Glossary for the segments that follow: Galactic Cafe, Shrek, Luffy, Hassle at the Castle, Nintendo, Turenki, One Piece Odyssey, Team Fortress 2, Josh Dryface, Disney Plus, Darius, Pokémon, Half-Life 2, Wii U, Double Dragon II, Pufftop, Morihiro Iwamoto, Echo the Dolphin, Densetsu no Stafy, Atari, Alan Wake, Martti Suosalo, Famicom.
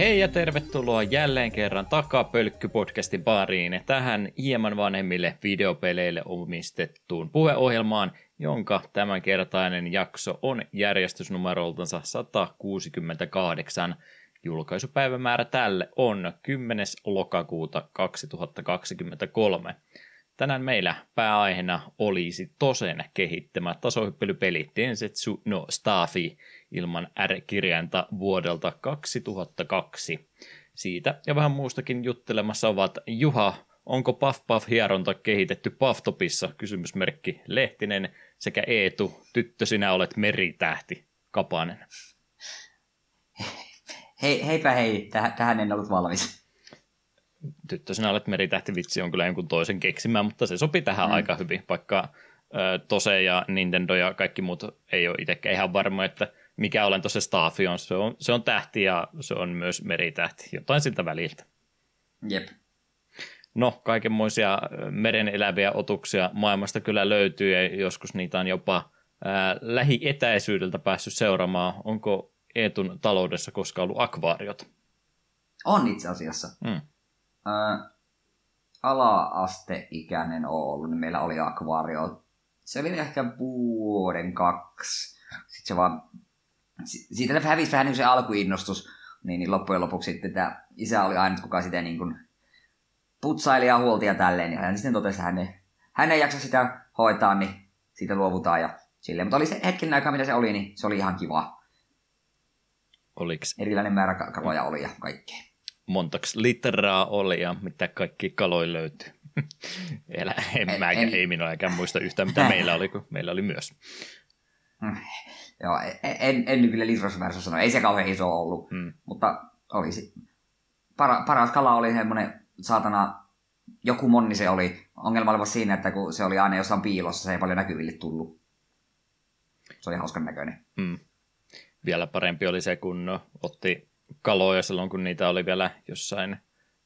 Hei ja tervetuloa jälleen kerran Takapölkky-podcastin pariin tähän hieman vanhemmille videopeleille omistettuun puheohjelmaan, jonka tämänkertainen jakso on järjestysnumeroltansa 168. Julkaisupäivämäärä tälle on 10. lokakuuta 2023. Tänään meillä pääaiheena olisi Tosen kehittämä tasohyppelypeli Densetsu no Stafy ilman R-kirjainta vuodelta 2002. Siitä ja vähän muustakin juttelemassa ovat Juha, onko Puff Puff -hieronta kehitetty Pufftopissa, kysymysmerkki Lehtinen, sekä Eetu, tyttö sinä olet meritähti, Kapanen. Heipä hei, tähän en ollut valmis. Tyttö, sinä olet meritähtivitsi on kyllä jonkun toisen keksimään, mutta se sopii tähän aika hyvin, vaikka Tose ja Nintendo ja kaikki muut ei ole itsekään ihan varma, että mikä olen Tose Stafy on. Se on tähti ja se on myös meritähti, jotain siltä väliltä. Jep. No, kaikenmoisia meren eläviä otuksia maailmasta kyllä löytyy ja joskus niitä on jopa lähietäisyydeltä päässyt seuraamaan. Onko Eetun taloudessa koskaan ollut akvaariot? On itse asiassa. Ala-asteikäinen on ollut, niin meillä oli akvaario. Se oli ehkä vuoden 2. Sitten se vaan, siitä hävisi vähän niin se alkuinnostus, niin loppujen lopuksi sitten tämä isä oli aina, kuka sitä niin kuin putsaili ja huolti ja tälleen. Ja hän sitten totesi, että hän ei jaksa sitä hoitaa, niin siitä luovutaan ja silleen. Mutta oli se hetken aikaa, mitä se oli, niin se oli ihan kiva. Oliks? Erilainen määrä kaloja oli ja kaikkea. Montaks litraa oli ja mitä kaikki kaloja löytyy. Ei minäkään muista yhtään, mitä meillä oli, kun meillä oli myös. Joo, en kyllä litrasmäärä sano. Ei se kauhean iso ollut, mutta oli se. Paras kala oli semmoinen saatana, joku monni se oli. Ongelma oli siinä, että kun se oli aina jossain piilossa, se ei paljon näkyville tullut. Se oli hauskan näköinen. Vielä parempi oli se, kun otti kaloja silloin, kun niitä oli vielä jossain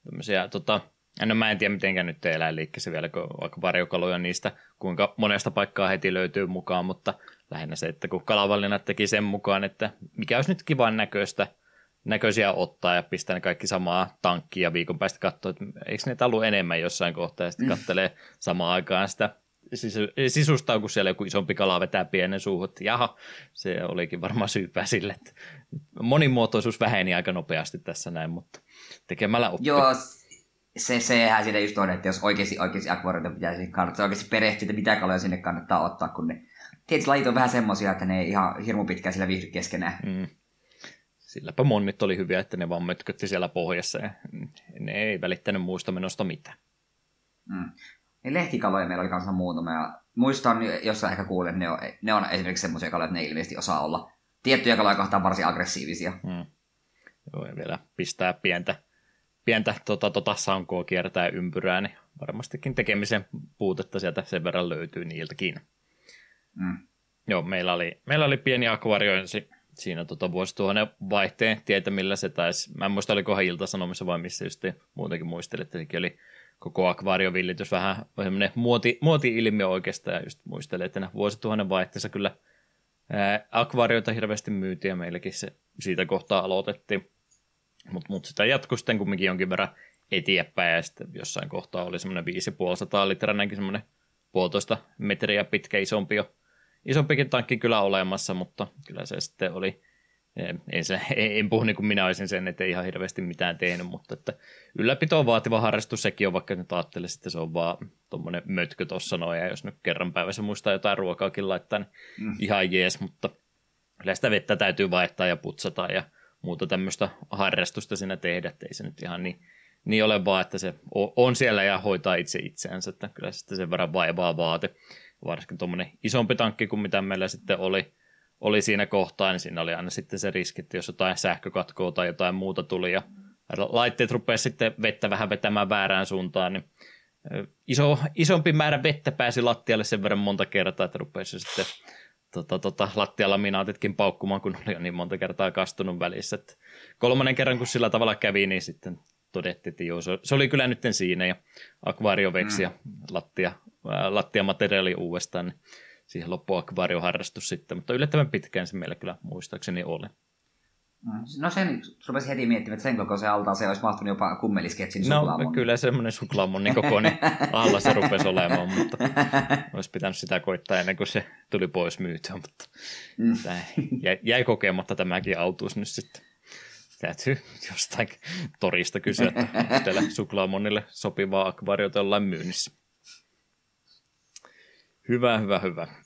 tämmöisiä, no mä en tiedä mitenkä nyt eläinliikkeessä vielä, kun aika varjokaloja niistä, kuinka monesta paikkaa heti löytyy mukaan, mutta lähinnä se, että kun kalavalinnat teki sen mukaan, että mikä olisi nyt kivan näköisiä ottaa ja pistää ne kaikki samaa tankkiin ja viikon päästä katsoa, että eikö niitä ollut enemmän jossain kohtaa ja sitten kattelee samaan aikaan sitä sisustaa, kun siellä joku isompi kala vetää pienen suuhut. Jaha, se olikin varmaan syypää sille, että monimuotoisuus väheni aika nopeasti tässä näin, mutta tekemällä oppi. Joo, sehän siinä just on, että jos oikeasti akvaarioita pitäisi kannattaa oikeasti perehtyä, että mitä kaloja sinne kannattaa ottaa, kun ne tietysti lajit on vähän semmoisia, että ne ei ihan hirmu pitkään sillä viihdy keskenään. Silläpä monnit oli hyviä, että ne vaan mötkötti siellä pohjassa ja ne ei välittänyt muusta menosta mitään. Niin lehtikaloja meillä oli kanssa muutama ja muistan, jossain ehkä kuulin, että ne on esimerkiksi semmoisia kaloja, että ne ilmeisesti osaa olla tiettyjä kaloja kohtaan varsin aggressiivisia. Joo, ja vielä pistää pientä sankoa kiertää ympyrää, niin varmastikin tekemisen puutetta sieltä sen verran löytyy niiltäkin. Joo, meillä oli pieni akvarioinsi siinä vuosituhannen vaihteen tietä, millä se taisi. Mä en muista, olikohan Ilta-Sanomissa vai missä just muutenkin muistelit, että sekin oli koko akvaariovillitys vähän semmoinen muoti-ilmiö oikeastaan, ja just muistelin, että vuosituhannen vaihteessa kyllä akvaarioita hirveästi myytiin, ja meilläkin se siitä kohtaa aloitettiin, mutta sitä jatkui sitten kumminkin jonkin verran eteenpäin, ja sitten jossain kohtaa oli semmoinen 550 litranenkin semmoinen 1,5 metriä pitkä isompikin tankki kyllä olemassa, mutta kyllä se sitten oli. En puhu niin kuin minä olisin sen, ettei ihan hirveästi mitään tehnyt, mutta että ylläpitoon vaativa harrastus sekin on, vaikka nyt ajattelisi, että se on vaan tuommoinen mötkö tuossa noin, ja jos nyt kerran päivässä muistaa jotain ruokaakin laittaa, niin ihan jees, mutta kyllä sitä vettä täytyy vaihtaa ja putsata ja muuta tämmöistä harrastusta siinä tehdä, että ei se nyt ihan niin ole vaan, että se on siellä ja hoitaa itse itseänsä, että kyllä sitten sen verran vaivaa vaate, varsinkin tuommoinen isompi tankki kuin mitä meillä sitten oli siinä kohtaa, niin siinä oli aina sitten se riski, että jos jotain sähkökatkoa tai jotain muuta tuli ja laitteet rupeaa sitten vettä vähän vetämään väärään suuntaan, niin isompi määrä vettä pääsi lattialle sen verran monta kertaa, että rupeisi sitten lattialaminaatitkin paukkumaan, kun oli jo niin monta kertaa kastunut välissä. Et kolmannen kerran, kun sillä tavalla kävi, niin sitten todettiin, että joo, se oli kyllä nyt siinä ja akvaarioveksi ja lattiamateriaali uudestaan, niin siihen loppuu akvaarioharrastus sitten, mutta yllättävän pitkään se meillä kyllä muistaakseni oli. No sen rupesi heti miettimään, että sen kokoisen altaaseen olisi mahtunut jopa Kummeliskeitsin suklaamon. No kyllä semmoinen suklaamonin kokoinen alla se rupesi olemaan, mutta olisi pitänyt sitä koittaa ennen kuin se tuli pois myytyä, mutta jäi kokematta tämäkin autuus nyt sitten. Täytyy jostain torista kysyä, että täällä suklaamonille sopivaa akvaariota ollaan myynnissä. Hyvä.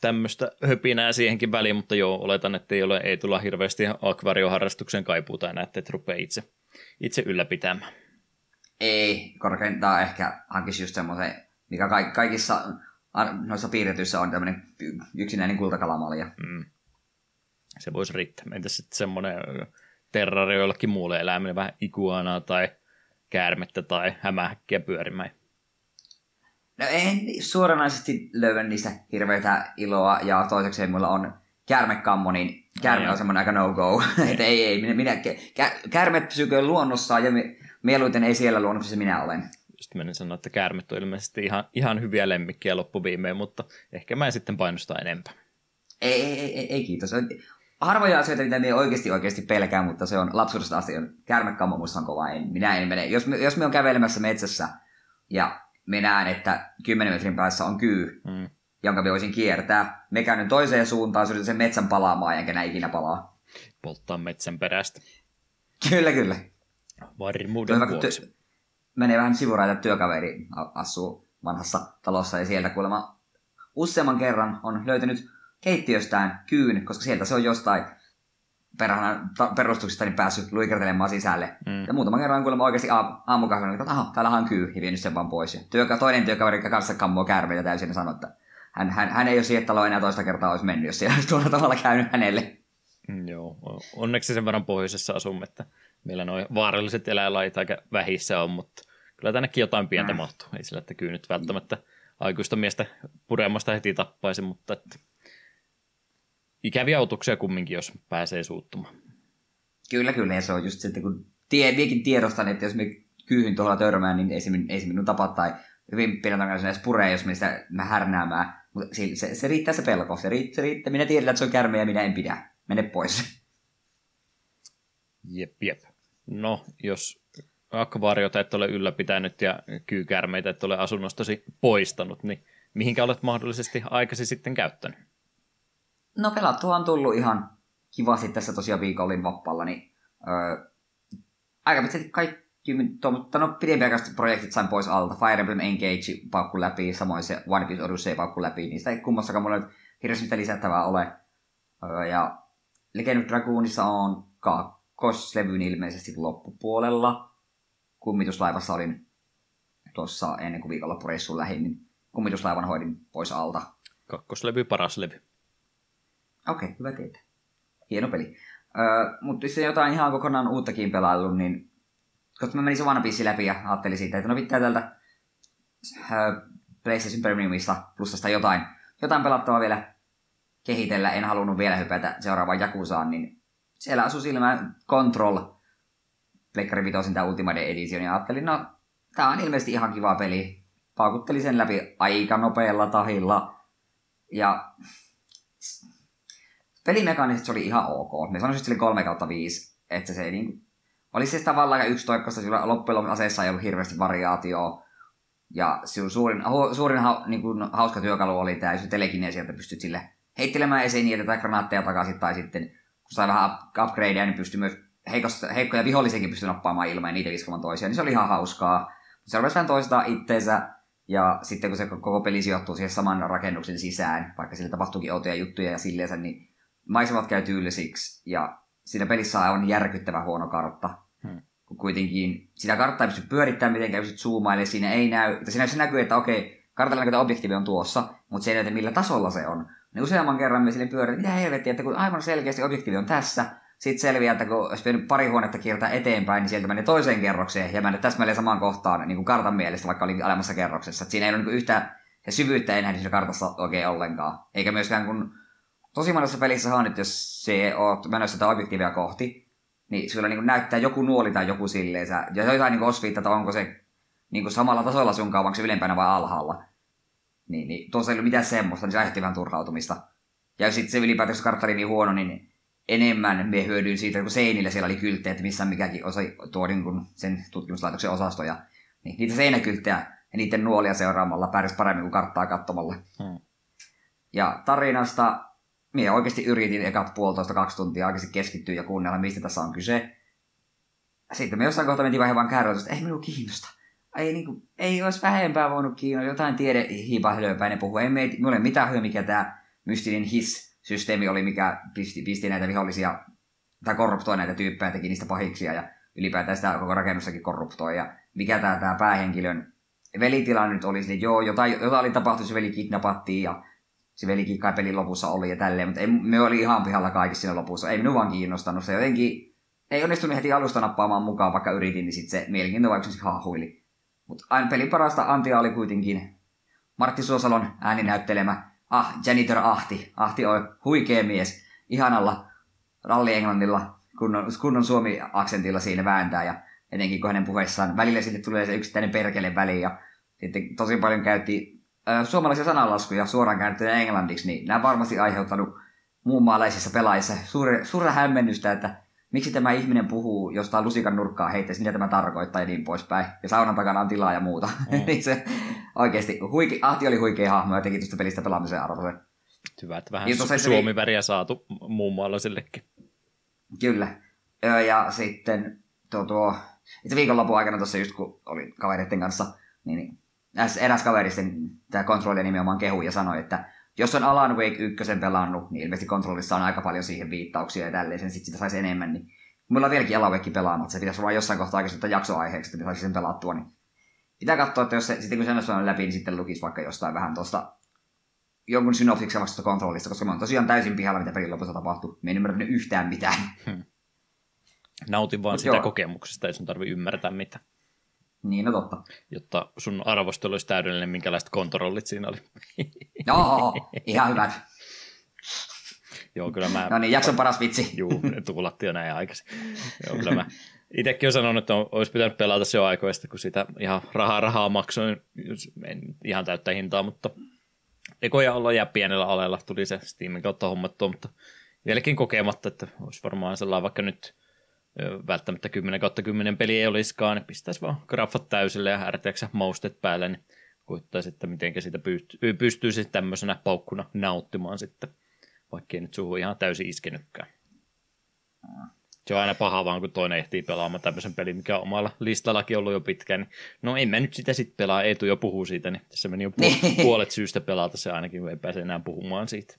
Tämmöistä höpinää siihenkin väliin, mutta joo, oletan, että ei tulla hirveästi akvarioharrastuksen kaipuuta enää, että et rupea itse ylläpitämään. Ei, korkeintaan ehkä hankisi just semmoisen, mikä kaikissa noissa piirretyissä on tämmöinen yksinäinen kultakalamalja. Se voisi riittää. Entäs sitten semmoinen terrario jollakin muulle eläimelle, vähän iguanaa tai käärmettä tai hämähäkkiä pyörimään. No en suoranaisesti löydä niistä hirveätä iloa, ja toiseksi mulla on käärmekammo, niin käärme on semmoinen aika no-go. Että käärme pysyköön luonnossaan, ja mieluiten ei siellä luonnossa minä olen. Just menen sanoa, että käärmet on ilmeisesti ihan hyviä lemmikkiä loppuviimein, mutta ehkä mä en sitten painosta enempää. Ei kiitos. Harvoja asioita, mitä minä oikeasti pelkään, mutta se on lapsuudesta asti. Käärmekammo musta on kova, minä en mene. Jos me on kävelemässä metsässä, ja me näen, että 10 metrin päässä on kyy, jonka me voisin kiertää. Me käyn toiseen suuntaan, syötän sen metsän palaamaan, enkä näin ikinä palaa. Polttaa metsän perästä. Kyllä. Varmuuden vuoksi. Menee vähän sivuraita, että työkaveri asuu vanhassa talossa, ja sieltä kuulemma useamman kerran on löytänyt keittiöstään kyyn, koska sieltä se on jostain perustuksistani päässyt luikertelemaan sisälle. Ja muutaman kerran kuulemma oikeasti aamukahvilla, että aha, täällähän on kyy, ja vienyt sen vaan pois. Ja toinen työkaveri kanssa kammoo käärmeitä täysin ja sanoi, että hän ei ole siihen taloon enää toista kertaa olisi mennyt, jos siellä olisi tuolla tavalla käynyt hänelle. Joo, onneksi sen verran pohjoisessa asumme, että meillä nuo vaaralliset eläinlajit aika vähissä on, mutta kyllä tännekin jotain pientä mahtuu. Ei sillä, että kyy nyt välttämättä aikuista miestä puremasta heti tappaisi, mutta että ikäviä otuksia kumminkin, jos pääsee suuttumaan. Kyllä, ja se on just sitten, kun minäkin tiedostan, että jos me kyyhyn tuolla törmään, niin ei se minun tapa tai hyvin pienen takana edes puree, jos me sitä härnäämään. Mutta se riittää se pelko, se riittää. Minä tiedän, että se on kärmeä ja minä en pidä. Mene pois. Jep. No, jos akvaariota et ole ylläpitänyt ja kyykärmeitä et ole asunnostasi poistanut, niin mihinkä olet mahdollisesti aikasi sitten käyttänyt? No pelattua on tullut ihan kivasti tässä tosiaan viikollin vappalla, niin aika pitkälti kaikki pidempiaikaiset projektit sain pois alta. Fire Emblem Engage paukku läpi, samoin se One Piece Odyssey paukku läpi, niistä ei kummassakaan mulla nyt hirveästi mitään lisättävää ole. Ja Legend of Dragoonissa on kakkoslevyn ilmeisesti loppupuolella. Kummituslaivassa olin tuossa ennen kuin viikonloppureissuun lähdin, niin kummituslaivan hoidin pois alta. Kakkoslevy, paras levy. Okei, hyvä tietää. Hieno peli. Mutta sitten jotain ihan kokonaan uuttakin pelaillut, niin koska mä menin se One Piece läpi ja ajattelin siitä, että no pitää tältä PlayStation Premiumista plussasta jotain pelattavaa vielä kehitellä. En halunnut vielä hypätä seuraavaan Jakusaan, niin siellä asui silmään Control, Pleikkari Vitosin tämä Ultima Edition, ja ajattelin, no tää on ilmeisesti ihan kiva peli. Paukuttelin sen läpi aika nopealla tahilla, ja pelimekaanisesti oli ihan ok. Me sanoisin, että se oli 3/5. Että se ei niin olisi se tavallaan aika yksitoikkoista, sillä loppujen aseessa ei ollut hirveästi variaatioa. Ja suurin hauska työkalu oli tämä, jos telekineen sieltä pystyt sille heittelemään esineitä tai granaatteja takaisin. Tai sitten, kun sai vähän upgradeja, niin pystyi myös heikkoja vihollisiakin pystyi nappaamaan ilman ja niitä viskomaan toisiaan. Niin se oli ihan hauskaa. Se rupesi vähän toistaa itteensä. Ja sitten kun se koko peli sijoittuu siihen saman rakennuksen sisään, vaikka sille tapahtuukin outoja juttuja ja silleensä, niin maisemat käy tyylisiksi, ja siinä pelissä on aivan järkyttävä huono kartta. Kun kuitenkin sitä karttaa ei pysty pyörittämään mitenkään, pysty zoomailemaan, siinä ei näy. Se näkyy, että okei, kartalla näkyy, että objektiivi on tuossa, mutta se ei näytä, millä tasolla se on. Niin useamman kerran me sille pyöritään, mitä helvettiä, että kun aivan selkeästi objektiivi on tässä, sitten selviää, että kun olisi mennyt pari huonetta kiertää eteenpäin, niin sieltä menee toiseen kerrokseen, ja menee täsmälleen samaan kohtaan niin kuin kartan mielestä, vaikka oli alemmassa kerroksessa. Et siinä ei ole niin yhtään syvyyttä enää siinä kartassa oikein ollenkaan, eikä myöskään kun tosi monessa pelissä on, että jos se oot menossa sitä objektiivia kohti, niin sulla niin näyttää joku nuoli tai joku silleensä. Ja jotain niin osviittaa, että onko se niin samalla tasolla sunkaan, onko se ylempänä vai alhaalla. Niin tuossa ei ollut mitään semmoista, niin se aiheutti vähän turhautumista. Ja jos sitten se ylipäätään, jos kartta oli niin huono, niin enemmän me hyödyin siitä, kun seinillä siellä oli kylttejä, että missä mikäkin osa tuo niin kuin sen tutkimuslaitoksen osastoja. Niin niitä seinäkylttejä ja niiden nuolia seuraamalla pärjäs paremmin kuin karttaa katsomalla. Hmm. Ja tarinasta minä oikeasti yritin ekat 1,5–2 tuntia oikeasti keskittyä ja kuunnella, mistä tässä on kyse. Sitten me jossain kohtaa mentiin vähän vaan kärryllä, että ei minua kiinnosta. Ei, niin kuin, ei olisi vähempää voinut kiinnostaa, jotain tiede-hiipahölöpäin ne puhuu. Ei minulla ole mitään hyö, mikä tämä mystinen HIS-systeemi oli, mikä pisti näitä vihollisia, tai korruptoi näitä tyyppejä, teki niistä pahiksia ja ylipäätään sitä koko rakennustakin korruptoi. Ja mikä tämä päähenkilön velitila nyt oli, niin joo, jotain oli tapahtunut, se veli kidnappattiin ja se velikin kai pelin lopussa oli ja tälleen, mutta me oli ihan pihalla kaikissa siinä lopussa. Ei minua vaan kiinnostanut se jotenkin. Ei onnistunut heti alusta nappaamaan mukaan, vaikka yritin, niin sitten se mielenkiintovaikutus haahuili. Mutta aina pelin parasta antia oli kuitenkin Martti Suosalon ääninäyttelemä Janitor Ahti. Ahti on huikea mies, ihanalla ralli-englannilla, kunnon suomi-aksentilla siinä vääntää. Ja etenkin kun hänen puheessaan välillä sitten tulee se yksittäinen perkele väliin. Ja sitten tosi paljon käytti suomalaisia sananlaskuja suoraan käännettynä englanniksi. Niin nämä varmasti aiheuttanut muunmaalaisissa pelaajissa suurta hämmennystä, että miksi tämä ihminen puhuu jostain lusikan nurkkaa heittäisi, mitä tämä tarkoittaa ja niin poispäin. Ja saunan takana on tilaa ja muuta. Niin se oikeasti, Ahti oli huikea hahmo ja teki tuosta pelistä pelaamisen arvoisen. Hyvä, että vähän suomiväriä saatu muun muassa sillekin. Kyllä. Ja sitten itse viikonlopun aikana tuossa just kun olin kavereiden kanssa, niin eräs kaveri sitten tämä Controlin nimenomaan kehui ja sanoi, että jos on Alan Wake 1 pelannut, niin ilmeisesti Controlissa on aika paljon siihen viittauksia ja tälleen, sen sitten sitä saisi enemmän. Niin mulla on vieläkin Alan Wake pelaamatta, se pitäisi olla jossain kohtaa oikeastaan jaksoaiheeksi, että saisi sen pelattua. Niin pitää katsoa, että jos se, sitten kun sen olisi läpi, niin sitten lukisi vaikka jostain vähän tuosta jonkun synopsiksen vasta Controlista, koska mä oon tosiaan täysin pihalla, mitä pelin lopussa tapahtui. Mä en ymmärtänyt yhtään mitään. Nautin vaan sitä kokemuksesta, ei sun tarvitse ymmärtää mitään. Niin, no totta. Jotta sun arvostelu olisi täydellinen, minkälaiset kontrollit siinä oli. Joo, ihan hyvät. Joo, kyllä mä... No niin, jakson paras vitsi. Juu, ne tuulattiin jo näin aikaisin. Joo, kyllä mä itsekin olen sanonut, että olisi pitänyt pelata se jo aikoista, kun sitä ihan rahaa maksoin. En ihan täyttä hintaa, mutta ekoja olla jää pienellä alella. Tuli se Steamin kautta hommattua, mutta vieläkin kokematta, että olisi varmaan sellainen vaikka nyt... välttämättä 10/10 peli ei olisikaan, niin pistäisi vaan graffat täysille ja RTX maustet päälle, niin koittaisi, että miten siitä pystyisi tämmöisenä paukkuna nauttimaan sitten, vaikka ei nyt suhun ihan täysin iskenytkään. Se on aina paha vaan, kun toinen ehtii pelaamaan tämmöisen pelin, mikä on omalla listallakin ollut jo pitkään, niin no en mä nyt sitä sitten pelaa, Eetu jo puhuu siitä, niin tässä meni jo puolet syystä pelata se ainakin, kun ei pääse enää puhumaan siitä.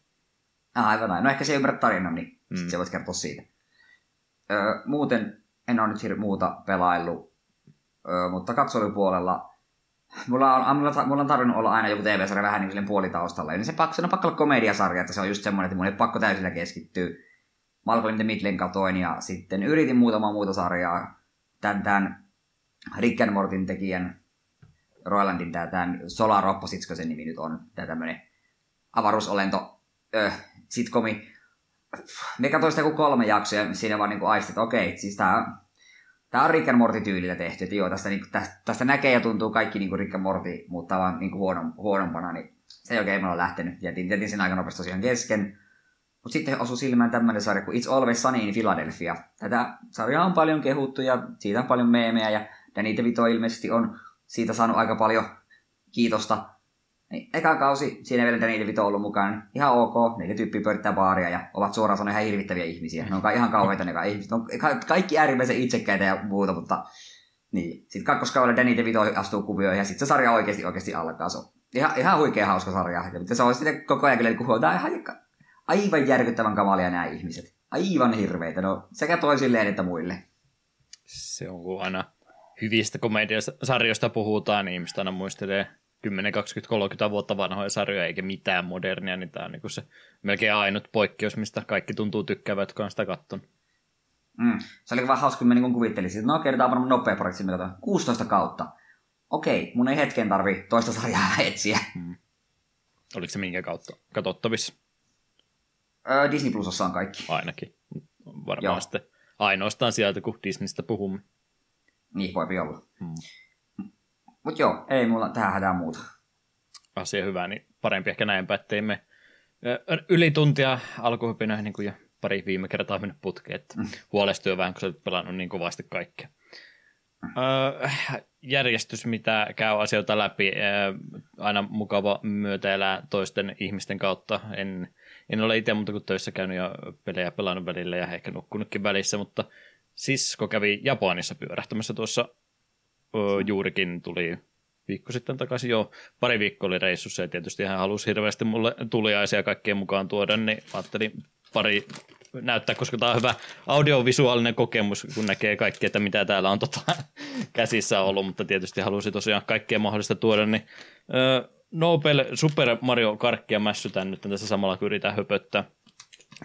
Aivan näin, no ehkä se ymmärrät tarinan, niin sitten voit kertoa siitä. Muuten en ole nyt muuta pelaillut, mutta katsoilupuolella mulla on tarvinnut olla aina joku TV-sarja vähän niin kuin puolitaustalla. Eli se on pakko olla komediasarja, että se on just semmoinen, että mun ei pakko täysillä keskittyä. Mä alkoin niitä Midlen katoin ja sitten yritin muutamaa muuta sarjaa. Tämän Rick and Mortin tekijän, Roilandin tämän Solar Opposites, kun sen nimi nyt on, tämä tämmöinen avaruusolento sitcomi. Me katsoin sitä kuin 3 jaksoa ja siinä vaan niin aistit, että okei, siis tämä on Rick and Morty-tyylillä tehty, että joo, tästä näkee ja tuntuu kaikki niin kuin Rick and Morty, mutta vaan niin kuin huonompana, niin se ei oikein ole lähtenyt. Jätin sen aika nopeasti tosiaan kesken. Mutta sitten osui silmään tämmöinen sarja kuin It's Always Sunny in Philadelphia. Tätä sarjaa on paljon kehuttu ja siitä on paljon meemejä ja Danny DeVito ilmeisesti on siitä saanut aika paljon kiitosta. Niin, eka kausi, siinä ei vielä Danny DeVito ollut mukana, ihan ok, 4 tyyppiä pyörittää baaria ja ovat suoraan sanoen ihan hirvittäviä ihmisiä. Ne on ihan kauheita ne ihmiset, on kaikki äärimmäisen itsekkäitä ja muuta, mutta niin. Sitten kakkoskaudella Danny DeVito astuu kuvioon ja sitten se sarja oikeasti alkaa. Se on ihan huikea hauska sarja, mutta se on sitten koko ajan kyllä, kun huoltaan aivan järkyttävän kamalia nämä ihmiset. Aivan hirveitä, no sekä toisilleen että muille. Se on kun aina hyvistä komediasarjoista puhutaan, niin ihmiset aina muistelee 10, 20, 30 vuotta vanhoja sarjoja eikä mitään modernia, niin tämä on niin se melkein ainut poikkeus, mistä kaikki tuntuu tykkäävät, jotka on sitä kattonut. Se oli vaan hauska, kun mä niin kuvittelisin, että no kertaan varmaan nopea projekti, 16 kautta. Okei, mun ei hetken tarvi toista sarjaa etsiä. Oliko se minkä kautta katsottavissa? Disney Plusassa on kaikki. Ainakin. Varmaan sitten ainoastaan sieltä, kun Disneystä puhumme. Niin voi olla. Mutta joo, ei mulla tähän hätää muuta. Asia hyvä, niin parempi ehkä näinpä, ettei me yli tuntia alkuhypinöihin niin kuin jo pari viime kertaa mennyt putkeen, että huolestuu vähän, kun sä olet pelannut niin kovasti kaikkea. Järjestys, mitä käy asioita läpi, aina mukava myötäelää toisten ihmisten kautta. En ole itse muuta kuin töissä käynyt ja pelejä pelannut välillä ja ehkä nukkunutkin välissä, mutta sisko kävi Japanissa pyörähtämässä tuossa juurikin tuli viikko sitten takaisin. Joo, pari viikkoa oli reissussa ja tietysti hän halusi hirveästi mulle tuliaisia kaikkeen mukaan tuoda, niin ajattelin pari näyttää, koska tämä on hyvä audiovisuaalinen kokemus, kun näkee kaikki, että mitä täällä on käsissä ollut, mutta tietysti halusi tosiaan kaikkea mahdollista tuoda, niin Nobel Super Mario karkkia mässytään nyt tässä samalla, kun yritän höpöttää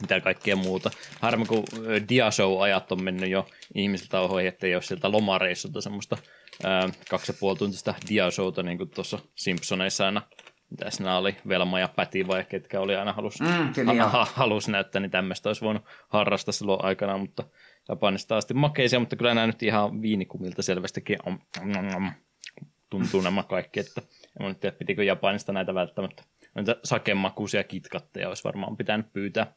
mitä kaikkea muuta. Harmi, kun diashow-ajat on mennyt jo ihmisiltä ohi, ettei ole sieltä lomareissulta semmoista 2,5-tuntista diashowta, niin kuin tuossa Simpsoneissa aina. Mitäs nämä oli? Velma ja Päti vai ketkä oli aina halus näyttää, niin tämmöistä olisi voinut harrastaa silloin aikana, mutta Japanista asti makeisia, mutta kyllä nämä nyt ihan viinikumilta selvästikin tuntuu nämä kaikki, että en nyt tiedä, pitikö Japanista näitä välttämättä. Noita sakemakuisia kitkatteja olisi varmaan pitänyt pyytää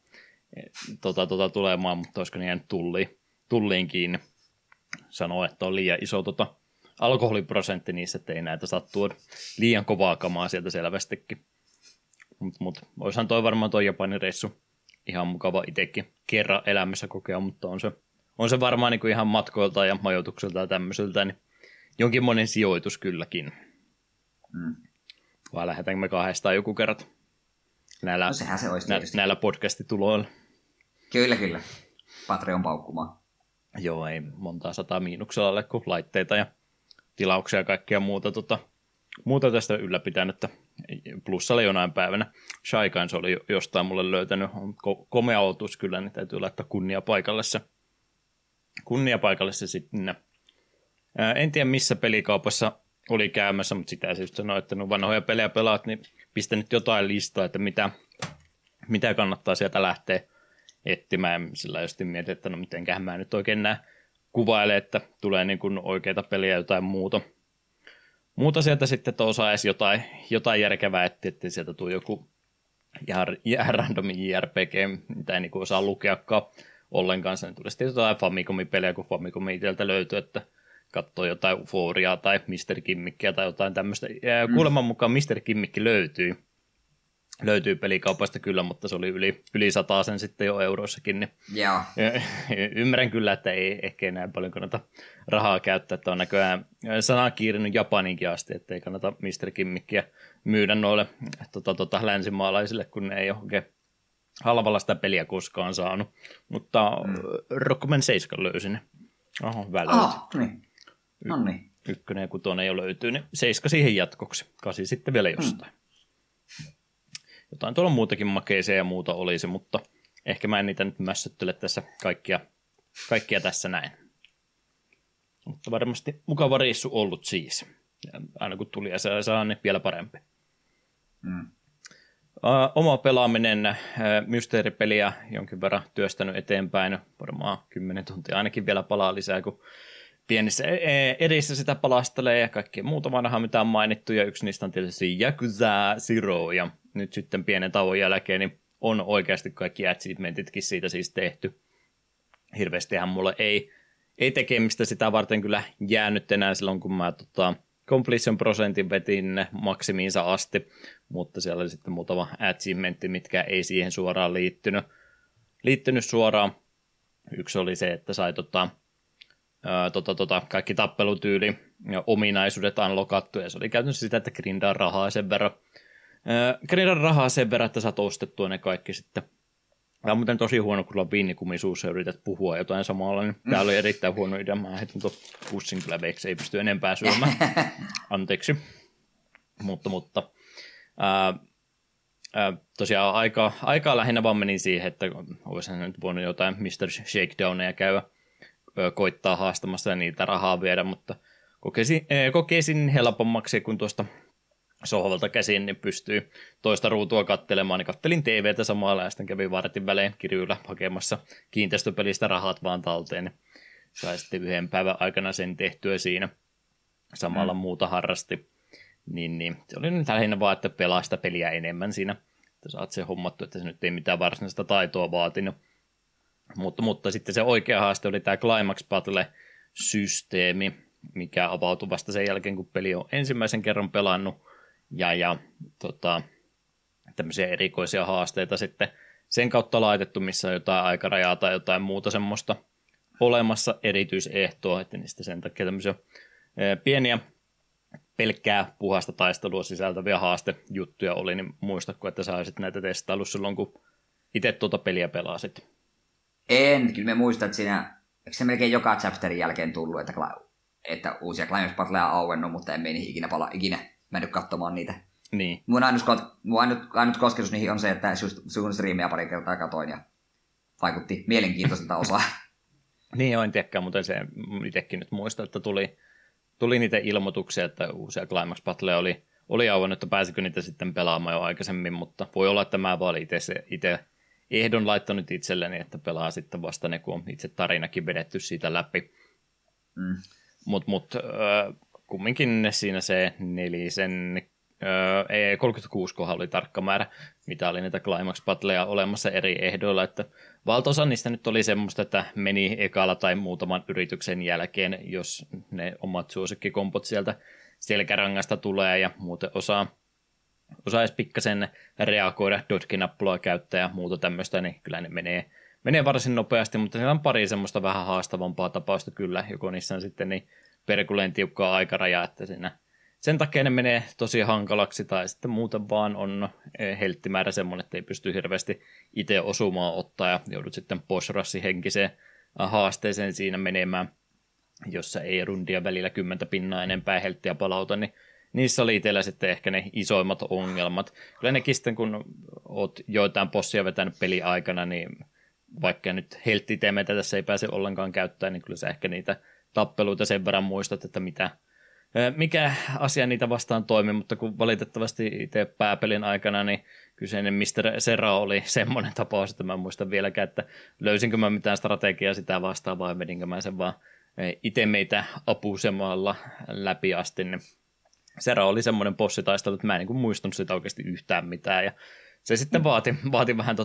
tulemaan, mutta olisiko niiden tulliin kiinni. Sanoo, että on liian iso alkoholiprosentti niissä, ettei näitä saa tuoda liian kovaa kamaa sieltä selvästikin. Mutta oishan toi varmaan toi Japanin reissu ihan mukava itsekin kerran elämässä kokea, mutta on se varmaan niinku ihan matkoilta ja majoitukselta ja tämmöiseltä, niin jonkinmoinen sijoitus kylläkin. Vai lähdetäänkö me kahdestaan joku kerrat näillä, näillä podcast-tuloilla? Kyllä. Patreon paukkumaan. Joo, ei montaa sataa miinuksella ole kuin laitteita ja tilauksia ja kaikkea muuta, muuta tästä ylläpitänyttä. Plussalle jonain päivänä. Shaikain se oli jostain mulle löytänyt. On komea otus kyllä, niin täytyy laittaa kunnia paikalle se sitten. En tiedä missä pelikaupassa oli käymässä, mutta sitä se just sanoi, että no vanhoja pelejä pelaat, niin pistä nyt jotain listaa, että mitä kannattaa sieltä lähteä etsimään. Sillä just mietin, että no mitenköhän mä nyt oikein näen. Kuvaile, että tulee niin kuin oikeita peliä ja jotain muuta sieltä sitten, että osaa edes jotain järkevää etsiä, ettei sieltä tule joku ihan random JRPG, mitä ei niin kuin osaa lukeakaan ollenkaan. Sen tulee sitten jotain Famicomi-pelejä, kun Famicomi itseltä löytyy, että katsoo jotain Euphoriaa tai Mr. Kimmickiä tai jotain tämmöistä. Kuuleman mukaan Mr. Kimmikki löytyy pelikaupasta kyllä, mutta se oli yli 100 sitten jo euroissakin. Niin yeah. Ymmärrän kyllä, että ei ehkä enää paljon kannata rahaa käyttää, että on näköjään sanaa kiirinyt Japaninkin asti, että ei kannata Mr. Kimmikkiä myydä noille länsimaalaisille, kun ne ei ole oikein halvalla sitä peliä koskaan saanut. Mutta Rockman 7 löysin. Oho, hyvä löytyy. Niin. 1 ja 6 ei ole löytynyt, niin 7 siihen jatkoksi. 8 sitten vielä jostain. Jotain tuolla muutakin makeisia ja muuta olisi, mutta ehkä mä en niitä nyt mässyttele tässä kaikkia tässä näin. Mutta varmasti mukava reissu ollut siis. Ja aina kun tuli ja saa, niin vielä parempi. Oma pelaaminen, mysteeripeliä jonkin verran työstänyt eteenpäin. Varmaan 10 tuntia ainakin vielä palaa lisää, kun pienissä erissä sitä palastelee ja kaikkea muuta vanhaa, mitä on mainittu. Ja yksi niistä on tietysti Yakuza Zero ja nyt sitten pienen tauon jälkeen niin on oikeasti kaikki achievementitkin siitä siis tehty. Hirveästihän mulle ei tekemistä sitä varten kyllä jäänyt enää silloin, kun mä completion prosentin vetin maksimiinsa asti, mutta siellä oli sitten muutama achievementti, mitkä ei siihen suoraan liittynyt suoraan. Yksi oli se, että sai kaikki tappelutyyli ja ominaisuudet unlockattu, ja se oli käytännössä sitä, että grindaa rahaa sen verran. Että saat ostettua ne kaikki sitten. Tämä on muuten tosi huono, kun on viinikumisuus ja yrität puhua jotain samalla. Niin tämä oli erittäin huono idea. Mä heitin tuon pussin kyllä veiksi, ei pysty enempää syömään. Anteeksi. Mutta tosiaan aikaa lähinnä vaan menin siihen, että olisin nyt voinut jotain Mr. Shakedownia käydä koittaa haastamassa ja niitä rahaa viedä, mutta kokeisin helpommaksi, kun tuosta sohvalta käsin, niin pystyy toista ruutua kattelemaan, niin kattelin TVtä samalla ja sitten kävin vartin välein kirjyillä hakemassa kiinteistöpelistä rahat vaan talteen. Sai sitten yhden päivän aikana sen tehtyä siinä. Samalla muuta harrasti. Niin. Se oli nyt lähinnä vaan, että pelaa sitä peliä enemmän siinä. Että saat se hommattu, että se nyt ei mitään varsinaista taitoa vaatinut. Mutta sitten se oikea haaste oli tämä Climax Battle-systeemi, mikä avautui vasta sen jälkeen, kun peli on ensimmäisen kerran pelannut. Ja tämmöisiä erikoisia haasteita sitten sen kautta laitettu, missä on jotain aikarajaa tai jotain muuta semmoista olemassa erityisehtoa, että niistä sen takia tämmöisiä pieniä pelkkää puhasta taistelua sisältäviä haastejuttuja oli, niin muistatko, että sä olisit näitä testaillut silloin, kun itse tuota peliä pelasit? En, kyllä me muistan, että siinä, eikö se melkein joka chapterin jälkeen tullut, että uusia Climax Battleja on auennut, mutta en meni ikinä palaa ikinä, mä en nyt katsomaan niitä. Niin. Mun ainut kosketus niihin on se, että sun striimiä pari kertaa katoin ja vaikutti mielenkiintoiselta osaa. Niin joo, en tiedäkään, mutta se itsekin nyt muista, että tuli niitä ilmoituksia, että uusia Climax Battleja oli auennut, että pääsikö niitä sitten pelaamaan jo aikaisemmin, mutta voi olla, että mä vaan olin itse ehdon laittanut itselleni, että pelaa sitten vasta ne, kun on itse tarinakin vedetty siitä läpi. Mm. Mutta kumminkin siinä se 36 kohan oli tarkka määrä, mitä oli näitä Climax Battleja olemassa eri ehdoilla, että valtaosa niistä nyt oli semmoista, että meni ekalla tai muutaman yrityksen jälkeen, jos ne omat suosikkikompot sieltä selkärangasta tulee ja muuten osaa edes pikkasen reagoida, dodge-nappulaa käyttää ja muuta tämmöistä, niin kyllä ne menee varsin nopeasti, mutta siellä on pari semmoista vähän haastavampaa tapausta kyllä, joko niissä on sitten niin perkuleen tiukkaa aikarajaa, että sen takia ne menee tosi hankalaksi, tai sitten muuten vaan on helttimäärä semmoinen, että ei pysty hirveästi itse osumaan ottaa, ja joudut sitten boss-rassihenkiseen haasteeseen siinä menemään, jossa ei rundia välillä 10% enempää helttiä palauta, niin niissä oli itsellä sitten ehkä ne isoimmat ongelmat. Kyllä nekin sitten, kun oot joitain bossia vetänyt pelin aikana, niin vaikka nyt helttiteemeitä tässä ei pääse ollenkaan käyttämään, niin kyllä sä ehkä niitä tappeluita sen verran muistat, että mikä asia niitä vastaan toimi, mutta kun valitettavasti itse pääpelin aikana, niin kyseinen Mr. Sera oli semmoinen tapaus, että mä en muista vieläkään, että löysinkö mä mitään strategiaa sitä vastaan, vai meninkö mä sen vaan itse meitä apusemalla läpi asti, niin Sera oli semmoinen bossitaistelu, että mä en muistanut sitä oikeasti yhtään mitään, ja se sitten vaati vähän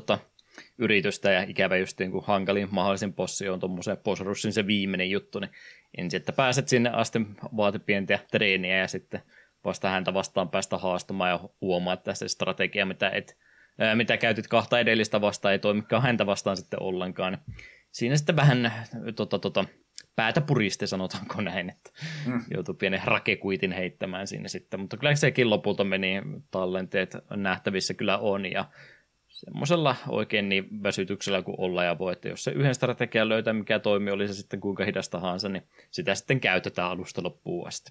yritystä, ja ikävä just niin kuin hankalin mahdollisin bossi on tuommoisen bossrushin se viimeinen juttu, niin ensin, että pääset sinne asti, vaati pientä treeniä, ja sitten vasta häntä vastaan päästä haastamaan, ja huomaa, että se strategia, mitä käytit kahta edellistä vastaan, ei toimikaan häntä vastaan sitten ollenkaan. Siinä sitten vähän päätä puriste, sanotaanko näin, että joutui pienen rakekuitin heittämään sinne sitten, mutta kyllä sekin lopulta meni, tallenteet nähtävissä kyllä on, ja semmoisella oikein niin väsytyksellä kuin olla ja voi, että jos se yhden strategian löytää, mikä toimii, oli se sitten kuinka hidas tahansa, niin sitä sitten käytetään alusta loppuun asti.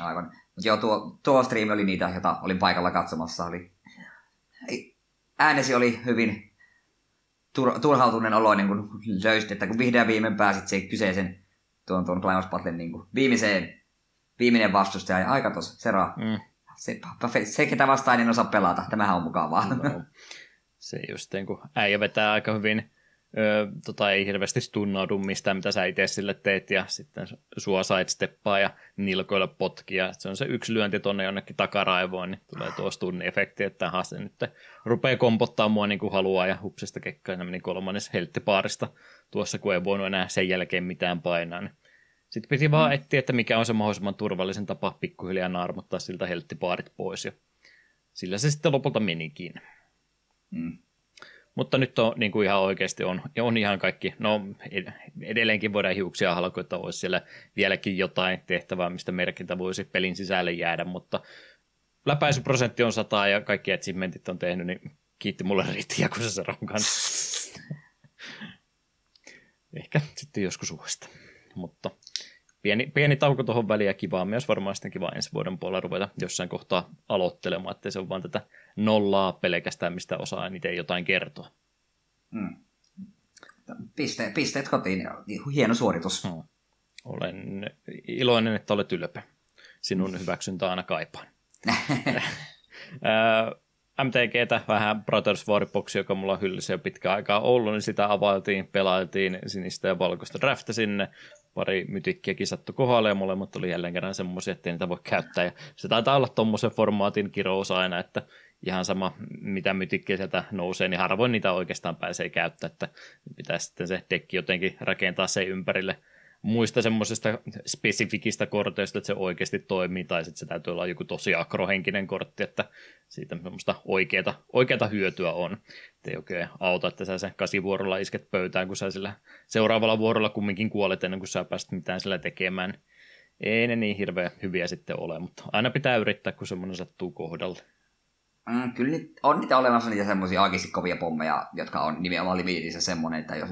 Aivan. Mutta joo, tuo striimi oli niitä, jota olin paikalla katsomassa. Äänesi oli hyvin turhautuneen oloinen, kun löysit, että kun vihdoin viimein pääsit siihen kyseisen tuon Climax Battlen niin viimeinen vastustaja ja aika tuossa Sera. Se, ketä vastaan en osaa pelata. Tämähän on mukavaa. No, se just niin, kun äijä vetää aika hyvin, ei hirveästi tunnaudu mistään, mitä sä itse sille teet, ja sitten sua sidesteppaa ja nilkoilla potkia. Se on se yksi lyönti tuonne jonnekin takaraivoon, niin tulee tuo stunni-efekti, että se nyt rupeaa kompottaa mua niin kuin haluaa, ja hupsista kekkaa, ja meni kolmannes helttipaarista tuossa, kun ei voinut enää sen jälkeen mitään painaa, niin sitten piti vaan etsiä, että mikä on se mahdollisimman turvallisen tapa pikkuhiljaa naarmuttaa siltä helttipaarit pois. Ja sillä se sitten lopulta menikin. Mutta nyt on niin kuin ihan oikeasti on ihan kaikki. No edelleenkin voidaan hiuksia halkoa, että olisi siellä vieläkin jotain tehtävää, mistä merkintä voisi pelin sisälle jäädä. Mutta läpäisyprosentti on 100 ja kaikki achievementit on tehnyt, niin kiitti mulle riittiä, kun se Seron kanssa. Ehkä sitten joskus uudestaan. Mutta pieni tauko tuohon väliin ja kivaa myös varmaan sitten kivaa ensi vuoden puolella ruveta jossain kohtaa aloittelemaan, ettei se ole vaan tätä nollaa pelkästään, mistä osaa eniten jotain kertoa. Pisteet kotiin, hieno suoritus. Olen iloinen, että olet ylpeä. Sinun hyväksyntä aina kaipaan. MTGtä, vähän Brothers Warboxi, joka mulla on hyllyssä jo pitkään aikaa ollut, niin sitä availtiin, pelailtiin sinistä ja valkoista drafta sinne. Pari mytikkiäkin sattui kohdalle ja molemmat oli jälleen kerran semmoisia, ettei niitä voi käyttää. Ja se taitaa olla tommoisen formaatin kirous aina, että ihan sama, mitä mytikkiä sieltä nousee, niin harvoin niitä oikeastaan pääsee käyttää, että pitää sitten se dekki jotenkin rakentaa sen ympärille muista semmoisesta spesifikistä korteista, että se oikeasti toimii, tai sitten se täytyy olla joku tosi akrohenkinen kortti, että siitä semmoista oikeata hyötyä on. Et ei oikein auta, että sä sen 8 vuorolla isket pöytään, kun sä sillä seuraavalla vuorolla kumminkin kuolet ennen kuin sä pääset mitään sillä tekemään. Ei ne niin hirveän hyviä sitten ole, mutta aina pitää yrittää, kun semmoinen sattuu kohdalle. Kyllä on niitä olemassa niitä semmoisia oikeasti kovia pommeja, jotka on nimenomaan limitissä semmoinen, että jos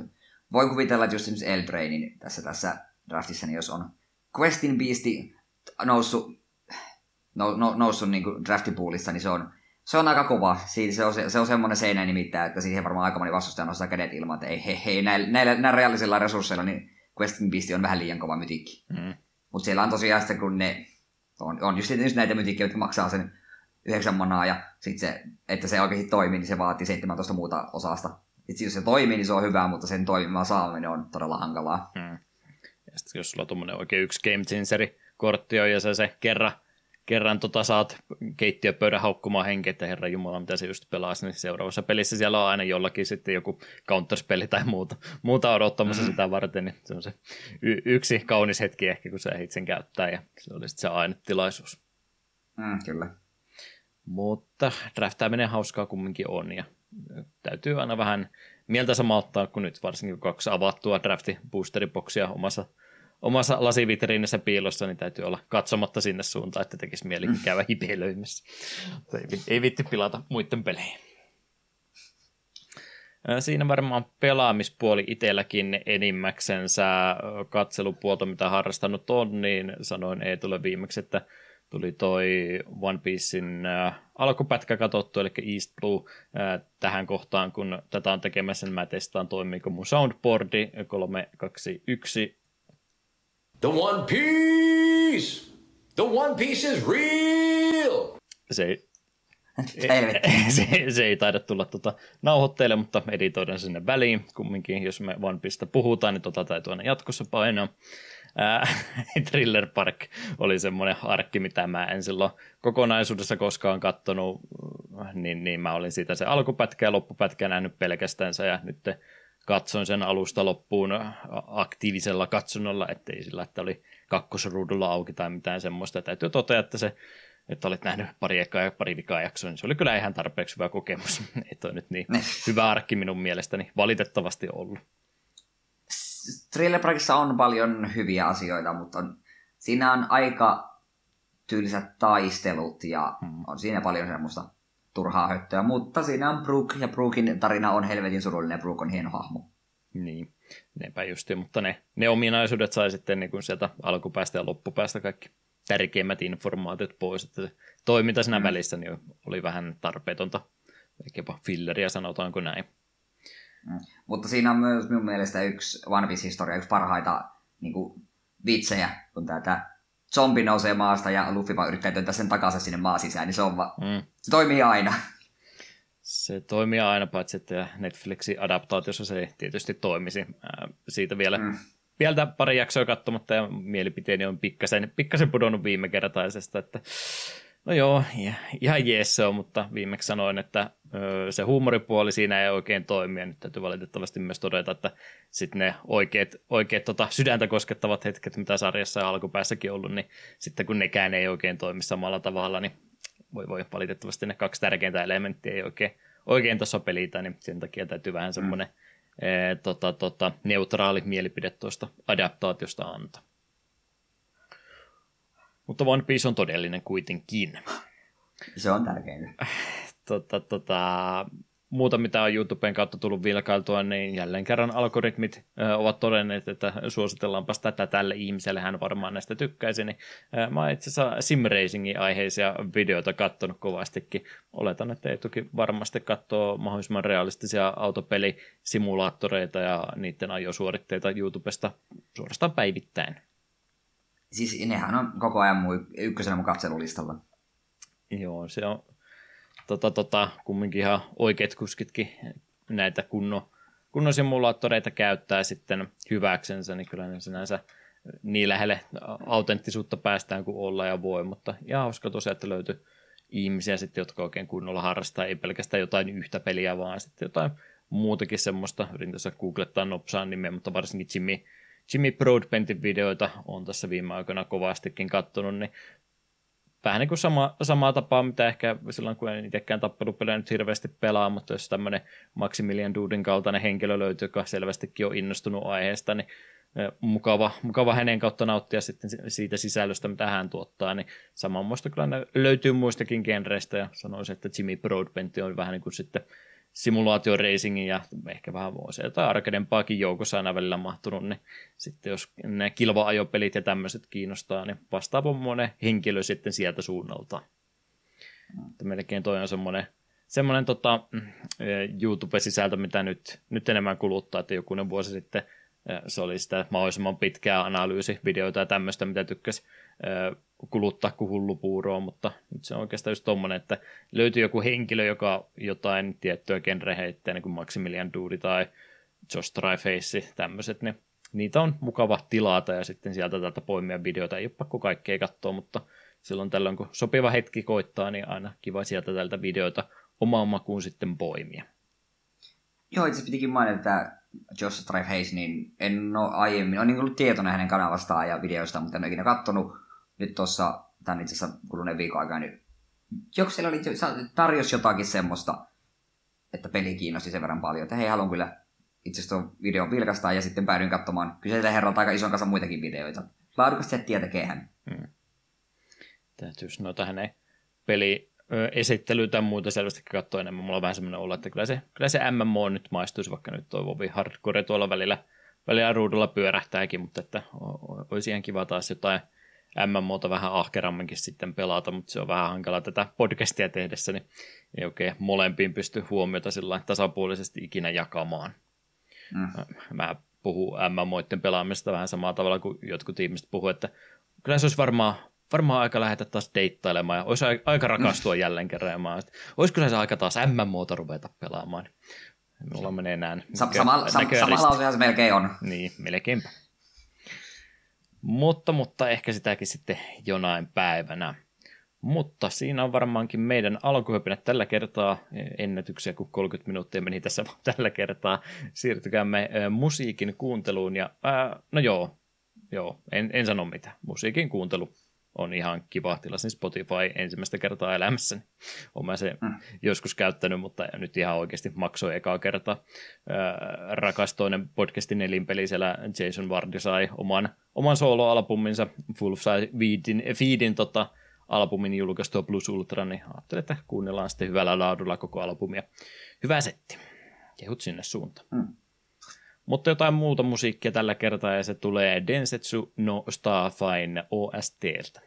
voin kuvitella, että just esimerkiksi Eldrainin tässä draftissa, niin jos on Questin Beasti noussut niin kuin draftipoolissa, niin se on aika kova. Se on semmoinen seinä nimittäin, että siihen varmaan aika moni vastustaja nostaa kädet ilman, että ei näillä reaalisilla resursseilla, niin Questin Beasti on vähän liian kova mytikki. Mm. Mutta siellä on tosiaan sitten, kun ne on just näitä mytikkiä, jotka maksaa sen 9 manaa, ja sitten se, että se oikeasti toimii, niin se vaatii 17 muuta osasta. Itse jos se toimii, niin se on hyvä, mutta sen toimimaan saaminen on todella hankalaa. Hmm. Ja sitten jos sulla on tuommoinen oikein yksi Game Changer-kortti on, ja sä se kerran saat keittiöpöydän haukkumaan henkeä, että herra jumala, mitä se just pelasi, niin seuraavassa pelissä siellä on aina jollakin sitten joku counterspeli tai muuta odottamassa sitä varten, niin se on se yksi kaunis hetki ehkä, kun sä ehdit sen käyttää, ja se oli sitten se ainetilaisuus. Kyllä. Mutta draftaaminen hauskaa kumminkin on, ja täytyy aina vähän mieltä samauttaa, kun nyt varsinkin 2 avattua drafti-boosteriboksia omassa lasivitriinissä piilossa, niin täytyy olla katsomatta sinne suuntaan, että tekisi mieli käydä hipeilöimässä. Ei viitti pilata muiden pelejä. Siinä varmaan pelaamispuoli itselläkin enimmäksensä katselupuolta, mitä harrastanut on, niin sanoin ei tule viimeksi, että tuli toi One Piecein alkupätkä katsottu, eli East Blue tähän kohtaan, kun tätä on tekemässä, niin mä testaan toimiiko mun soundboardi. 3, 2, 1. The One Piece! The One Piece is real! Se ei taida tulla nauhoitteille, mutta editoidaan sinne väliin. Kumminkin, jos me One Piecesta puhutaan, niin täytyy aina jatkossa painaa. Thriller Park oli semmoinen arkki, mitä mä en silloin kokonaisuudessa koskaan katsonut, niin mä olin siitä se alkupätkä ja loppupätkä nähnyt pelkästänsä, ja nyt katsoin sen alusta loppuun aktiivisella katsonnalla, ettei sillä, että oli kakkosruudulla auki tai mitään semmoista. Täytyy totea, että se, että olet nähnyt pari vikaa jaksoa, niin se oli kyllä ihan tarpeeksi hyvä kokemus. Ei toi nyt niin hyvä arkki minun mielestäni valitettavasti ollut. Thriller Parkissa on paljon hyviä asioita, mutta siinä on aika tyyliset taistelut ja on siinä paljon semmoista turhaa höttöä, mutta siinä on Brook, ja Brookin tarina on helvetin surullinen, Brook on hieno hahmo. Niin, nepä justiin, mutta ne ominaisuudet sai sitten niin kuin sieltä alkupäästä ja loppupäästä kaikki tärkeimmät informaatiot pois, että se toiminta siinä välissä niin oli vähän tarpeetonta, jopa filleria sanotaanko näin. Mutta siinä on myös minun mielestä yksi One Piece-historia, yksi parhaita niin kuin, vitsejä, kun tämä zombi nousee maasta ja Luffy vaan yrittää työntää sen takaisin sinne maan sisään, niin se toimii aina. Se toimii aina, paitsi että Netflixin adaptaatiossa se tietysti toimisi. Siitä vielä pari jaksoa katsomatta ja mielipiteeni on pikkasen pudonnut viime kertaisesta, että no joo, ihan jees se on, mutta viimeksi sanoin, että se huumoripuoli siinä ei oikein toimi, ja nyt täytyy valitettavasti myös todeta, että sitten ne oikeat sydäntä koskettavat hetket, mitä sarjassa ja alkupäässäkin ollut, niin sitten kun nekään ei oikein toimi samalla tavalla, niin voi valitettavasti ne 2 tärkeintä elementtiä ei oikein tuossa pelitä, niin sen takia täytyy vähän semmoinen neutraali mielipide tuosta adaptaatiosta antaa. Mutta One Piece on todellinen kuitenkin. Se on tärkein. Muuta, mitä on YouTuben kautta tullut vilkailtua, niin jälleen kerran algoritmit ovat todenneet, että suositellaanpas tätä tälle ihmiselle, hän varmaan näistä tykkäisi. Niin, mä oon itse asiassa simracingin aiheisia videoita katsonut kovastikin. Oletan, että ei toki varmasti katsoo mahdollisimman realistisia autopelisimulaattoreita ja niiden ajosuoritteita YouTubesta suorastaan päivittäin. Siis nehän on koko ajan ykkösenä mun katselulistalla. Joo, se on kumminkin ihan oikeat kuskitkin näitä kunnon simulaattoreita käyttää sitten hyväksensä, niin kyllä ne sinänsä niin lähelle autenttisuutta päästään kuin olla ja voi, mutta ihan hauska tosiaan, että löytyi ihmisiä sitten, jotka oikein kunnolla harrastaa, ei pelkästään jotain yhtä peliä, vaan sitten jotain muutakin semmoista. Yritin tässä googlettaa nopsaan nimeä, mutta varsinkin Jimmy Broadbentin videoita on tässä viime aikoina kovastikin katsonut, niin vähän niin kuin samaa tapaa, mitä ehkä silloin, kun en itsekään tappelupelejä nyt hirveästi pelaa, mutta jos tämmöinen Maximilian Dudin kaltainen henkilö löytyy, joka selvästikin on innostunut aiheesta, niin mukava hänen kautta nauttia sitten siitä sisällöstä, mitä hän tuottaa, niin samanmoista kyllä ne löytyy muistakin genreistä, ja sanoisin, että Jimmy Broadbent on vähän niin kuin sitten simulaatioreisingin ja ehkä vähän vuosia jotain arcadempaakin joukossa aina välillä mahtunut, niin sitten jos nämä kilva-ajopelit ja tämmöiset kiinnostaa, niin vastaava monen henkilö sitten sieltä suunnaltaan. Että melkein toi on semmoinen YouTube-sisältö, mitä nyt enemmän kuluttaa, että jokunen vuosi sitten se oli sitä mahdollisimman pitkää analyysivideoita ja tämmöistä, mitä tykkäsi kuluttaa kuin hullupuuroa, mutta nyt se on oikeastaan just tommoinen, että löytyy joku henkilö, joka jotain tiettyä genreä heittää, niin kuin Maximilian Dude tai Josh Dryface, tämmöiset, niin niitä on mukava tilata ja sitten sieltä täältä poimia videoita, ei ole pakko kaikkea katsoa, mutta silloin tällöin, kun sopiva hetki koittaa, niin aina kiva sieltä tältä videoita omaan makuun sitten poimia. Joo, itse pitikin mainita Josh Dryface, niin en ole aiemmin, olen ollut tietoinen hänen kanavastaan ja videoistaan, mutta en ole ikinä katsonut. Nyt tuossa, tämän itse asiassa kuluneen viikon aikaa, niin joku siellä oli, tarjosi jotakin semmoista, että peli kiinnosti sen verran paljon, että hei, haluan kyllä itse asiassa tuon videon vilkaistaan, ja sitten päädyin katsomaan kyseisellä herralta aika ison kanssa muitakin videoita. Laadukasta settiä tekee hän. Täytyisi noita hänen peliesittelyä tai muuta selvästikin katsoa enemmän. Mulla on vähän semmoinen olla, että kyllä se MMO nyt maistuisi, vaikka nyt tuo Vovi Hardcore tuolla välillä ruudulla pyörähtääkin, mutta että olisi ihan kiva taas jotain MMOta vähän ahkeramminkin sitten pelata, mutta se on vähän hankalaa tätä podcastia tehdessä, niin ei oikein molempiin pysty huomiota sillä tasapuolisesti ikinä jakamaan. Mä puhun MMOiden pelaamisesta vähän samalla tavalla kuin jotkut ihmiset puhuu, että kyllä se olisi varmaan aika lähteä taas deittailemaan ja olisi aika rakastua jälleen kerran. Olisiko se aika taas MMOta ruveta pelaamaan? Mulla menee näin. Samalla osahan se melkein on. Niin, melkeinpä. Mutta ehkä sitäkin sitten jonain päivänä. Mutta siinä on varmaankin meidän alkuhypinät tällä kertaa. Ennätyksiä, kun 30 minuuttia meni tässä tällä kertaa. Siirtykäämme musiikin kuunteluun. Ja, en sano mitään. Musiikin kuuntelu on ihan kiva. Tilasin Spotify ensimmäistä kertaa elämässäni. Olen se joskus käyttänyt, mutta nyt ihan oikeasti maksoi ekaa kertaa. Rakas toinen podcastin elinpeli, siellä Jason Vardy sai oman solo-albuminsa, Wolf sai Feedin albumin julkaistua Plus Ultra, niin ajattelin, että kuunnellaan sitten hyvällä laadulla koko albumia. Hyvä setti. Kehut sinne suuntaan. Mutta jotain muuta musiikkia tällä kertaa, ja se tulee Densetsu no Stafyn OST:ltä.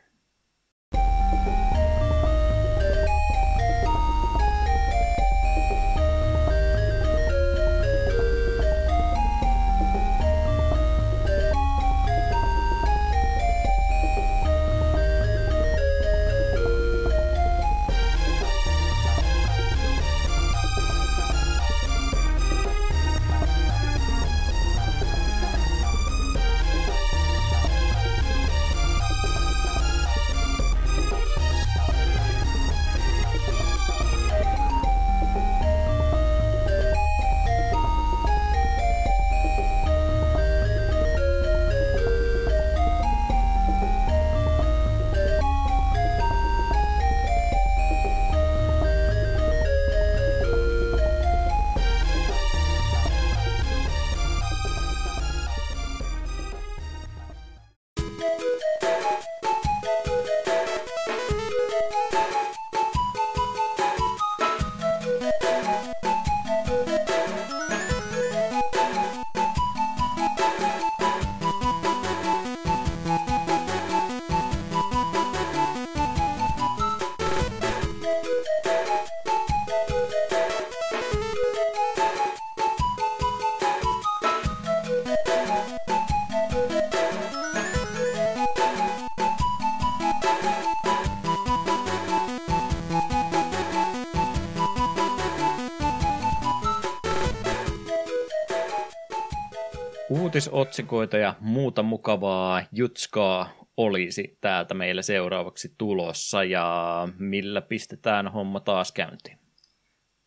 Uutisotsikoita ja muuta mukavaa jutskaa olisi täältä meillä seuraavaksi tulossa ja millä pistetään homma taas käyntiin.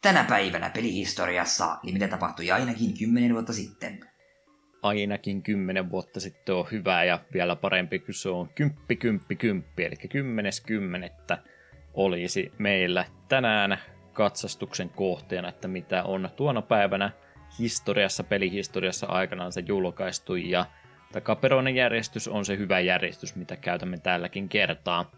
Tänä päivänä pelihistoriassa, eli mitä tapahtui ainakin 10 vuotta sitten. Ainakin 10 vuotta sitten on hyvä ja vielä parempi, kun se on 10-10-10, eli 10.10. olisi meillä tänään katsastuksen kohteena, että mitä on tuona päivänä historiassa, pelihistoriassa aikanaan se julkaistu ja takaperoinen järjestys on se hyvä järjestys, mitä käytämme tälläkin kertaa.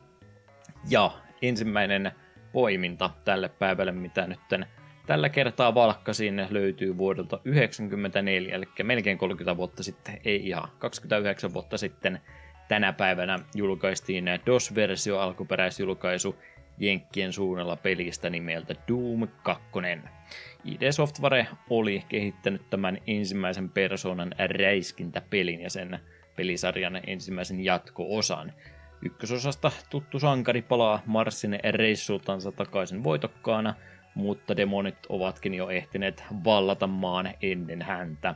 Ja ensimmäinen poiminta tälle päivälle, mitä nytten tällä kertaa valkkasin, löytyy vuodelta 1994, eli melkein 30 vuotta sitten, ei ihan, 29 vuotta sitten tänä päivänä julkaistiin DOS-versio, alkuperäisjulkaisu jenkkien suunnalla pelistä nimeltä Doom 2. ID Software oli kehittänyt tämän ensimmäisen persoonan räiskintäpelin ja sen pelisarjan ensimmäisen jatko-osan. Ykkösosasta tuttu sankari palaa Marsin reissultansa takaisin voitokkaana, mutta demonit ovatkin jo ehtineet vallata maan ennen häntä.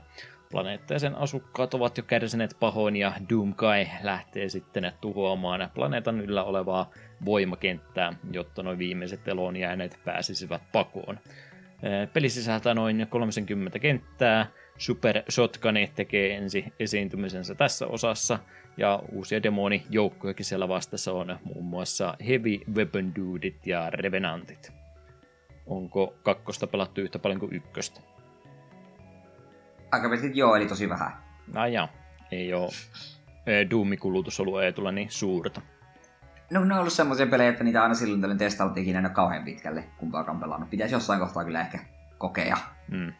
Planeetta ja sen asukkaat ovat jo kärsineet pahoin ja Doom Kai lähtee sitten tuhoamaan planeetan yllä olevaa voimakenttää, jotta nuo viimeiset eloon jääneet pääsisivät pakoon. Peli sisältää noin 30 kenttää. Super Shotguni tekee ensi esiintymisensä tässä osassa, ja uusia demonijoukkojakin siellä vastassa on muun muassa Heavy Weapon Dudeit ja Revenantit. Onko kakkosta pelattu yhtä paljon kuin ykköstä? Aika pitkälti joo, eli tosi vähän. Jaa, ei oo Doom-kulutus ollut Eetulla niin suurta. No ne on ollut semmoisia pelejä, että niitä aina silloin tällöin testailtiin ikinä kauhean pitkälle, kumpaakaan pelannut. Pitäisi jossain kohtaa kyllä ehkä kokea. Mm.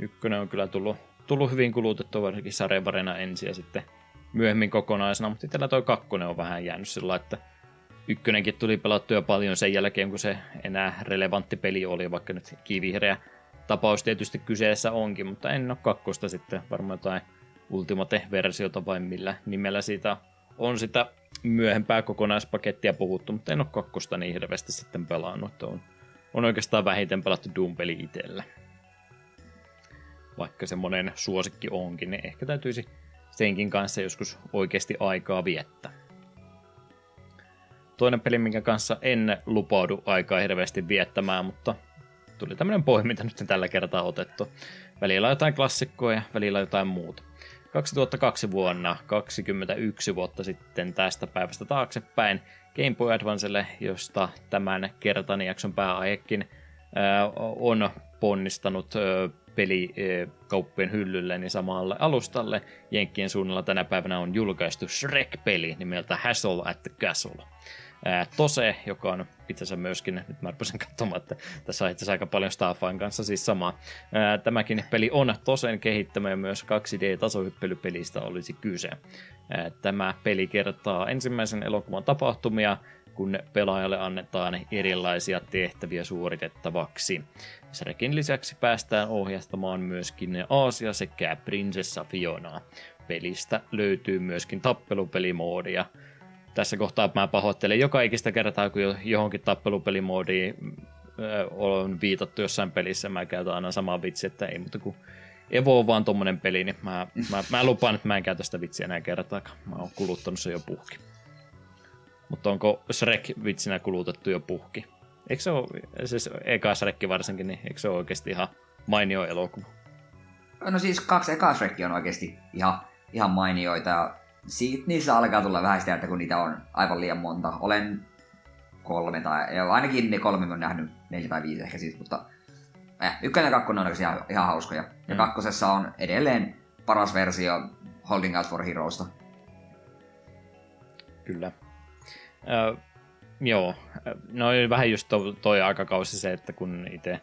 Ykkönen on kyllä tullut hyvin kulutettua, varsinkin sarjavarina ensin ja sitten myöhemmin kokonaisena, mutta itsellä toi kakkonen on vähän jäänyt sillä, että ykkönenkin tuli pelattua paljon sen jälkeen, kun se enää relevantti peli oli, vaikka nyt kivihreä tapaus tietysti kyseessä onkin, mutta en ole kakkosta sitten varmaan jotain Ultimate-versiota vai millä nimellä siitä on sitä myöhempää kokonaispakettia puhuttu, mutta en ole kakkosta niin hirveästi sitten pelannut, on oikeastaan vähiten pelattu Doom-peli itsellä. Vaikka semmoinen suosikki onkin, niin ehkä täytyisi senkin kanssa joskus oikeasti aikaa viettää. Toinen peli, minkä kanssa en lupaudu aikaa hirveästi viettämään, mutta tuli tämmöinen poiminta nyt tällä kertaa otettu. Välillä jotain klassikkoa ja välillä jotain muuta. 2002 vuonna, 21 vuotta sitten tästä päivästä taaksepäin Game Boy Advancelle, josta tämän kertan jakson pääaihekin on ponnistanut pelikauppojen hyllylle, niin samalle alustalle jenkkien suunnalla tänä päivänä on julkaistu Shrek-peli nimeltä Hassle at the Castle. Tose, joka on itse asiassa myöskin, nyt mä rupesin katsomaan, että tässä on itse asiassa aika paljon Starfyn kanssa siis samaa. Tämäkin peli on Tosen kehittämä ja myös 2D-tasohyppelypelistä olisi kyse. Tämä peli kertaa ensimmäisen elokuvan tapahtumia, kun pelaajalle annetaan erilaisia tehtäviä suoritettavaksi. Shrekin lisäksi päästään ohjastamaan myöskin Aasia sekä prinsessa Fionaa. Pelistä löytyy myöskin tappelupelimoodia. Tässä kohtaa mä pahoittelen joka ikistä kertaa, kun johonkin tappelupelimodiin on viitattu jossain pelissä. Mä käytän aina samaa vitsiä, että ei muuta kuin Evo on vaan tommonen peli, niin mä lupaan, että mä en käytä sitä vitsiä enää kertaakaan. Mä oon kuluttanut sen jo puhki. Mutta onko Shrek-vitsinä kulutettu jo puhki? Eikö se ole, siis eka Shrekki varsinkin, niin eikö se ole oikeasti ihan mainio elokuva? No siis kaksi eka Shrekki on oikeasti ihan mainioita ja siitä niissä alkaa tulla vähän sitä, että kun niitä on aivan liian monta. Olen kolme tai ainakin ne kolme on nähnyt, 4 tai 5 ehkä siis, mutta ykkönen ja kakkonen on oikeasti ihan hauskoja. Ja kakkosessa on edelleen paras versio Holding Out for Heroesta. Kyllä. Joo, no vähän just toi aikakausi se, että kun itse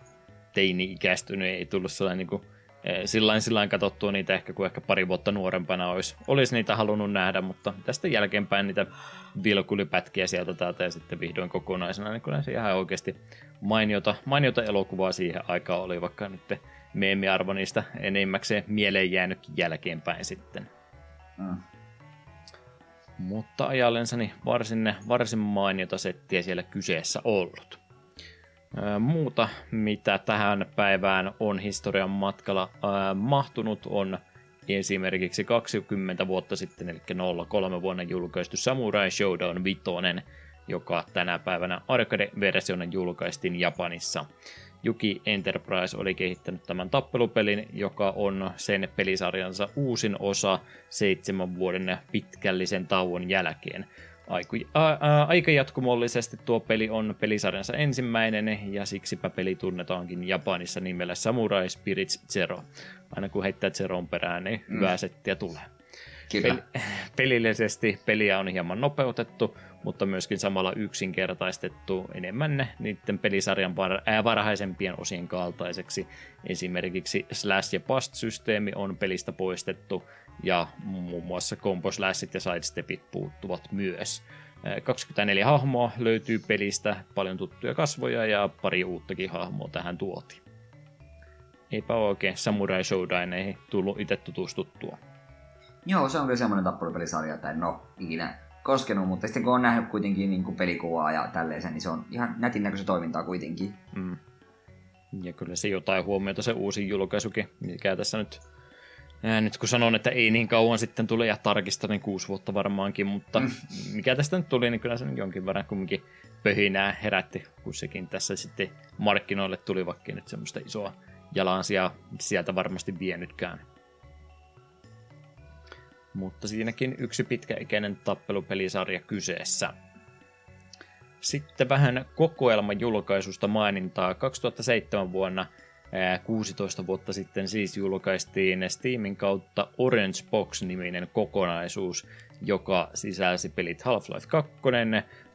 teini-ikäistynyt ei tullut sellainen niin kuin, sillain katsottua niitä ehkä, kun ehkä pari vuotta nuorempana olisi niitä halunnut nähdä, mutta tästä jälkeenpäin niitä vilkulipätkiä sieltä täältä ja sitten vihdoin kokonaisena, niin kyllä se ihan oikeasti mainiota elokuvaa siihen aikaan oli, vaikka nyt meemiarvo niistä enimmäkseen mieleen jäänytkin jälkeenpäin sitten. Mutta ajallensa niin varsin mainiota settiä siellä kyseessä ollut. Muuta, mitä tähän päivään on historian matkalla mahtunut, on esimerkiksi 20 vuotta sitten, eli 03 vuonna julkaistu Samurai Shodown V, joka tänä päivänä arcade-versiona julkaistiin Japanissa. Yuki Enterprise oli kehittänyt tämän tappelupelin, joka on sen pelisarjansa uusin osa 7 vuoden pitkällisen tauon jälkeen. Aikajatkumollisesti tuo peli on pelisarjansa ensimmäinen, ja siksipä peli tunnetaankin Japanissa nimellä Samurai Spirits Zero. Aina kun heittää Zeron perään, niin hyvää settiä tulee. Pelillisesti peliä on hieman nopeutettu, mutta myöskin samalla yksinkertaistettu enemmän niiden pelisarjan varhaisempien osien kaltaiseksi. Esimerkiksi slash ja past-systeemi on pelistä poistettu, ja muun muassa komboslashit ja sidestepit puuttuvat myös. 24 hahmoa löytyy pelistä, paljon tuttuja kasvoja ja pari uuttakin hahmoa tähän tuotiin. Eipä oikein Samurai Showdowneihin tullut itse tutustuttua. Joo, se on kyllä semmoinen tappelupelisarja, että en ole ikinä koskenut, mutta sitten kun on nähnyt kuitenkin niin kuin pelikuvaa ja tälleisen, niin se on ihan nätin näköistä toimintaa kuitenkin. Mm. Ja kyllä se jotain huomiota se uusi julkaisukin, mikä tässä nyt kun sanon, että ei niin kauan sitten tuli ja tarkista, niin 6 vuotta varmaankin, mutta mikä tästä nyt tuli, niin kyllä se jonkin verran kumminkin pöhinää herätti, kun sekin tässä sitten markkinoille tuli, vaikka nyt semmoista isoa jalansijaa sieltä varmasti vienytkään. Mutta siinäkin yksi pitkäikäinen tappelupelisarja kyseessä. Sitten vähän kokoelman julkaisusta mainintaa. 2007 vuonna, 16 vuotta sitten siis, julkaistiin Steamin kautta Orange Box-niminen kokonaisuus, joka sisälsi pelit Half-Life 2,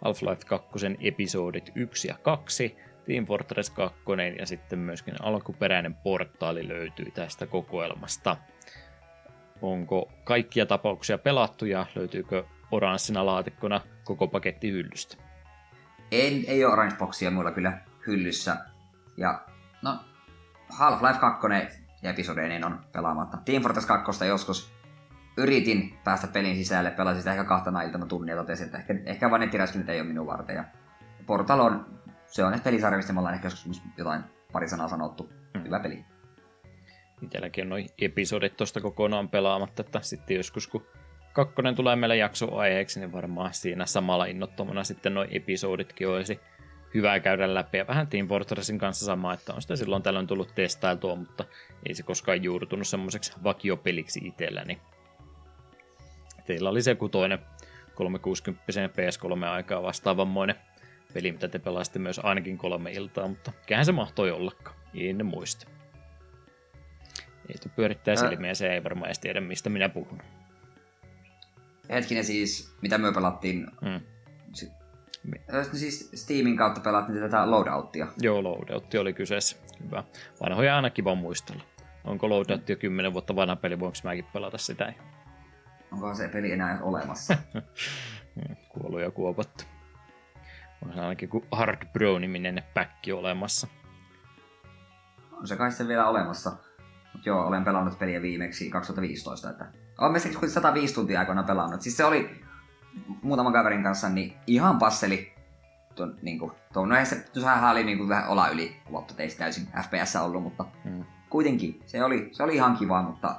Half-Life 2 episodit 1 ja 2, Team Fortress 2 ja sitten myöskin alkuperäinen Portaali löytyi tästä kokoelmasta. Onko kaikkia tapauksia pelattu ja löytyykö oranssina laatikkona koko paketti hyllystä? Ei ole Orange-boksia mulla kyllä hyllyssä. Ja no, Half-Life 2 ja episodeineen on pelaamatta. Team Fortress 2 joskus yritin päästä pelin sisälle, pelasin sitä ehkä 2 iltana tunnia, totesin, että ehkä vain ne tiräskynyt ei ole minun varten. Ja Portal on, se on pelisarja, mistä me ollaan ehkä joskus jotain pari sanaa sanottu. Hyvä peli. Itselläkin on noi episodit tuosta kokonaan pelaamatta, että sitten joskus kun 2 tulee meillä jaksoaiheeksi, niin varmaan siinä samalla innottomana sitten noi episoditkin olisi hyvä käydä läpi. Ja vähän Team Fortressin kanssa sama, että on sitä silloin tällöin tullut testailtua, mutta ei se koskaan juurtunut semmoiseksi vakiopeliksi itselläni. Teillä oli se kutoinen 360 PS3-aikaa vastaavanmoinen peli, mitä te pelasitte myös ainakin 3 iltaa, mutta mikähän se mahtoi ollakaan, en muista. Ei pyörittää silmiä, se ei varmaan edes tiedä, mistä minä puhun. Hetkinen siis, mitä me pelattiin? Siis Steamin kautta pelattiin tätä loadouttia. Joo, loadoutti oli kyseessä. Hyvä. Vanhoja aina kiva muistella. Onko loadout jo 10 vuotta vanha peli, voinko mäkin pelata sitä? Onko se peli enää olemassa? Kuollu ja kuopattu. On se ainakin kuin Hard Bro-niminen päkki olemassa. On se kai se vielä olemassa. Joo, olen pelannut peliä viimeksi 2015, että olen myös 105 tuntia aikoina pelannut. Siis se oli muutaman kaverin kanssa niin ihan passeli. No eihän se oli niin kuin vähän ola yli kuvattu, ei se täysin FPS ollut, mutta kuitenkin se oli ihan kiva, mutta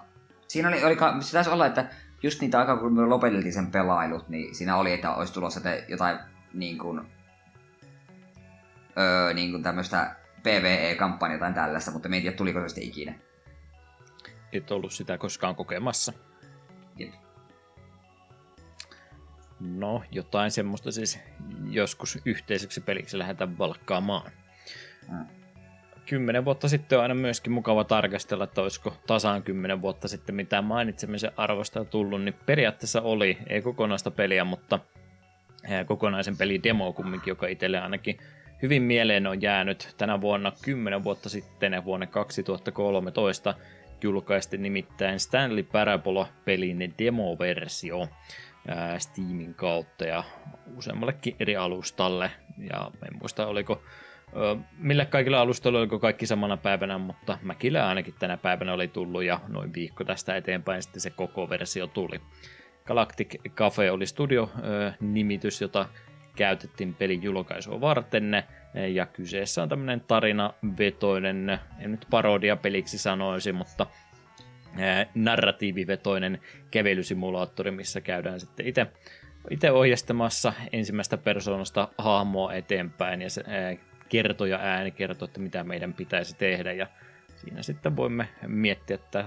siinä oli se taisi olla, että just niitä aikaa kun me lopeteltiin sen pelailut, niin siinä oli, että olisi tulossa jotain niin kuin tämmöistä PvE-kampanjaa tai tällaista, mutta me ei tiedä tuliko se sitten ikinä. Et ollut sitä koskaan kokemassa. Jep. No, jotain semmoista siis joskus yhteiseksi peliksi lähdetään valkkaamaan. 10 vuotta sitten on aina myöskin mukava tarkastella, että olisiko tasan 10 vuotta sitten mitään mainitsemisen arvosta tullut, niin periaatteessa oli, ei kokonaista peliä, mutta kokonaisen pelidemo kumminkin, joka itselle ainakin hyvin mieleen on jäänyt. Tänä vuonna 10 vuotta sitten, vuonna 2013, julkaistiin nimittäin Stanley Parable-pelin demoversio Steamin kautta ja useammallekin eri alustalle. Ja en muista, oliko millä kaikilla alustoilla, oliko kaikki samana päivänä, mutta Mäkillä ainakin tänä päivänä oli tullut ja noin viikko tästä eteenpäin sitten se koko versio tuli. Galactic Cafe oli studio-nimitys, jota käytettiin pelin julkaisua varten, ja kyseessä on tämmöinen tarinavetoinen, en nyt parodia peliksi sanoisi, mutta narratiivivetoinen kävelysimulaattori, missä käydään sitten itse ohjastamassa ensimmäistä persoonasta hahmoa eteenpäin, ja se kertoja ääni kertoo, että mitä meidän pitäisi tehdä, ja siinä sitten voimme miettiä, että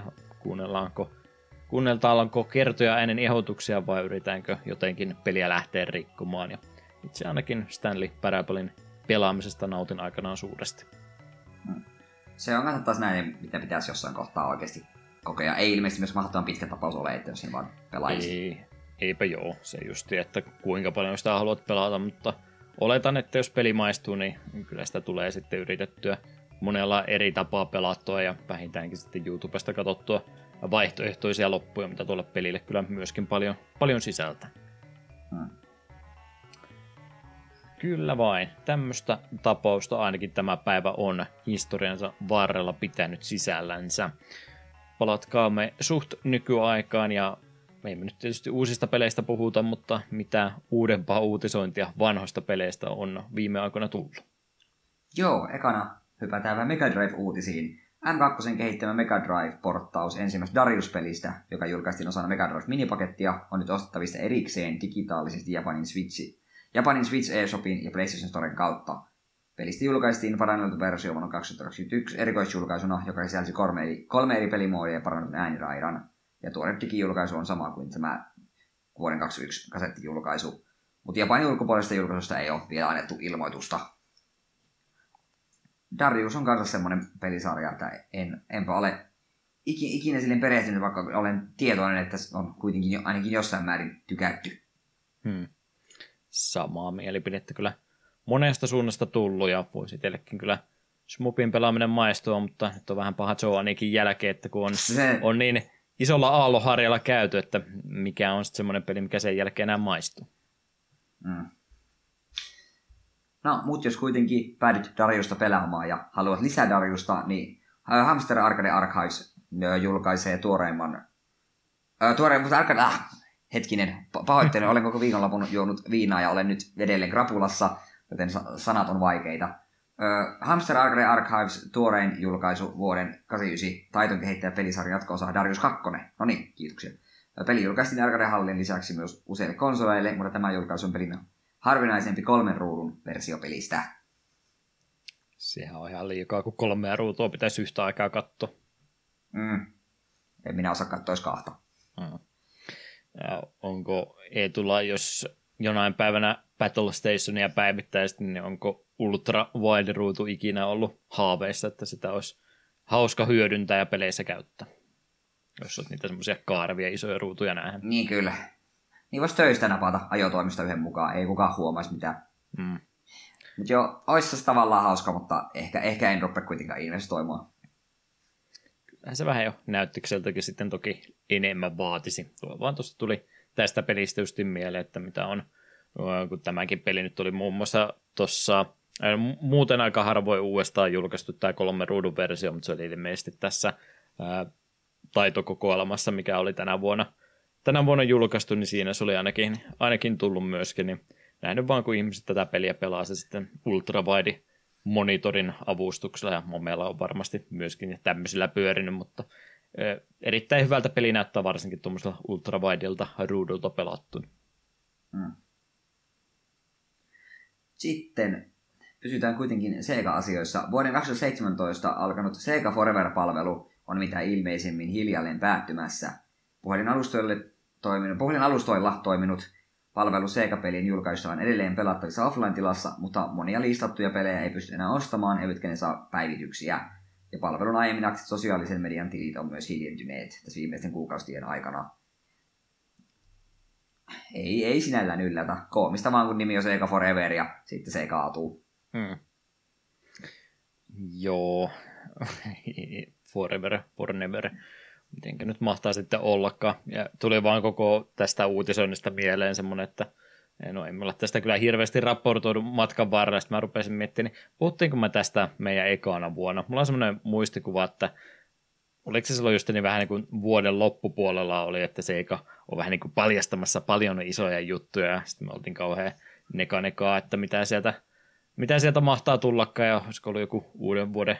kuunneltaanko kertoja äänen ehdotuksia vai yritetäänkö jotenkin peliä lähteä rikkomaan, ja itse ainakin Stanley Parablen pelaamisesta nautin aikanaan suuresti. Se on taas näin, mitä pitäisi jossain kohtaa oikeasti kokea. Ei ilmeisesti myös mahdottoman pitkä tapaus ole, että jos siinä vaan pelaisi. Eipä joo, se justi, että kuinka paljon sitä haluat pelata, mutta oletan, että jos peli maistuu, niin kyllä sitä tulee sitten yritettyä monella eri tapaa pelattua ja vähintäänkin sitten YouTubesta katsottua vaihtoehtoisia loppuja, mitä tuolle pelille kyllä myöskin paljon sisältää. Kyllä vain. Tämmöistä tapausta ainakin tämä päivä on historiansa varrella pitänyt sisällänsä. Palatkaamme suht nykyaikaan, ja me emme nyt tietysti uusista peleistä puhuta, mutta mitä uudempaa uutisointia vanhoista peleistä on viime aikoina tullut. Joo, ekana hypätään vähän Mega Drive-uutisiin. M2 kehittämä Mega Drive-porttaus ensimmäistä Darius-pelistä, joka julkaistiin osana Mega Drive-minipakettia, on nyt ostettavissa erikseen digitaalisesti Japanin Switch eShopin ja PlayStation Storen kautta. Pelistä julkaistiin paranneltu versio vuonna 2021 erikoisjulkaisuna, joka sisälsi kolme eri pelimoodia ja paranneltu ääniraidan. Ja tuore digijulkaisu on sama kuin tämä vuoden 2021 kasettijulkaisu. Mutta Japanin ulkopuolista julkaisusta ei ole vielä annettu ilmoitusta. Darius on kanssa semmoinen pelisarja, että enpä ole ikinä silleen perehtynyt, vaikka olen tietoinen, että on kuitenkin ainakin jossain määrin tykätty. Samaa mielipidettä kyllä monesta suunnasta tullut, ja voisi teillekin kyllä Smupin pelaaminen maistua, mutta nyt on vähän paha show ainakin jälkeen, että kun on niin isolla aalloharjalla käyty, että mikä on sitten semmoinen peli, mikä sen jälkeen enää maistuu. No, mut jos kuitenkin päädyt Dariusta pelaamaan ja haluat lisää Dariusta, niin Hamster Arcade Archives julkaisee pahoittelen, olen koko viikonlopun juonut viinaa ja olen nyt edelleen krapulassa, joten sanat on vaikeita. Hamster Arcade Archives, tuorein julkaisu vuoden 1989, taiton kehittäjä pelisarjan jatko-osa Darius 2. No niin, kiitoksia. Peli julkaistiin Arcade Hallin lisäksi myös useille konsoleille, mutta tämä julkaisu on pelin harvinaisempi 3 ruudun versio pelistä. Sehän on ihan liikaa, kun 3 ruutua pitäisi yhtä aikaa katsoa. En minä osaa katsoa 2. Ja onko Eetula, jos jonain päivänä Battle Stationia päivittäisi, niin onko Ultra Wide-ruutu ikinä ollut haaveissa, että sitä olisi hauska hyödyntää ja peleissä käyttää? Jos on niitä semmoisia kaarevia isoja ruutuja nähdä. Niin kyllä. Niin voisi töistä napata ajotoimista yhden mukaan, ei kukaan huomaisi mitään. Mutta joo, olisi se tavallaan hauska, mutta ehkä en rupea kuitenkaan investoimaan. Se vähän jo näyttikseltäkin sitten toki enemmän vaatisi. Tuo vaan tuosta tuli tästä pelistä just mieleen, että mitä on, kun tämäkin peli nyt oli muun muassa tuossa, muuten aika harvoin uudestaan julkaistu tämä 3 ruudun versio, mutta se oli ilmeisesti tässä taitokokoelmassa, mikä oli tänä vuonna julkaistu, niin siinä se oli ainakin tullut myöskin, niin nähnyt vaan kun ihmiset tätä peliä pelaa se sitten ultrawide monitorin avustuksella, ja Momella on varmasti myöskin tämmöisillä pyörinyt, mutta erittäin hyvältä peli näyttää varsinkin tuommoisella ultrawidelta ruudulta pelattuna. Sitten pysytään kuitenkin Sega-asioissa. Vuoden 2017 alkanut Sega Forever-palvelu on mitä ilmeisemmin hiljalleen päättymässä. Puhelinalustoilla toiminut palvelu Sega-pelin julkaisusta on edelleen pelattavissa offline-tilassa, mutta monia listattuja pelejä ei pysty enää ostamaan, eivätkä ne saa päivityksiä. Ja palvelun aiemmin aktiiviset sosiaalisen median tilit on myös hiljentyneet tässä viimeisten kuukausien aikana. Ei sinällään yllätä. Koomista vaan, kun nimi on Sega Forever ja sitten se kaatuu. Joo. Forever. Mitenkä nyt mahtaa sitten ollakaan. Ja tuli vaan koko tästä uutisoinnista mieleen semmoinen, että no ei me olla tästä kyllä hirveästi raportoidu matkan varrella. Sitten mä rupesin miettimään, niin puhuttiinko mä tästä meidän ekana vuonna. Mulla on semmoinen muistikuva, että oliko se silloin just niin vähän niin kuin vuoden loppupuolella oli, että se eka on vähän niin kuin paljastamassa paljon isoja juttuja. Ja sitten me oltiin kauhean nekanekaa, että mitä sieltä mahtaa tullakaan. Ja olisiko ollut joku uuden vuoden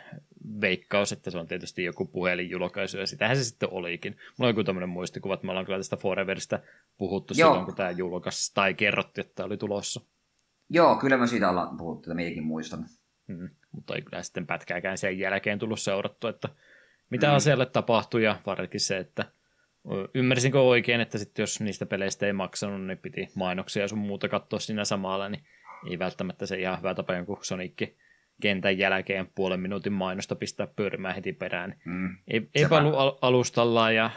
veikkaus, että se on tietysti joku puhelinjulkaisu, ja sitähän se sitten olikin. Mulla on joku tämmöinen muistikuva, että me ollaan kyllä tästä Foreverista puhuttu silloin, kun tämä julkaisi, tai kerrottiin, että tämä oli tulossa. Joo, kyllä me siitä ollaan puhuttu, että minäkin muistan. Mutta ei kyllä sitten pätkääkään sen jälkeen tullut seurattu, että mitä asialle tapahtui, ja varsinkin se, että ymmärsinkö oikein, että sitten jos niistä peleistä ei maksanut, niin piti mainoksia ja sun muuta katsoa siinä samalla, niin ei välttämättä se ihan hyvä tapa jonkun Sonic-kentän jälkeen puolen minuutin mainosta pistää pyörimään heti perään. Ei ollut alustallaan ja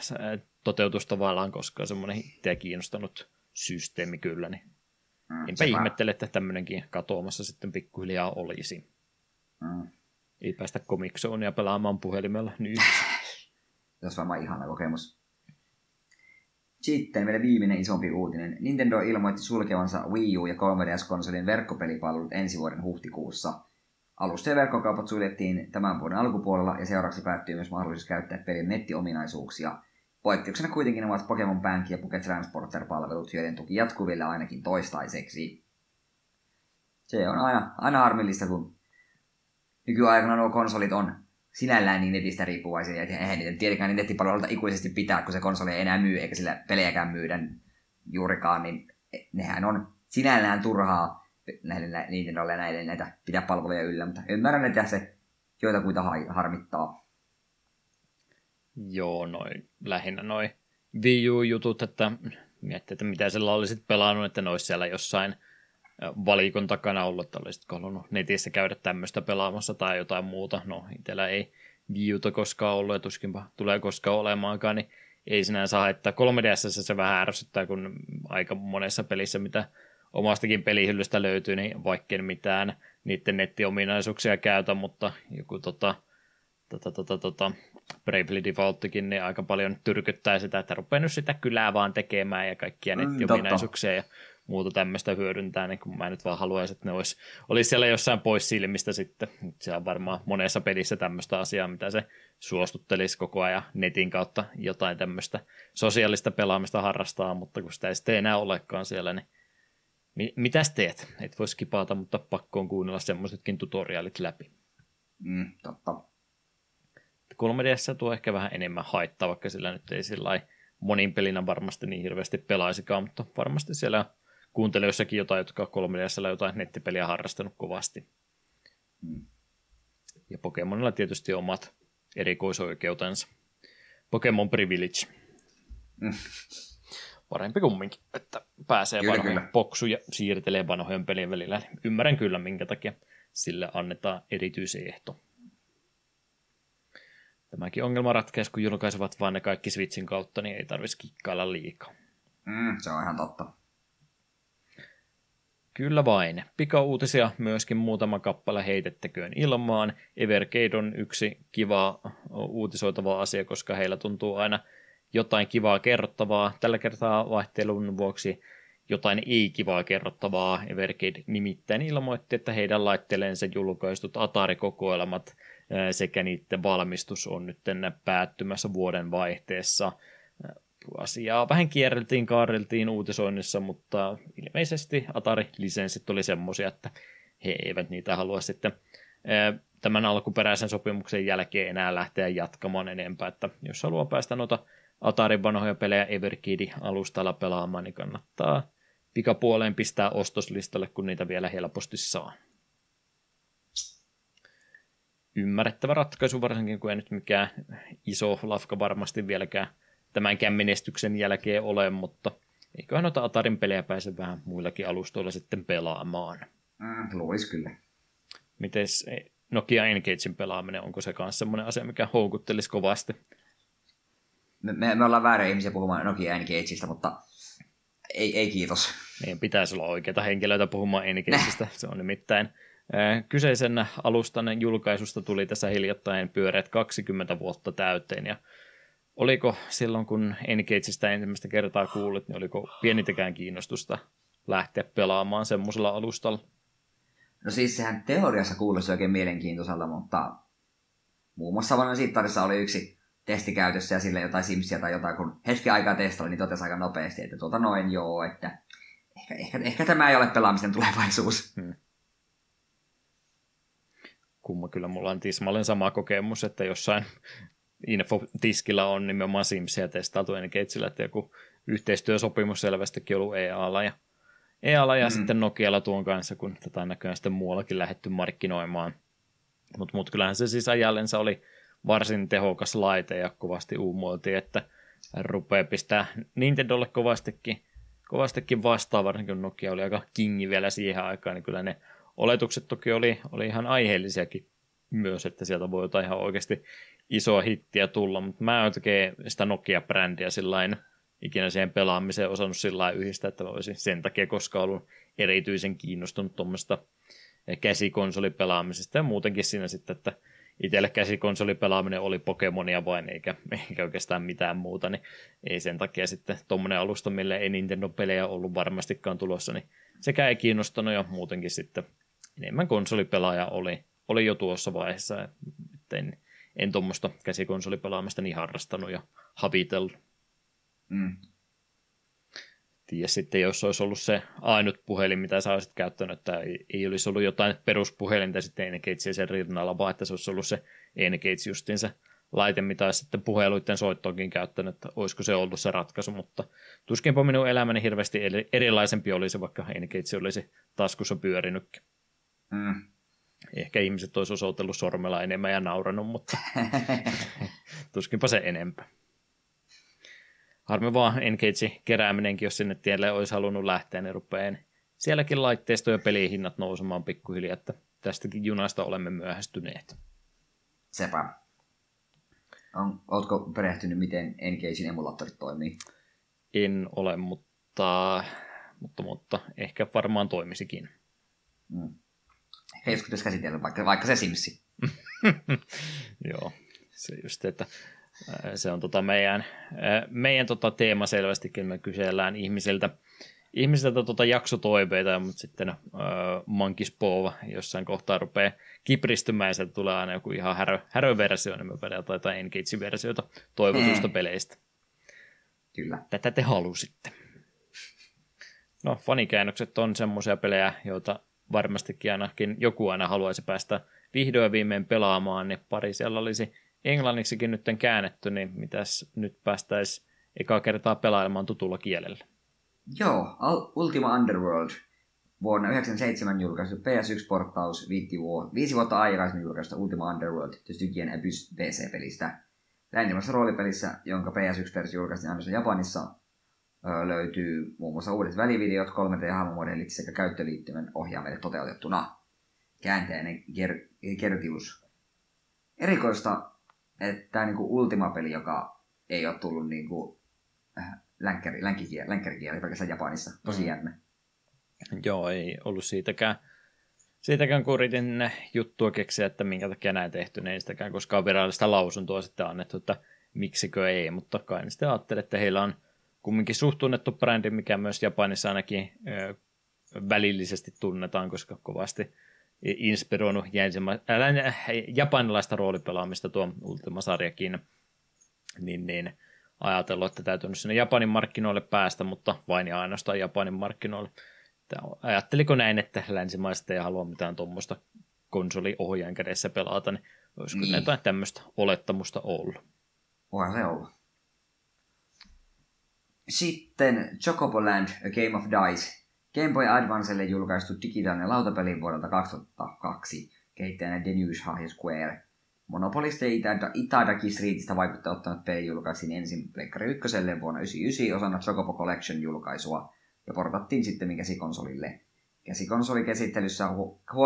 toteutus tavallaan koskaan semmoinen itseä kiinnostanut systeemi kyllä, niin enpä ihmettele, että tämmöinenkin katoamassa sitten pikkuhiljaa olisi. Ei päästä Comic Zonea pelaamaan puhelimella nyt. Tässä on varmaan ihana kokemus. Sitten vielä viimeinen isompi uutinen. Nintendo ilmoitti sulkevansa Wii U- ja 3DS-konsolin verkkopelipalvelut ensi vuoden huhtikuussa. Alusta ja verkkokaupat suljettiin tämän vuoden alkupuolella ja seuraavaksi päättyi myös mahdollisuus käyttää pelin nettiominaisuuksia. Poikkeuksena kuitenkin ovat Pokémon Bank ja Pocket Transporter-palvelut, joiden tuki jatkuville ainakin toistaiseksi. Se on aina harmillista, kun nykyaikana nuo konsolit on sinällään niin netistä riippuvaisia, ja eihän niitä tietenkään niin nettipalveluilta ikuisesti pitää, kun se konsoli ei enää myy, eikä sillä pelejäkään myydä juurikaan, niin nehän on sinällään turhaa Nintendolle ja näille näitä pitää palveluja yllä, mutta ymmärrän, että se joitakuita harmittaa. Joo, lähinnä noin Wii U-jutut, että miettii, että mitä sillä olisit pelannut, että ne olisi siellä jossain valikon takana ollut, että olisitko halunnut netissä käydä tämmöistä pelaamassa tai jotain muuta. No, itsellä ei Wii Uta koskaan ollut ja tuskinpa tulee koskaan olemaankaan, niin ei sinänsä haittaa. 3DS:ssä se vähän ärsyttää, kun aika monessa pelissä, mitä omastakin pelihyllystä löytyy, niin vaikkei mitään niiden nettiominaisuuksia käytä, mutta joku Bravely Defaulttikin, niin aika paljon tyrkyttää sitä, että rupeaa nyt sitä kylää vaan tekemään ja kaikkia nettiominaisuuksia ja muuta tämmöistä hyödyntää, niin kun mä nyt vaan haluaisin, että ne olisi siellä jossain pois silmistä sitten. Se on varmaan monessa pelissä tämmöistä asiaa, mitä se suostuttelisi koko ajan netin kautta jotain tämmöistä sosiaalista pelaamista harrastaa, mutta kun sitä ei sitten enää olekaan siellä, niin mitäs teet? Et voisi kipata, mutta pakko on kuunnella semmoisetkin tutoriaalit läpi. Totta. 3DS:ssä tuo ehkä vähän enemmän haittaa, vaikka sillä nyt ei sillä monin pelinä varmasti niin hirveästi pelaisikaan, mutta varmasti siellä kuuntelijoissakin jotain, jotka on 3DS:llä jotain nettipeliä harrastanut kovasti. Ja Pokemonilla tietysti omat erikoisoikeutensa. Pokemon Privilege. Parempi kumminkin, että pääsee vanhojen poksuun ja siirtelee vanhojen pelien välillä. Ymmärrän kyllä, minkä takia sille annetaan erityisehto. Tämäkin ongelma ratkaisi, kun julkaisevat vain ne kaikki Switchin kautta, niin ei tarvitsisi kikkailla liikaa. Se on ihan totta. Kyllä vain. Pikauutisia myöskin muutama kappale heitettäköön ilmaan. Evercade on yksi kiva uutisoitava asia, koska heillä tuntuu aina jotain kivaa kerrottavaa. Tällä kertaa vaihtelun vuoksi jotain ei-kivaa kerrottavaa. Evercade nimittäin ilmoitti, että heidän laitteellensa julkaistut Atari-kokoelmat sekä niiden valmistus on nyt päättymässä vuoden vaihteessa. Asiaa vähän kaareltiin uutisoinnissa, mutta ilmeisesti Atari-lisenssit oli semmoisia, että he eivät niitä halua sitten tämän alkuperäisen sopimuksen jälkeen enää lähteä jatkamaan enempää. Että jos haluaa päästä noita Atarin vanhoja pelejä Everkid-alustalla pelaamaan, niin kannattaa pikapuoleen pistää ostoslistalle, kun niitä vielä helposti saa. Ymmärrettävä ratkaisu, varsinkin kun ei nyt mikään iso lafka varmasti vieläkään tämänkään menestyksen jälkeen ole, mutta eiköhän noita Atarin pelejä pääse vähän muillakin alustoilla sitten pelaamaan. Luulisi kyllä. Mites Nokia Engagein pelaaminen, onko se myös semmoinen asia, mikä houkuttelisi kovasti? Me ollaan väärä ihmisiä puhumaan Nokia Engageista, mutta ei kiitos. Meidän pitäisi olla oikeita henkilöitä puhumaan Engageista, se on nimittäin... Kyseisen alustan julkaisusta tuli tässä hiljattain pyöreät 20 vuotta täyteen, ja oliko silloin, kun Engageista ensimmäistä kertaa kuulit, niin oliko pienintäkään kiinnostusta lähteä pelaamaan semmoisella alustalla? No siis sehän teoriassa kuulosti oikein mielenkiintoiselta, mutta muun muassa Vanhan Sittarissa oli yksi testi käytössä, ja sille jotain Simsia tai jotain, kun hetken aikaa testaili, niin totesi aika nopeasti, että että ehkä tämä ei ole pelaamisen tulevaisuus. Kumma kyllä mulla on tismalleen sama kokemus, että jossain infotiskillä on nimenomaan Simsia testailtu Engageillä, että joku yhteistyösopimus selvästikin ollut EA-ala ja sitten Nokialla tuon kanssa, kun tätä näköjään sitten muuallakin lähdetty markkinoimaan. Mutta kyllähän se siis ajallensa oli varsin tehokas laite ja kovasti uumoiltiin, että rupeaa pistää Nintendolle kovastikin vastaan, varsinkin kun Nokia oli aika kingi vielä siihen aikaan, niin kyllä ne oletukset toki oli ihan aiheellisiakin myös, että sieltä voi jotain ihan oikeasti isoa hittiä tulla, mutta mä en jotenkin sitä Nokia-brändiä sillain ikinä siihen pelaamiseen osannut sillain yhdistää, että mä olisin sen takia koskaan ollut erityisen kiinnostunut tuommoista käsikonsolipelaamisesta ja muutenkin siinä sitten, että itselle käsikonsolipelaaminen oli Pokemonia vain, eikä oikeastaan mitään muuta, niin ei sen takia sitten tuommoinen alusta, millä ei Nintendo-pelejä ollut varmastikaan tulossa, niin sekä ei kiinnostanut ja muutenkin sitten enemmän konsolipelaaja oli jo tuossa vaiheessa, että en tuommoista käsikonsolipelaamista niin harrastanut ja havitellut. Ja sitten jos olisi ollut se ainut puhelin, mitä sä olisit käyttänyt, että ei olisi ollut jotain peruspuhelinta sitten Engagea sen rinnalla, vaan että se olisi ollut se Engage justiinsa laite, mitä olisi sitten puheluiden soittoonkin käyttänyt, että olisiko se ollut se ratkaisu, mutta tuskinpa minun elämäni hirveästi erilaisempi olisi, vaikka Engage olisi taskussa pyörinytkin. Ehkä ihmiset olisi osoitellut sormella enemmän ja nauranut, mutta tuskinpa se enempää. Harmi vaan Engage-kerääminenkin, jos sinne tielle olisi halunnut lähteä, niin rupeaa sielläkin laitteisto- ja pelihinnat nousemaan pikkuhiljaa, että tästäkin junasta olemme myöhästyneet. Sepä. Oletko perehtynyt, miten Engagein emulaattorit toimii? En ole, mutta ehkä varmaan toimisikin. Ehkä joskus pitäisi käsitellä, vaikka se Simsi. Joo, se just, että se on meidän teema selvästikin, me kysellään ihmisiltä jaksotoiveita, mutta sitten Mankispova jossain kohtaa rupeaa kipristymään ja sieltä tulee aina joku ihan häröversio, niin me vedetään jotain Engage-versioita toivotuista peleistä. Kyllä. Tätä te halusitte. No, fanikäännökset on semmoisia pelejä, joita varmastikin ainakin joku aina haluaisi päästä vihdoin viimein pelaamaan, niin pari siellä olisi englanniksikin nyt käännetty, niin mitäs nyt päästäisiin ekaa kertaa pelailemaan tutulla kielellä? Joo, Ultima Underworld, vuonna 1997 julkaistu PS1-porttaus, 5 vuotta aikaisemmin julkaistu Ultima Underworld, Tykien Abyss PC-pelistä. Länsimaisessa roolipelissä, jonka PS1-versio julkaistiin ainoastaan Japanissa, löytyy muun muassa uudet välivideot, 3D-hahmomodellit sekä käyttöliittymän ohjaamille toteutettuna. Käänteinen kertius. Erikoista, että tämä niinku Ultima-peli, joka ei ole tullut niinku länkkärikieli, pelkästään Japanissa. Tosi jännä. Joo, ei ollut siitäkään kun yritin juttua keksiä, että minkä takia näin tehty, niin ei sitäkään koskaan virallista lausuntoa sitten annettu, että miksikö ei, mutta kai niin sitten ajattelin, että heillä on kumminkin suht tunnettu brändi, mikä myös Japanissa ainakin välillisesti tunnetaan, koska kovasti inspiroinut japanilaista roolipelaamista tuo Ultima-sarjakin, niin ajatellut, että täytyy sinne Japanin markkinoille päästä, mutta vain ja ainoastaan Japanin markkinoille. Ajatteliko näin, että länsimaiset ei halua mitään tuommoista konsoliohjaajan kädessä pelata, niin olisiko jotain tämmöistä olettamusta ollut? Voihan se olla. Sitten Chocoboland, A Game of Dice. Game Boy Advancelle julkaistu digitaalinen lautapeli vuodelta 2002, kehittäjänä Denuge Hahja Square. Monopolista ja Itadaki Streetistä vaikuttaa ottanut peli julkaisiin ensin Pleikkari 1:lle vuonna 1999 osana Chocobo Collection-julkaisua ja portattiin sitten käsikonsolille.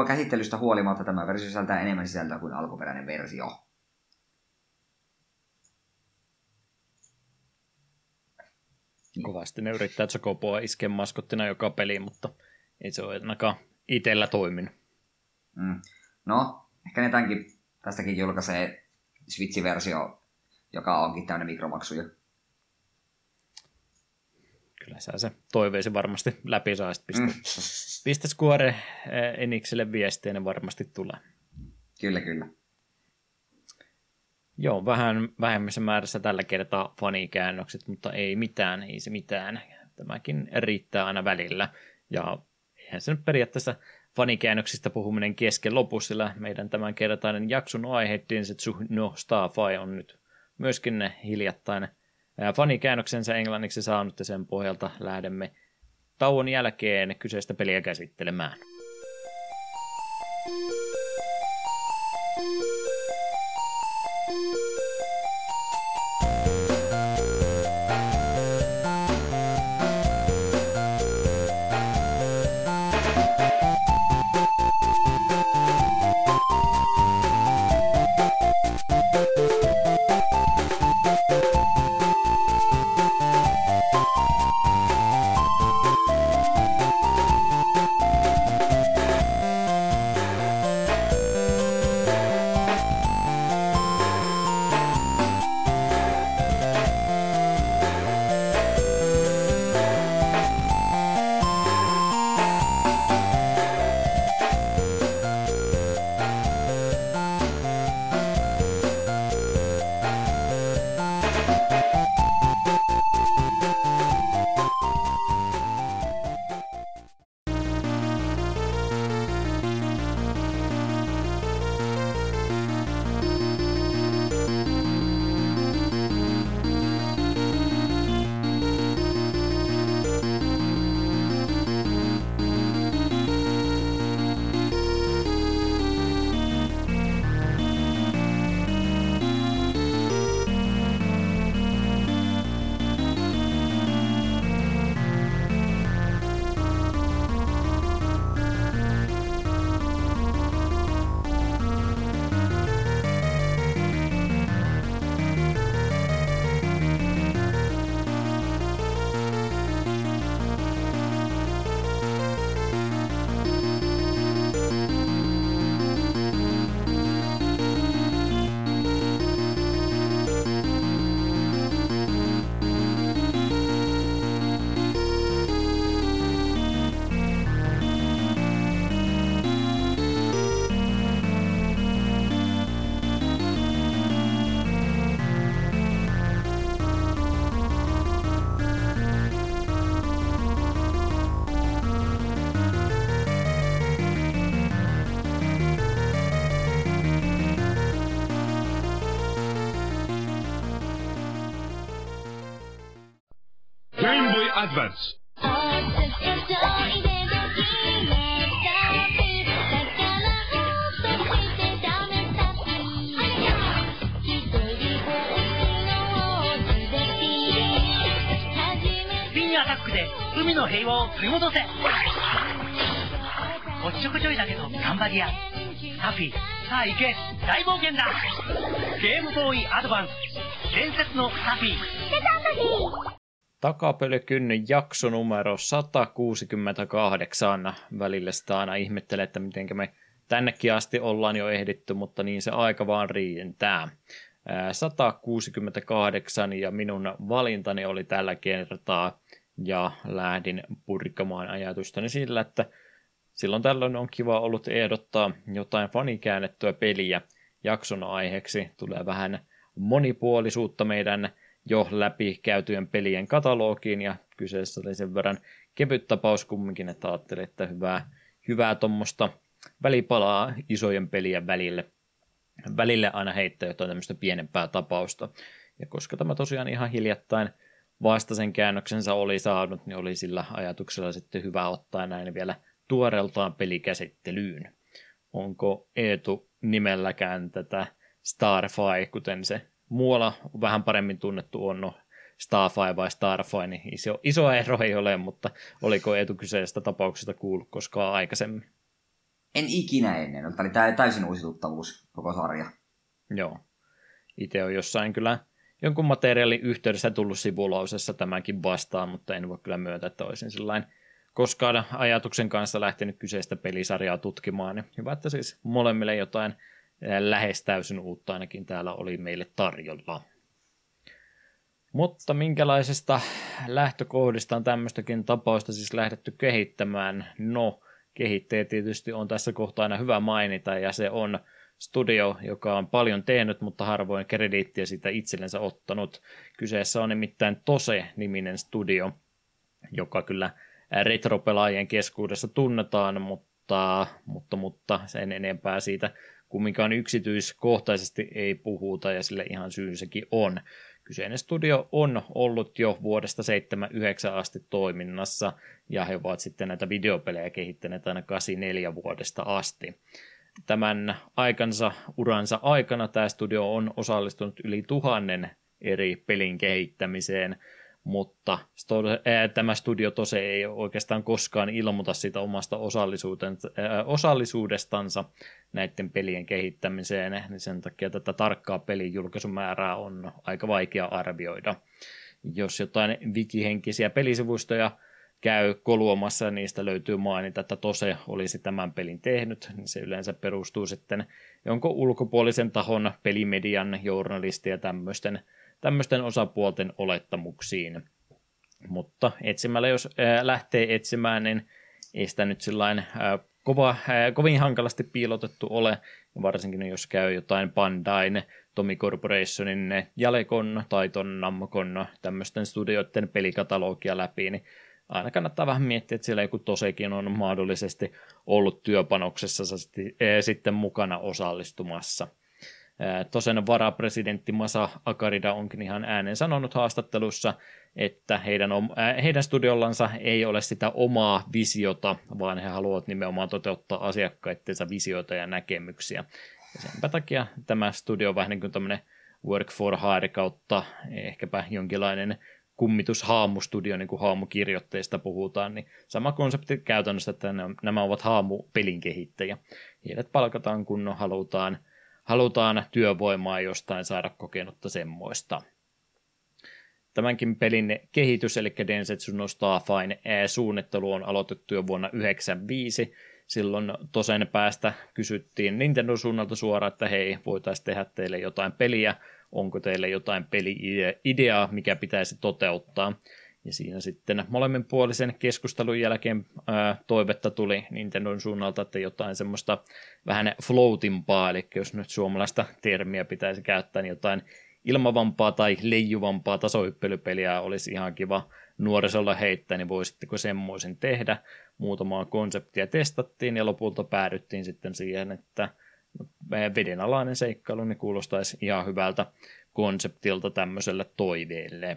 Käsittelystä huolimatta tämä versio sisältää enemmän sisältöä kuin alkuperäinen versio. Kovasti ne yrittää Chocoboa iskeä maskottina joka peliin, mutta ei se ole ainakaan itsellä toiminut. No, ehkä ne tästäkin julkaisee Switch-versio, joka onkin täynnä mikromaksuja. Kyllä se toiveesi varmasti läpi saa. Pistä Square Enixille viestiä, ne varmasti tulee. Kyllä. Joo, vähän vähemmässä määrässä tällä kertaa fanikäännökset, mutta ei se mitään. Tämäkin riittää aina välillä. Ja eihän se nyt periaatteessa fanikäännöksistä puhuminen kesken lopussa, sillä meidän tämänkertainen jakson aihe Densetsu no Stafy on nyt myöskin hiljattain fanikäännöksensä englanniksi saanut, ja sen pohjalta lähdemme tauon jälkeen kyseistä peliä käsittelemään. Advance. Game Boy Advance. Densetsu no Stafy. Takapölykynnyn jakso numero 168. Välillä sitä aina ihmettelee, että miten me tännekin asti ollaan jo ehditty, mutta niin se aika vaan rientää. 168 ja minun valintani oli tällä kertaa ja lähdin purkamaan ajatustani sillä, että silloin tällöin on kiva ollut ehdottaa jotain fanikäännettyä peliä jakson aiheeksi. Tulee vähän monipuolisuutta meidän jo läpi käytyjen pelien katalogiin, ja kyseessä oli sen verran kevyt tapaus kumminkin, että ajattelin, että hyvää tuommoista välipalaa isojen pelien välille aina heittää jotain tämmöistä pienempää tapausta. Ja koska tämä tosiaan ihan hiljattain vasta sen käännöksensä oli saanut, niin oli sillä ajatuksella sitten hyvä ottaa näin vielä tuoreeltaan pelikäsittelyyn. Onko Eetu nimelläkään tätä Starfy, kuten se muualla vähän paremmin tunnettu on, no Starfy vai Starfy, niin iso ero ei ole, mutta oliko Eetu kyseistä tapauksesta kuullut koskaan aikaisemmin? En ikinä ennen, eli tämä ei täysin uusituttavuus koko sarja. Joo, itse on jossain kyllä jonkun materiaalin yhteydessä tullut sivulausessa tämänkin vastaan, mutta en voi kyllä myöntää, että olisin sillain koskaan ajatuksen kanssa lähtenyt kyseistä pelisarjaa tutkimaan, niin hyvä, että siis molemmille jotain lähes täysin uutta ainakin täällä oli meille tarjolla. Mutta minkälaisesta lähtökohdista on tämmöistäkin tapausta siis lähdetty kehittämään? No, kehittäjä tietysti on tässä kohtaa aina hyvä mainita, ja se on studio, joka on paljon tehnyt, mutta harvoin krediittiä sitä itsellensä ottanut. Kyseessä on nimittäin Tose-niminen studio, joka kyllä retropelaajien keskuudessa tunnetaan, mutta kirjoittaa, mutta sen enempää siitä kumminkaan yksityiskohtaisesti ei puhuta, ja sille ihan syynsäkin on. Kyseinen studio on ollut jo vuodesta 79 asti toiminnassa, ja he ovat sitten näitä videopelejä kehittäneet aina 84 vuodesta asti. Tämän uransa aikana tämä studio on osallistunut yli 1000 eri pelin kehittämiseen, mutta tämä studio Tose ei oikeastaan koskaan ilmoita siitä omasta osallisuudestansa näiden pelien kehittämiseen, niin sen takia tätä tarkkaa pelin julkaisumäärää on aika vaikea arvioida. Jos jotain wikihenkisiä pelisivustoja käy koluomassa, niistä löytyy mainita, että Tose olisi tämän pelin tehnyt, niin se yleensä perustuu sitten jonkun ulkopuolisen tahon, pelimedian, journalistia ja tämmöisten osapuolten olettamuksiin. Mutta etsimällä, jos lähtee etsimään, niin ei sitä nyt sillain kovin hankalasti piilotettu ole, varsinkin jos käy jotain Bandain, Tomy Corporationin, Jalekon tai ton Namcon, tämmöisten studioiden pelikatalogia läpi, niin aina kannattaa vähän miettiä, että siellä joku Tosekin on mahdollisesti ollut työpanoksessa sitten mukana osallistumassa. Tosen varapresidentti Masa Akarida onkin ihan ääneen sanonut haastattelussa, että heidän studiollansa ei ole sitä omaa visiota, vaan he haluavat nimenomaan toteuttaa asiakkaittensa visioita ja näkemyksiä. Ja senpä takia tämä studio on vähän niin kuin tämmöinen work for hire kautta ehkäpä jonkinlainen kummitushaamustudio, niin kuin haamukirjoitteista puhutaan, niin sama konsepti käytännössä, että nämä ovat haamupelin kehittäjiä. Heidät palkataan, kun halutaan työvoimaa jostain saada kokenutta semmoista. Tämänkin pelin kehitys, eli Densetsu no Stafyn suunnittelu on aloitettu jo vuonna 1995. Silloin Tosen päästä kysyttiin Nintendo suunnalta suoraan, että hei, voitaisiin tehdä teille jotain peliä, onko teille jotain peli-ideaa, mikä pitäisi toteuttaa. Ja siinä sitten molemminpuolisen keskustelun jälkeen toivetta tuli Nintendon suunnalta, että jotain semmoista vähän floatimpaa, eli jos nyt suomalaista termiä pitäisi käyttää, niin jotain ilmavampaa tai leijuvampaa tasohyppelypeliä olisi ihan kiva nuorisolla heittää, niin voisitteko semmoisen tehdä. Muutamaa konseptia testattiin ja lopulta päädyttiin sitten siihen, että vedenalainen seikkailu niin kuulostaisi ihan hyvältä konseptilta tämmöiselle toiveelle.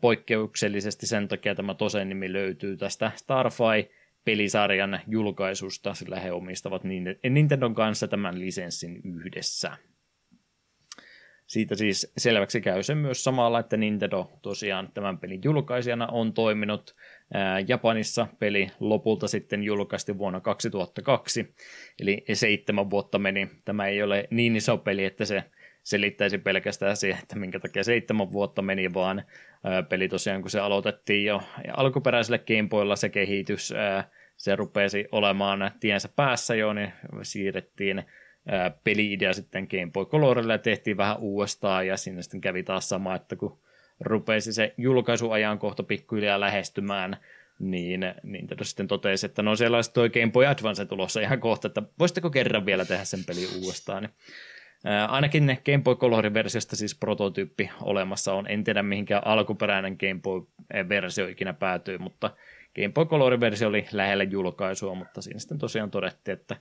Poikkeuksellisesti sen takia tämä Tosen nimi löytyy tästä Starfy-pelisarjan julkaisusta, sillä he omistavat Nintendon kanssa tämän lisenssin yhdessä. Siitä siis selväksi käy se myös samalla, että Nintendo tosiaan tämän pelin julkaisijana on toiminut. Japanissa peli lopulta sitten julkaistiin vuonna 2002, eli 7 vuotta meni. Tämä ei ole niin iso peli, että se selittäisi pelkästään se, että minkä takia 7 vuotta meni, vaan peli tosiaan, kun se aloitettiin jo alkuperäisellä Game Boylla se kehitys, se rupesi olemaan tiensä päässä jo, niin siirrettiin peli-idea sitten Game Boy Colorilla ja tehtiin vähän uudestaan, ja siinä sitten kävi taas sama, että kun rupesi se julkaisuajankohta pikkuhiljaa lähestymään, niin sitten totesi, että no siellä olisi toi Game Boy Advance tulossa ihan kohta, että voisitteko kerran vielä tehdä sen pelin uudestaan, niin ainakin ne Game Boy Color-versiosta siis prototyyppi olemassa on. En tiedä mihinkään alkuperäinen Game Boy-versio ikinä päätyy, mutta Game Boy Color-versio oli lähellä julkaisua, mutta siinä sitten tosiaan todettiin, että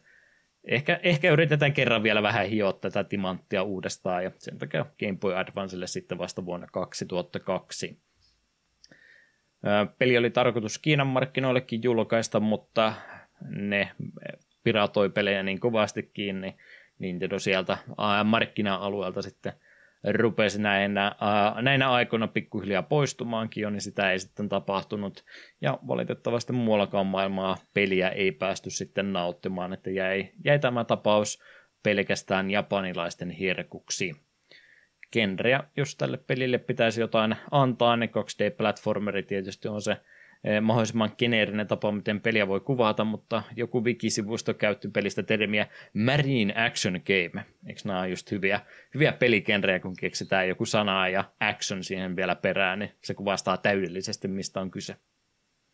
ehkä yritetään kerran vielä vähän hioa tätä timanttia uudestaan, ja sen takia Game Boy Advancelle sitten vasta vuonna 2002. Peli oli tarkoitus Kiinan markkinoillekin julkaista, mutta ne piratoi pelejä niin kovastikin, niin Nintendo sieltä markkina-alueelta sitten rupesi näinä aikoina pikkuhiljaa poistumaankin jo, niin sitä ei sitten tapahtunut. Ja valitettavasti muuallakaan maailmaa peliä ei päästy sitten nauttimaan, että jäi tämä tapaus pelkästään japanilaisten herkuksi. Genreä, jos tälle pelille pitäisi jotain antaa, niin 2D-platformeri tietysti on se mahdollisimman geneerinen tapa, miten peliä voi kuvata, mutta joku wikisivusto käytti pelistä termiä Marine Action Game. Eikö nämä ole just hyviä peligenrejä, kun keksitään joku sana ja action siihen vielä perään, niin se kuvastaa täydellisesti, mistä on kyse.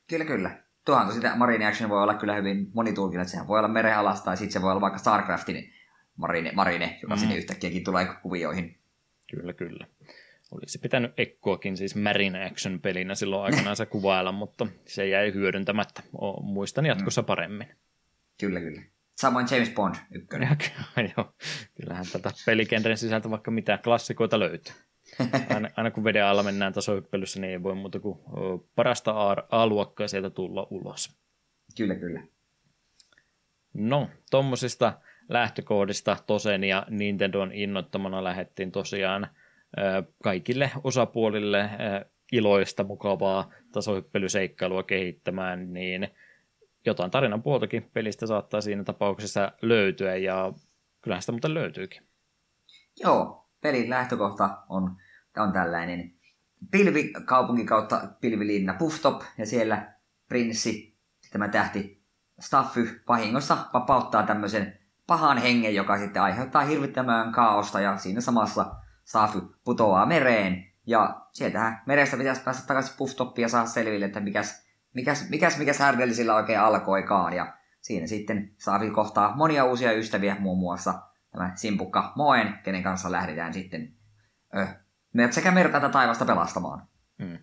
Kyllä. Tuohan sitä Marine Action voi olla kyllä hyvin monitulkinut. Sehän voi olla merenalasta tai sitten se voi olla vaikka Starcraftin Marine, joka sinne yhtäkkiäkin tulee kuvioihin. Kyllä. Olisi pitänyt Ekkoakin siis Marine Action-pelinä silloin aikanaan kuvailla, mutta se jäi hyödyntämättä. Muistan jatkossa paremmin. Kyllä, kyllä. Samoin James Bond 1. Joo, kyllähän tätä peligenren sisältä vaikka mitä klassikoita löytyy. Aina kun veden alla mennään tasohyppelyssä, niin ei voi muuta kuin parasta A-luokkaa sieltä tulla ulos. Kyllä, kyllä. No, tommosista lähtökohdista Tosen ja Nintendon innoittamana lähdettiin tosiaan kaikille osapuolille iloista, mukavaa tasohyppelyseikkailua kehittämään, niin jotain tarinan puoltakin pelistä saattaa siinä tapauksessa löytyä, ja kyllähän sitä muuten löytyykin. Joo, pelin lähtökohta on tällainen pilvikaupunki kautta pilvilinna Pufftop, ja siellä prinssi, tämä tähti Staffy, vahingossa vapauttaa tämmöisen pahan hengen, joka sitten aiheuttaa hirvittämään kaaosta, ja siinä samassa Staffy putoaa mereen, ja sieltähän merestä pitäisi päästä takaisin Pufftoppiin ja saada selville, että mikäs härdeli sillä oikein alkoikaan, ja siinä sitten Staffy kohtaa monia uusia ystäviä, muun muassa tämä simpukka Moen, kenen kanssa lähdetään sitten sekä merta tätä taivasta pelastamaan. Mm.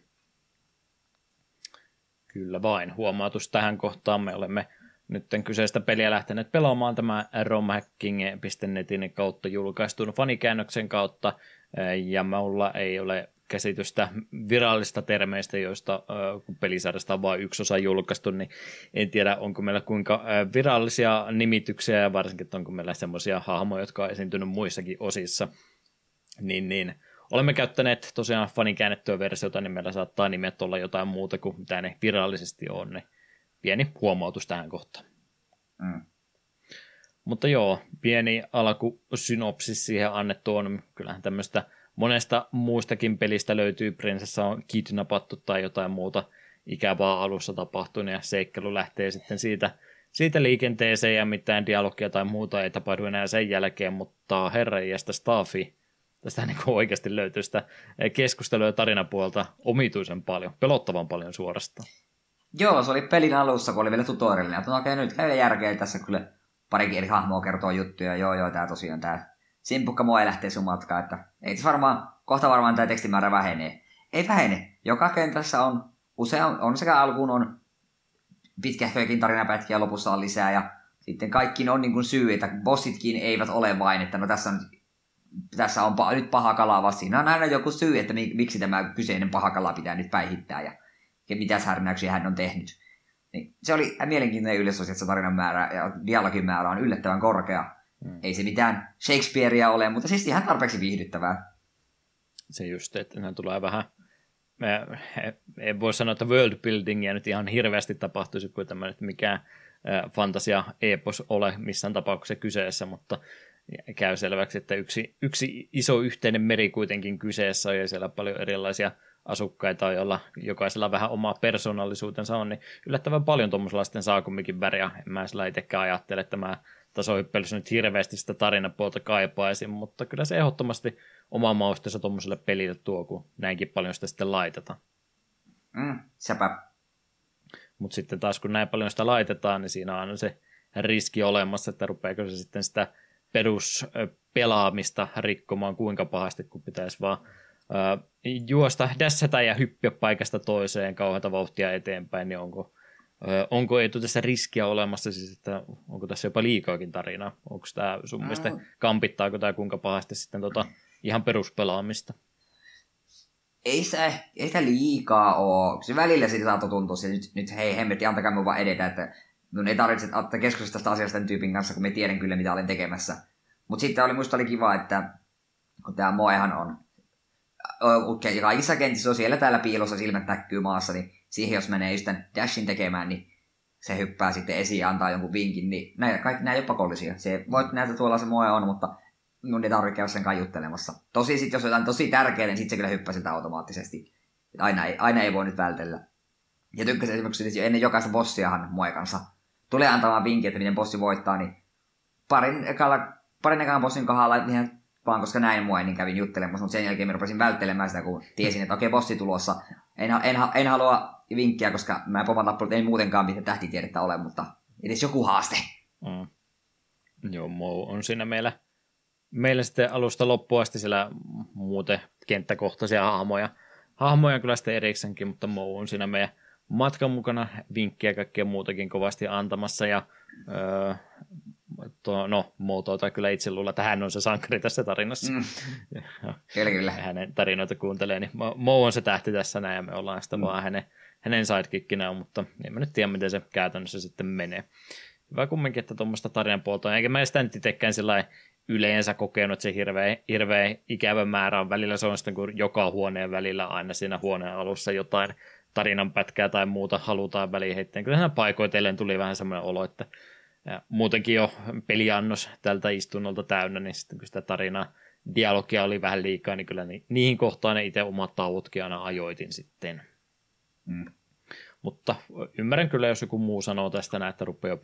Kyllä vain. Huomautus tähän kohtaan. Me olemme nyt kyseistä peliä lähteneet pelaamaan tämän romhacking.netin kautta julkaistun fanikäännöksen kautta, ja mulla ei ole käsitystä virallista termeistä, joista kun pelisarjasta on vain yksi osa julkaistu, niin en tiedä, onko meillä kuinka virallisia nimityksiä, ja varsinkin onko meillä semmoisia hahmoja, jotka on esiintynyt muissakin osissa. Niin. Olemme käyttäneet tosiaan fanikäännettyä versiota, niin meillä saattaa nimet olla jotain muuta kuin mitä ne virallisesti on, niin pieni huomautus tähän kohtaan. Mm. Mutta joo, pieni alkusynopsis siihen annettuun. Kyllähän tämmöistä monesta muustakin pelistä löytyy. Prinsessa on kidnappattu tai jotain muuta ikävää alussa tapahtunut, ja seikkailu lähtee sitten siitä liikenteeseen, ja mitään dialogia tai muuta ei tapahdu enää sen jälkeen, mutta herranjestas Staffy, tästä niin oikeasti löytyy sitä keskustelua ja tarinapuolta omituisen paljon, pelottavan paljon suorastaan. Joo, se oli pelin alussa, kun oli vielä tutorialinen, ja okei, nyt käy järkeä, tässä kyllä parikin eri hahmoa kertoo juttuja, joo, tää tosiaan tää simpukka Moe lähtee sun matkaan, että ei tässä varmaan tämä tekstimäärä vähenee. Ei vähene. Joka kentässä on sekä alkuun on pitkähköjäkin tarinapätkiä, lopussa on lisää, ja sitten kaikkiin on niin kuin syy, että bossitkin eivät ole vain, että no tässä on nyt paha kalaa, vaan siinä on aina joku syy, että miksi tämä kyseinen paha kala pitää nyt päihittää, ja mitä härnäyksiä hän on tehnyt. Niin, se oli mielenkiintoinen yleisosia, että se tarinan määrä ja dialogin määrä on yllättävän korkea. Mm. Ei se mitään Shakespearea ole, mutta siis ihan tarpeeksi viihdyttävää. Se just, että nämä tulee vähän, en voi sanoa, että worldbuildingia nyt ihan hirveästi tapahtuisi, kun tämä nyt mikään fantasia-epos ole missään tapauksessa kyseessä, mutta käy selväksi, että yksi iso yhteinen meri kuitenkin kyseessä on, ja siellä paljon erilaisia asukkaita, joilla jokaisella vähän omaa persoonallisuutensa on, niin yllättävän paljon tuommoisella sitten saa kumminkin väriä. En mä sillä itsekään ajattele, että mä tasohyppelyssä nyt hirveästi sitä tarinapuolta kaipaisin, mutta kyllä se ehdottomasti oma maustensa tuommoiselle pelille tuo, kun näinkin paljon sitä sitten laitetaan. Mm, sepä. Mutta sitten taas kun näin paljon sitä laitetaan, niin siinä on aina se riski olemassa, että rupeako se sitten sitä peruspelaamista rikkomaan kuinka pahasti, kun pitäisi vaan juosta, dässätä ja hyppiä paikasta toiseen kauheata vauhtia eteenpäin, niin onko etu tässä riskiä olemassa, siis että onko tässä jopa liikaakin tarinaa? Onko tämä sun mielestä, kampittaako tämä kuinka pahasti sitten ihan peruspelaamista? Ei sitä liikaa ole. Se välillä siitä saattaa tuntua, että nyt hei hemmetti, antakaa minun vaan edetä, että minun ei tarvitse keskustella tästä asiasta tämän tyypin kanssa, kun me tiedän kyllä, mitä olen tekemässä. Mutta sitten minusta oli kiva, että kun tämä Moehan on kaikissa kentissä on siellä täällä piilossa, silmät näkyy maassa, niin siihen jos menee just tämän dashin tekemään, niin se hyppää sitten esiin ja antaa jonkun vinkin, niin nämä ei ole pakollisia. Se voit nähdä, tuolla se Moe on, mutta minun ei tarvitse käydä sen kai juttelemassa. Tosi sitten, jos on jotain tosi tärkeää, niin sitten se kyllä hyppää sitä automaattisesti. Aina ei voi nyt vältellä. Ja tykkäsin esimerkiksi, ennen jokaista bossiahan Moe kanssa tulee antamaan vinkin, että miten bossi voittaa, niin parin ekaan bossin kohdalla ihan vaan koska näin Moe, niin kävin juttelemassa, mutta sen jälkeen minä rupesin välttelemään sitä, kun tiesin, että okei, bossi tulossa. En halua vinkkiä, koska mä popan lappulut ei muutenkaan mitään tähtitiedettä ole, mutta edes joku haaste. Mm. Joo, Moe on siinä meillä sitten alusta loppuun asti siellä muuten kenttäkohtaisia hahmoja. Hahmoja on kyllä sitten erikseenkin, mutta Moe on siinä meidän matkan mukana vinkkejä ja kaikkea muutakin kovasti antamassa. Ja Motoota kyllä itse luulla, että hän on se sankari tässä tarinassa. Kyllä. Hänen tarinoita kuuntelee, niin Moe on se tähti tässä näin, ja me ollaan sitä vaan hänen sidekickinä, mutta en mä nyt tiedä, miten se käytännössä sitten menee. Hyvä kumminkin, että tuommoista tarinan puolta on. Eikä mä sitä nyt itsekään yleensä kokenut, että se hirveä ikävä määrä on. Välillä se on sitten kuin joka huoneen välillä aina siinä huoneen alussa jotain tarinanpätkää tai muuta halutaan väliin heittää. Kyllähän paikoitellen tuli vähän semmoinen olo, että muutenkin jo peliannos tältä istunnolta täynnä, niin sitten kun sitä tarinaa, dialogia oli vähän liikaa, niin kyllä niihin kohtaan ne itse omat tauotkin aina ajoitin sitten. Mm. Mutta ymmärrän kyllä, jos joku muu sanoo tästä näin, että rupeaa jo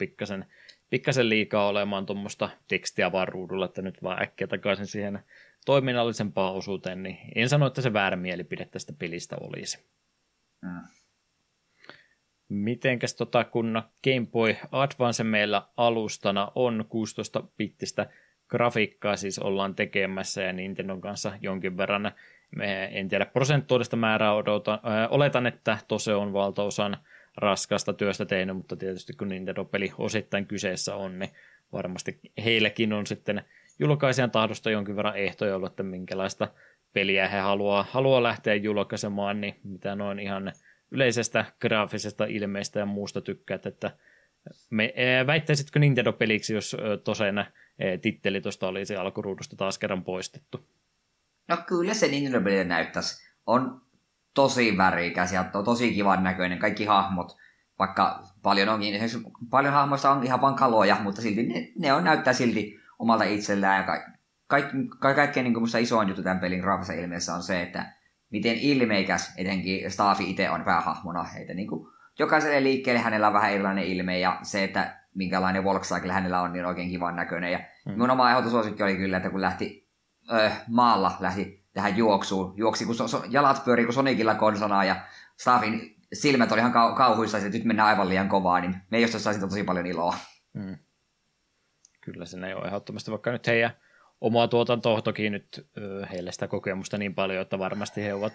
pikkasen liikaa olemaan tuommoista tekstiä vaan ruudulla, että nyt vaan äkkiä takaisin siihen toiminnallisempaan osuuteen, niin en sano, että se väärä mielipide tästä pelistä olisi. Mm. Mitenkäs kun Game Boy Advance meillä alustana on 16-bittistä grafiikkaa, siis ollaan tekemässä ja Nintendon kanssa jonkin verran. En tiedä prosentuaalista määrää oletan, että Tose on valtaosan raskasta työstä tehnyt, mutta tietysti kun Nintendo-peli osittain kyseessä on, niin varmasti heilläkin on sitten julkaisijan tahdosta jonkin verran ehtoja ollut, että minkälaista peliä he haluaa lähteä julkaisemaan, niin mitä noin ihan yleisestä graafisesta ilmeistä ja muusta tykkäät, että väittäisitkö Nintendo-peliksi, jos Tosen titteli tuosta olisi alkuruudusta taas kerran poistettu? No kyllä se Nintendo-pelille näyttäisi. On tosi värikäs ja tosi kivan näköinen, kaikki hahmot, vaikka paljon hahmoista on ihan vaan kaloja, mutta silti ne on, näyttää silti omalta itsellään. Ja kaikkein niin musta isoin juttu tämän pelin graafisessa ilmeessä on se, että miten ilmeikäs etenkin Stafy itse on päähahmona. Että niin kuin jokaiselle liikkeelle hänellä on vähän erilainen ilme ja se, että minkälainen walkcycle hänellä on, niin on oikein kivan näköinen. Ja mun oma ehdotusuosikki oli kyllä, että kun maalla lähti tähän juoksuun. Juoksi, kun jalat pyörii kuin Sonicilla konsanaa ja Stafyn silmät oli ihan kauhuissa, että nyt mennään aivan liian kovaa, niin me ei jostain siitä tosi paljon iloa. Mm. Kyllä se näin on ehdottomasti, vaikka nyt heidän omaa tuotantoa toki nyt heille sitä kokemusta niin paljon, että varmasti he ovat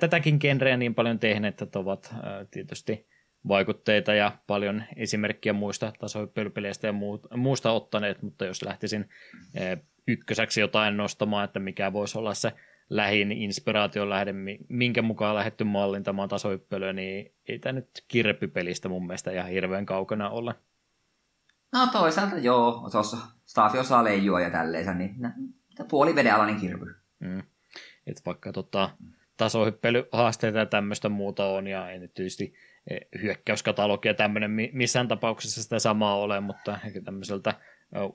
tätäkin genreä niin paljon tehneet, että ovat tietysti vaikutteita ja paljon esimerkkiä muista tasohyppelypeleistä ja muusta ottaneet, mutta jos lähtisin ykköseksi jotain nostamaan, että mikä voisi olla se lähin inspiraation lähde, minkä mukaan lähdetty mallintamaan tasohyppelyä, niin ei tämä nyt Kirby-pelistä mun mielestä ihan hirveän kaukana olla. No toisaalta joo, tuossa Stafy osaa leijua ja tälleensä, niin puolivedenalainen Kirby. Mm. Et vaikka tasohyppelyhaasteita ja tämmöistä muuta on, ja ei nyt tietysti hyökkäyskatalogia tämmöinen missään tapauksessa sitä samaa ole, mutta tämmöiseltä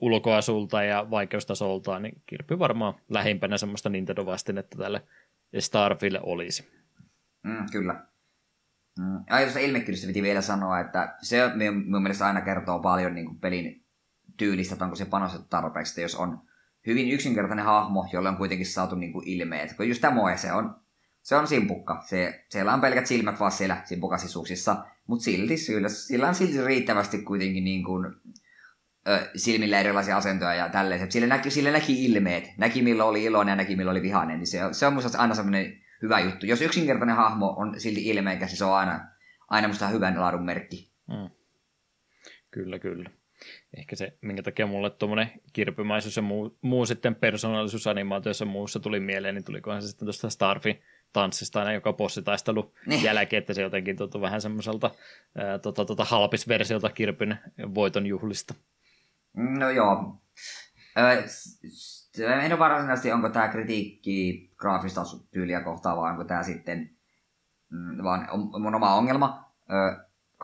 ulkoasulta ja vaikeustasoltaan, niin Kirby varmaan lähimpänä semmoista Nintendo-vastinetta tälle Starfille olisi. Mm, kyllä. Ajoista ilmekyllistä piti vielä sanoa, että se minun mielestä aina kertoo paljon niin kuin pelin tyylistä, että onko se panostettu tarpeeksi, että jos on hyvin yksinkertainen hahmo, jolle on kuitenkin saatu niin kuin ilmeet. Kun just tämä Moe, se on simpukka. Siellä on pelkät silmät vaan siellä simpukasisuuksissa, mutta silti sillä on silti riittävästi kuitenkin niin kuin silmillä erilaisia asentoja ja tälleen. Sillä näki ilmeet. Näki milloin oli iloinen ja näki milloin oli vihainen. Niin se on musta aina semmoinen hyvä juttu. Jos yksinkertainen hahmo on silti ilmeikäs, se on aina musta hyvän laadun merkki. Mm. Kyllä, kyllä. Ehkä se, minkä takia mulle tuommoinen kirpymäisyys ja muu sitten persoonallisuus animaatioissa muussa tuli mieleen, niin tulikohan se sitten tuosta Starfin tanssista aina joka bossitaistelu jälkeen, että se jotenkin tuntui vähän semmoiselta halpisversiolta Kirpyn voiton juhlista. No joo. En ole varsinaisesti, onko tämä kritiikki graafista tyyliä kohtaan, vai onko tämä sitten vaan mun oma ongelma.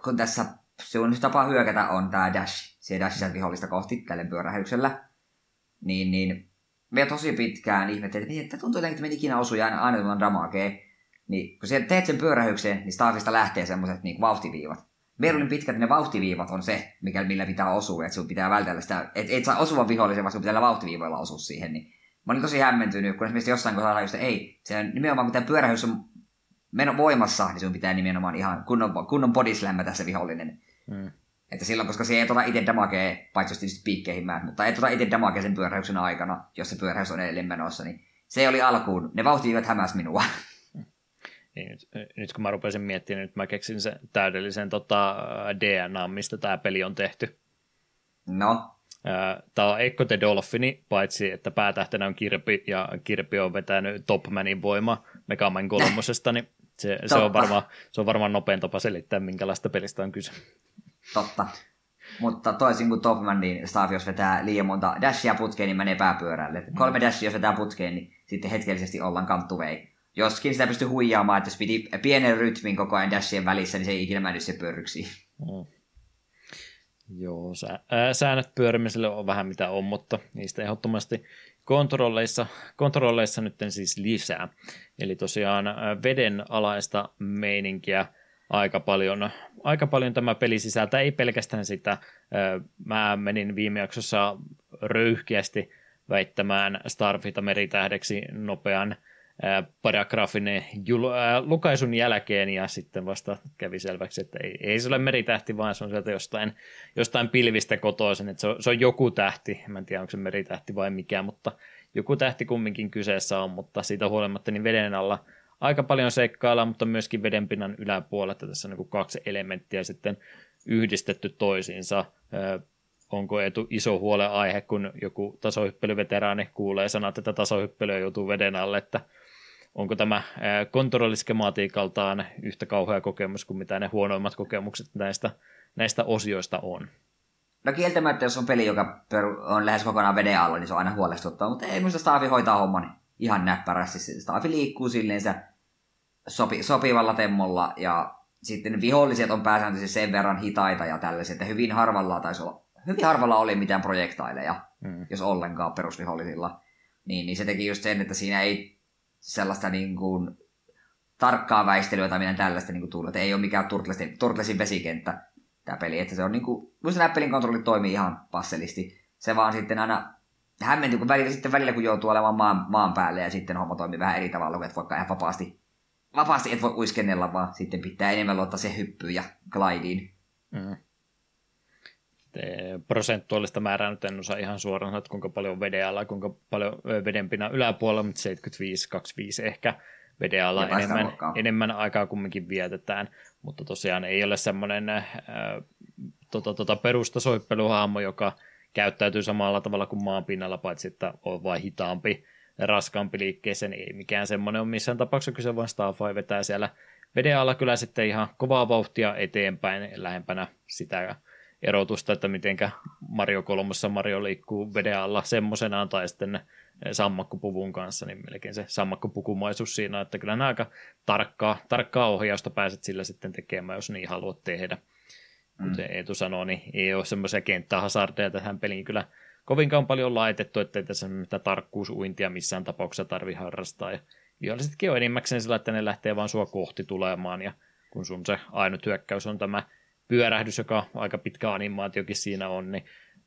Kun tässä sun tapa hyökätä on tämä dash, se dashissa vihollista kohti tällä pyörähdyksellä, niin me tosi pitkään ihmettelin, että tuntuu jotenkin, että me ikinä osuu ja aina tullaan damakeen. Niin, kun sä teet sen pyörähykseen, niin Stafysta lähtee semmoiset niin vauhtiviivat. Meillä pitkät ne vauhtiviivat on se, millä pitää osua, että sun pitää vältellä sitä, että et saa osua vihollisen, vaan sun pitää vauhtiviivoilla osua siihen. Niin. Mä olin tosi hämmentynyt, kun esimerkiksi jossain kohtaa just, että ei, se on nimenomaan kun tämä pyörähys on voimassa, niin sun pitää nimenomaan ihan kunnon bodislämmätä se vihollinen. Mm. Että silloin, koska se ei tuota itse damakea, paitsi jos tietysti piikkeihin määrät, mutta ei tuota itse damakea sen pyörähyksen aikana, jos se pyörähys on edelleen menossa, niin se oli alkuun. Ne vauhtiviivat hämäs minua. Niin, nyt kun mä rupesin miettimään, nyt mä keksin sen täydellisen DNA, mistä tää peli on tehty. No. Tää on Echo the Dolphini, paitsi että päätähtenä on Kirby, ja Kirby on vetänyt Topmanin voimaa Mega Man 3:sta, niin se on varmaan nopein tapa selittää, minkälaista pelistä on kyse. Totta. Mutta toisin kuin Topman, niin Staff, jos vetää liian monta dashia putkeen, niin menee pääpyörälle. 3 dashia, jos vetää putkeen, niin sitten hetkellisesti ollaan kanttuvei. Joskin sitä pystyy huijaamaan, että jos piti pienen rytmin koko ajan dashien välissä, niin se ei ikinä mennyt se pörryksiin. Mm. Joo, säännöt pyörimiselle on vähän mitä on, mutta niistä ehdottomasti kontrolleissa nyt siis lisää. Eli tosiaan vedenalaista meininkiä aika paljon tämä peli sisältää, ei pelkästään sitä. Mä menin viime jaksossa röyhkeästi väittämään Starfyta meritähdeksi nopean paragraafinen lukaisun jälkeen, ja sitten vasta kävi selväksi, että ei se ole meritähti, vaan se on sieltä jostain pilvistä kotoisin, että se on joku tähti, mä en tiedä onko se meritähti vai mikä, mutta joku tähti kumminkin kyseessä on, mutta siitä huolimatta niin veden alla aika paljon seikkaillaan, mutta myöskin vedenpinnan yläpuolelta tässä on niin kuin 2 elementtiä sitten yhdistetty toisiinsa. Onko etu iso huolenaihe, kun joku tasohyppelyveteraani kuulee sanat, että tasohyppelyä joutuu veden alle, että onko tämä kontrolliskematiikaltaan yhtä kauhea kokemus kuin mitä ne huonoimmat kokemukset näistä osioista on? No kieltämättä, jos on peli, joka on lähes kokonaan veden alla, niin se on aina huolestuttavaa, mutta ei minusta Staafi hoitaa hommani ihan näppärästi. Staafi liikkuu silleensä sopivalla temmolla, ja sitten viholliset on pääsääntöisesti sen verran hitaita ja tällaiset, että hyvin harvalla oli mitään projektaileja, jos ollenkaan perusvihollisilla. Niin se teki just sen, että siinä ei sellaista niin kuin tarkkaa väistelyä tai mitään tällaista niin kuin tullut. Että ei ole mikään Turtlesin vesikenttä tämä peli. Että se on niin kuin, muista nämä pelin kontrollit toimii ihan passelisti. Se vaan sitten aina hämmentyy, kun välillä kun joutuu olemaan maan päälle, ja sitten homma toimii vähän eri tavalla, kun et voikaan ihan vapaasti et voi uiskennella, vaan sitten pitää enemmän luottaa se hyppyyn ja glideen. Mm. Prosentuaalista määrää nyt en osaa ihan suoraan, että kuinka paljon veden alla, kuinka paljon vedenpinnan yläpuolella, mutta 75-25 ehkä veden alla enemmän aikaa kumminkin vietetään, mutta tosiaan ei ole semmoinen perustasoippeluhaamo, joka käyttäytyy samalla tavalla kuin maan pinnalla, paitsi että on vain hitaampi, raskaampi liikkeessä, niin ei mikään semmoinen on missään tapauksessa kyse, vaan Starfy vetää siellä veden alla kyllä sitten ihan kovaa vauhtia eteenpäin, lähempänä sitä erotusta, että mitenkä Mario 3:ssa Mario liikkuu veden alla semmoisenaan tai sitten sammakkopuvun kanssa, niin melkein se sammakkopukumaisuus siinä, että kyllä nämä aika tarkkaa ohjausta pääset sillä sitten tekemään, jos niin haluat tehdä. Kuten Eetu sanoi, niin ei ole semmoisia kenttähazardeja tähän peliin kyllä kovinkaan paljon laitettu, ettei tässä mitään tarkkuusuintia missään tapauksessa tarvitse harrastaa. Ja vihollisetkin on enimmäkseen sillä, että ne lähtee vaan sua kohti tulemaan, ja kun sun se ainut hyökkäys on tämä pyörähdys, joka aika pitkä animaatiokin siinä on, niin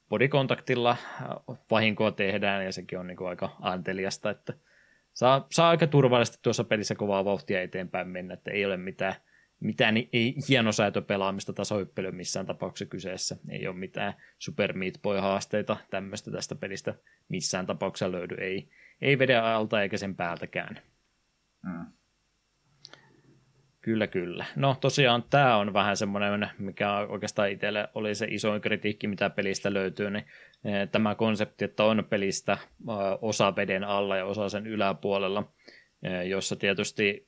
bodykontaktilla vahinkoa tehdään, ja sekin on niin kuin aika anteliasta, että saa aika turvallisesti tuossa pelissä kovaa vauhtia eteenpäin mennä, että ei ole mitään hienosäätöpelaamista, tasohyppelyä missään tapauksessa kyseessä, ei ole mitään Super Meat Boy-haasteita, tämmöistä tästä pelistä missään tapauksessa löydy, ei veden alta eikä sen päältäkään. Mm. Kyllä. No tosiaan tämä on vähän semmoinen, mikä oikeastaan itselle oli se isoin kritiikki, mitä pelistä löytyy, niin tämä konsepti, että on pelistä osa veden alla ja osa sen yläpuolella, jossa tietysti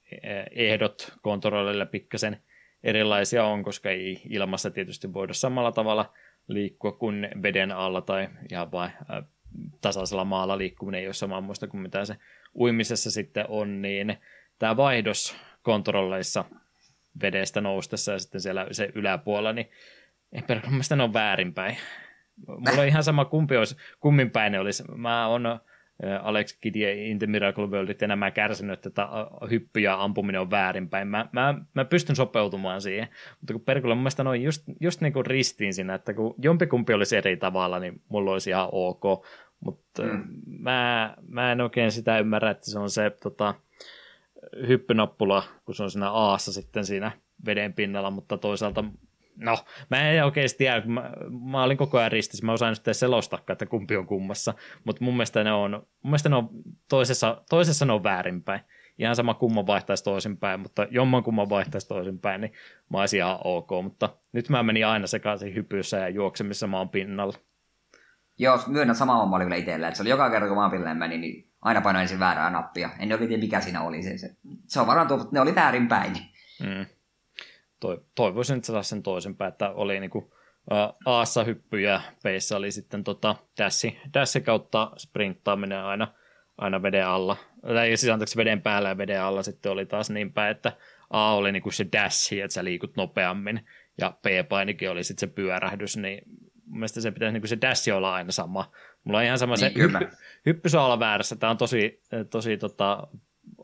ehdot kontrollille pikkasen erilaisia on, koska ei ilmassa tietysti voida samalla tavalla liikkua kuin veden alla tai ihan vain tasaisella maalla liikkuminen ei ole samaa muista kuin mitä se uimisessa sitten on, niin tämä vaihdos kontrolleissa vedestä noustessa ja sitten siellä se yläpuolella, niin ei perkelemästä ne on väärinpäin. Mulla on ihan sama kumminpäin ne olisi. Mä oon Alex Kidd ja In the Miracle Worldit ja nämä kärsinyt, että hyppyjä ampuminen on väärinpäin. Mä pystyn sopeutumaan siihen, mutta kun perkelemästä ne on just niin kuin ristiin siinä, että kun jompikumpi olisi eri tavalla, niin mulla olisi ihan ok, mutta mä en oikein sitä ymmärrä, että se on se hyppynappula, kun se on siinä aassa sitten siinä veden pinnalla, mutta toisaalta, no, mä en oikeasti tiedä, mä olin koko ajan ristissä, mä osaan nyt selostakkaan, että kumpi on kummassa, mutta mun mielestä ne on toisessa ne on väärinpäin, ihan sama kumman vaihtaisi toisinpäin, mutta jomman kumman vaihtaisi toisinpäin, niin mä olisin ihan ok, mutta nyt mä menin aina sekaisin hypyssä ja juoksemissa maan pinnalla. Joo, myönnän sama homma oli kyllä itsellä, että se oli joka kerta kun maan pinnalle meni, niin aina painoin ensin väärää nappia. En oikein tiedä mikä siinä oli, se on varmaan tuo, ne oli väärinpäin. Mm. Toivoisin, että saisi sen toisinpäin, että oli niinku Aassa hyppyjä, B:ssä oli sitten dassi kautta sprinttaaminen aina veden alla. Tai siis anteeksi veden päällä ja veden alla sitten oli taas niin päin, että A oli niinku se dashi, että sä liikut nopeammin ja P-painikin oli sitten se pyörähdys, niin mun mielestä se pitäisi niinku se dashi olla aina sama. Mulla on ihan sama niin, se hyppy saa olla väärässä. Tämä on tosi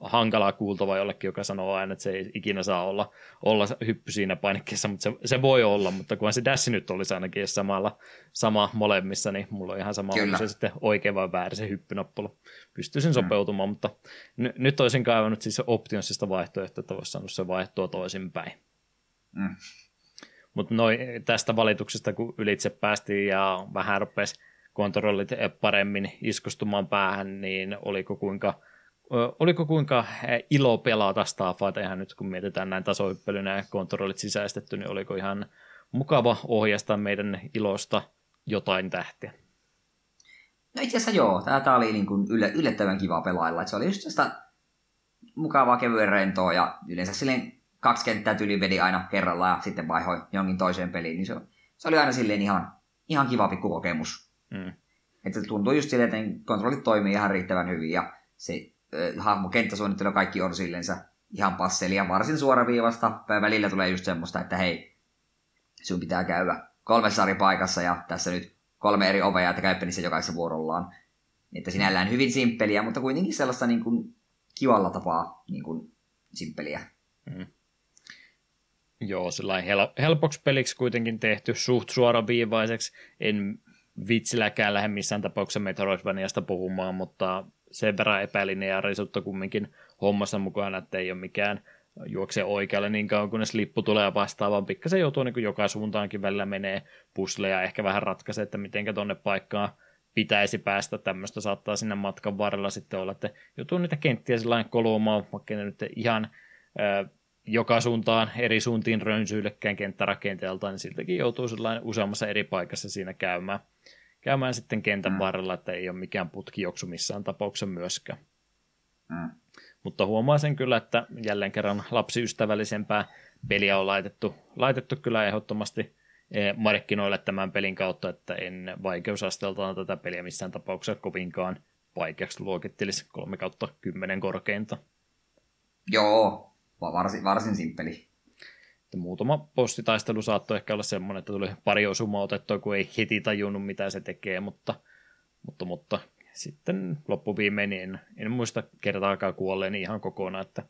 hankalaa kuultava jollekin, joka sanoo aina, että se ei ikinä saa olla hyppy siinä painikkeessa, mutta se voi olla, mutta kunhan se dashi nyt olisi ainakin sama molemmissa, niin mulla on ihan sama, onko se sitten oikein vai väärin se hyppynappula. Pystyisin sopeutumaan, mutta nyt olisin kaivannut siis optionsista vaihtoehtoa, että voisi sanoa se vaihtoa toisinpäin. Mm. Mutta tästä valituksesta, kun ylitse päästiin ja vähän rupesi kontrollit paremmin iskustumaan päähän, niin oliko kuinka ilo pelata Starfighta ihan nyt, kun mietitään näin tasohyppelynä ja kontrollit sisäistetty, niin oliko ihan mukava ohjastaa meidän ilosta jotain tähtiä? No itse asiassa joo, tämä oli niin kuin yllättävän kiva pelailla, että se oli just sitä mukavaa kevyen rentoa ja yleensä silleen 2 kenttää tyli vedi aina kerralla ja sitten vaihoi jonkin toiseen peliin, niin se oli aina silleen ihan kiva pikkukokemus. Mm. Että se tuntuu just silleen, että kontrollit toimii ihan riittävän hyvin ja se hahmokenttäsuunnittelu kaikki on sillensä ihan passelia, varsin suoraviivasta. Välillä tulee just semmoista, että hei, sun pitää käydä 3 eri paikassa ja tässä nyt 3 eri ovea, että käypä niissä jokaisessa vuorollaan. Että sinällään hyvin simppeliä, mutta kuitenkin sellaista niin kuin kivalla tapaa niin kuin simppeliä. Mm. Joo, sellainen helpoksi peliksi kuitenkin tehty, suht suoraviivaiseksi. En vitsilläkään lähde missään tapauksessa Metroidvaniasta puhumaan, mutta sen verran epälineaarisuutta kumminkin hommassa mukana, että ei ole mikään juokse oikealle niin kauan, kunnes lippu tulee vastaan, vaan pikkasen joutuu niin kuin joka suuntaankin välillä menee pusleja, ehkä vähän ratkaisee, että mitenkä tonne paikkaan pitäisi päästä, tämmöistä saattaa sinne matkan varrella sitten olla, että joutuu niitä kenttiä sellainen kolumaan, vaikka ne nyt ihan joka suuntaan, eri suuntiin rönsyillekään kenttärakenteeltaan, niin siltäkin joutuu sellainen useammassa eri paikassa siinä käymään sitten kentän varrella, että ei ole mikään putkijuoksu missään tapauksessa myöskään. Mm. Mutta huomaa sen kyllä, että jälleen kerran lapsiystävällisempää peliä on laitettu kyllä ehdottomasti markkinoille tämän pelin kautta, että en vaikeusasteeltaan tätä peliä missään tapauksessa kovinkaan vaikeaksi luokittelisi 3/10 korkeinta. Joo, varsin simppeli. Muutama postitaistelu saattoi ehkä olla semmoinen, että tuli pari osumaa otettua, kun ei heti tajunnut, mitä se tekee, mutta sitten loppuviimein niin en muista kertaakaan kuolleeni ihan kokonaan, että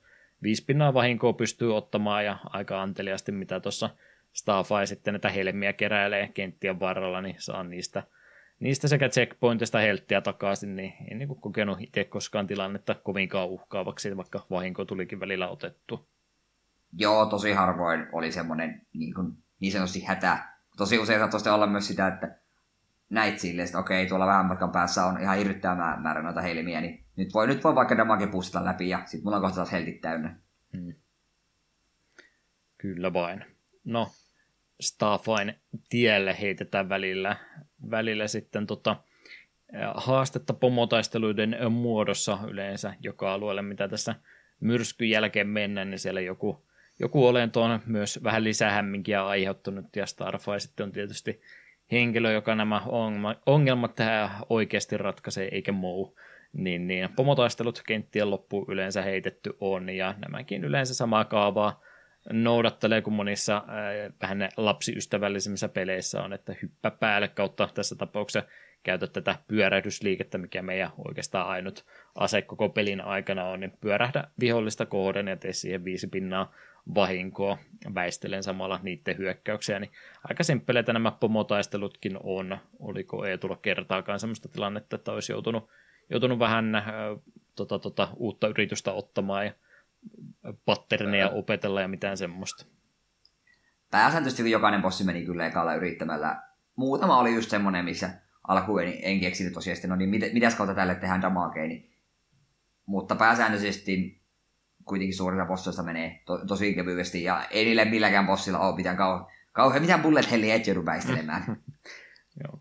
5 pinnaa vahinkoa pystyy ottamaan ja aika anteliasti, mitä tuossa Starfy sitten näitä helmiä keräilee kenttien varrella, niin saa niistä sekä checkpointista helttiä takaisin, niin en niin kuin kokenut itse koskaan tilannetta kovinkaan uhkaavaksi, vaikka vahinko tulikin välillä otettu. Joo, tosi harvoin oli semmoinen niin sanotusti hätä. Tosi usein saattoi olla myös sitä, että näit silleen, että okei, tuolla vähän matkan päässä on ihan irryttävää määrä noita helmiä, niin nyt voi vaikka damage boostata läpi ja sitten mulla on kohta taas heltit täynnä. Hmm. Kyllä vain. No, Starfyn tielle heitetään välillä sitten haastetta pomotaisteluiden muodossa yleensä joka alueelle, mitä tässä myrskyn jälkeen mennään, niin siellä joku olento on myös vähän lisää hämminkiä aiheuttanut, ja Starfy sitten on tietysti henkilö, joka nämä ongelmat tähän oikeasti ratkaisee, eikä Moe. Niin pomotaistelut kenttien loppuun yleensä heitetty on, ja nämäkin yleensä samaa kaavaa noudattelee, kun monissa vähän lapsiystävällisemmissä peleissä on, että hyppä päälle kautta tässä tapauksessa käytä tätä pyörähdysliikettä, mikä meidän oikeastaan ainut ase koko pelin aikana on, niin pyörähdä vihollista kohden ja tee siihen 5 pinnaa vahinkoa, väistelen samalla niiden hyökkäyksiä, niin aika simppeleitä nämä pomotaistelutkin on. Oliko ei tulla kertaakaan sellaista tilannetta, että olisi joutunut vähän uutta yritystä ottamaan ja patterneja opetella ja mitään semmoista? Pääsääntöisesti jokainen bossi meni kyllä ekalla yrittämällä. Muutama oli just semmoinen, missä alkuun en keksinyt tosiaan, no niin mitäs kautta tälle tehdään damagea, niin. Mutta pääsääntöisesti kuitenkin suurin osa bosseista menee tosi kevyesti, ja ei niillä milläkään bossilla ole mitään mitään bullet helliä et joudu väistelemään.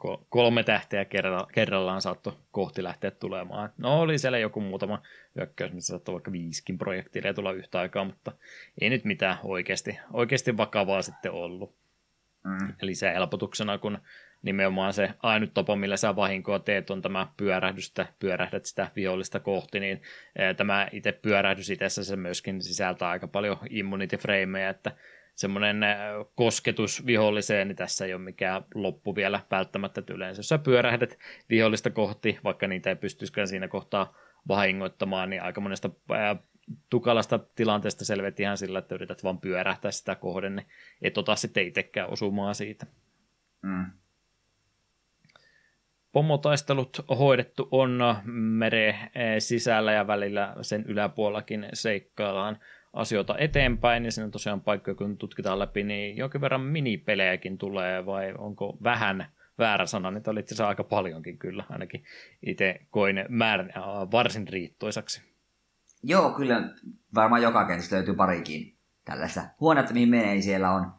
Joo, 3 tähteä kerrallaan saattoi kohti lähteä tulemaan. No oli siellä joku muutama hyökkäys, missä saattoi vaikka 5 projektiilia tulla yhtä aikaa, mutta ei nyt mitään oikeasti vakavaa sitten ollut. Mm. Lisää helpotuksena, kun nimenomaan se ainut tapa, millä sä vahinkoa teet, on tämä pyörähdät sitä vihollista kohti, niin tämä itse pyörähdys itessä se myöskin sisältää aika paljon immunity-freimejä, että semmoinen kosketus viholliseen, niin tässä ei ole mikään loppu vielä välttämättä yleensä. Jos sä pyörähdät vihollista kohti, vaikka niitä ei pystyisikään siinä kohtaa vahingoittamaan, niin aika monesta tukalasta tilanteesta selvet ihan sillä, että yrität vaan pyörähtää sitä kohden, niin et ota sitten itsekään osumaan siitä. Mm. Pomotaistelut hoidettu on mereen sisällä ja välillä sen yläpuolellakin seikkaillaan asioita eteenpäin, niin siinä tosiaan paikkoja, kun tutkitaan läpi, niin jonkin verran minipelejäkin tulee, vai onko vähän väärä sana, niitä oli itse asiassa aika paljonkin kyllä, ainakin itse koin varsin riittoisaksi. Joo, kyllä varmaan joka kentästä löytyy parikin tällaista huonetta, mihin menee, siellä on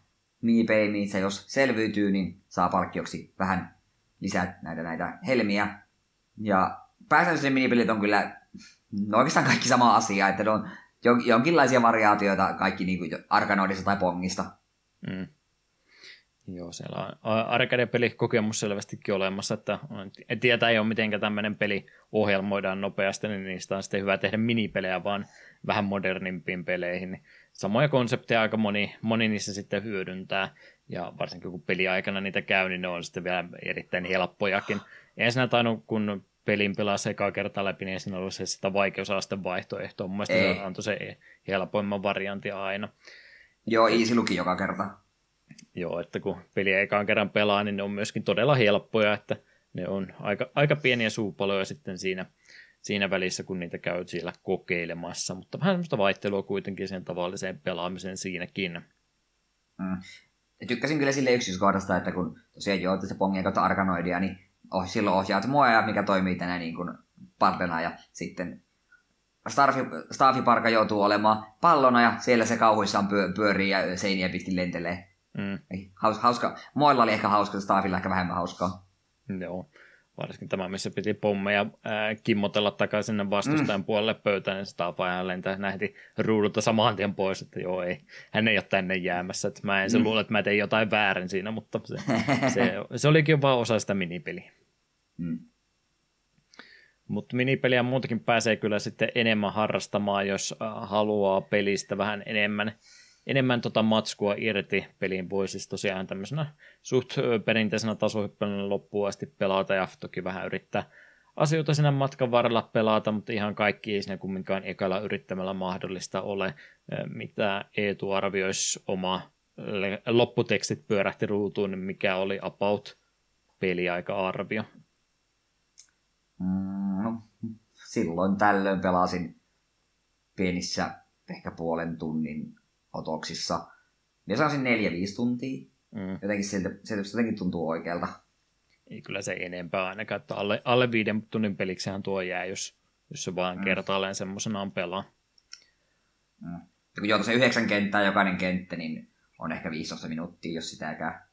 minipeli, missä jos selviytyy, niin saa palkkioksi vähän lisää näitä helmiä, ja pääsääntöisesti minipelit on kyllä oikeastaan kaikki sama asia, että ne on jonkinlaisia variaatioita kaikki niin kuin Arkanoidista tai Pongista. Mm. Joo, siellä on arcade-pelikokemus selvästikin olemassa, että tietää ei ole mitenkä tämmöinen peli ohjelmoidaan nopeasti, niin niistä on sitten hyvä tehdä minipelejä vaan vähän modernimpiin peleihin. Samoja konsepteja aika moni niissä sitten hyödyntää, ja varsinkin kun peliaikana niitä käy, niin ne on sitten vielä erittäin helppojakin. Ensinnä tainnut, kun pelin pelasi ekaa kertaa läpi, niin ei siinä ollut se sitä vaikeusasten vaihtoehtoa. Mun mielestä se antoi se helpoimman variantia aina. Joo, easy luki joka kerta. Joo, että kun peliä ekaan kerran pelaa, niin ne on myöskin todella helppoja, että ne on aika pieniä suupaloja sitten siinä välissä, kun niitä käy siellä kokeilemassa. Mutta vähän semmoista vaihtelua kuitenkin sen tavalliseen pelaamiseen siinäkin. Mm. Tykkäsin kyllä sille yksityiskohdasta, että kun tosiaan joo, tästä Pongien kautta Arkanoidia, niin silloin ohjaat Moea, mikä toimii tänään niin kuin pallona, ja sitten Staffiparka joutuu olemaan pallona, ja siellä se kauhuissaan pyörii ja seiniä pitkin lentelee. Mm. Hauska. Moella oli ehkä hauska, Staffilla ehkä vähemmän hauskaa. Joo, varsinkin tämä, missä piti pommeja kimmotella takaisin vastustajan puolelle pöytään, niin Staff ajan lentää nähti ruudulta saman tien pois, että joo, ei, hän ei ole tänne jäämässä. Että mä en se luule, että mä tein jotain väärin siinä, mutta se olikin vaan osa sitä minipeliä. Mm. Mutta minipeliä muutakin pääsee kyllä sitten enemmän harrastamaan, jos haluaa pelistä vähän enemmän matskua irti. Peliin voi siis tosiaan tämmöisenä suht perinteisenä tasohyppelynä loppuun asti pelata, ja toki vähän yrittää asioita siinä matkan varrella pelata, mutta ihan kaikki ei siinä kumminkaan ekalla yrittämällä mahdollista ole. Mitä Eetu arvioisi oma lopputekstit pyörähti ruutuun, niin mikä oli about peliaika-arvio? No, silloin tällöin pelasin pienissä ehkä puolen tunnin otoksissa. Ja sanoisin 4-5 tuntia. Mm. Jotenkin sieltä tuntuu oikealta. Ei kyllä se enempää ainakaan, että alle 5 tunnin peliksehän tuo jää, jos se vaan kertaalleen semmoisenaan pelaa. Mm. Ja kun joutuu 9 kenttää jokainen kenttä, niin on ehkä 15 minuuttia, jos sitäkään.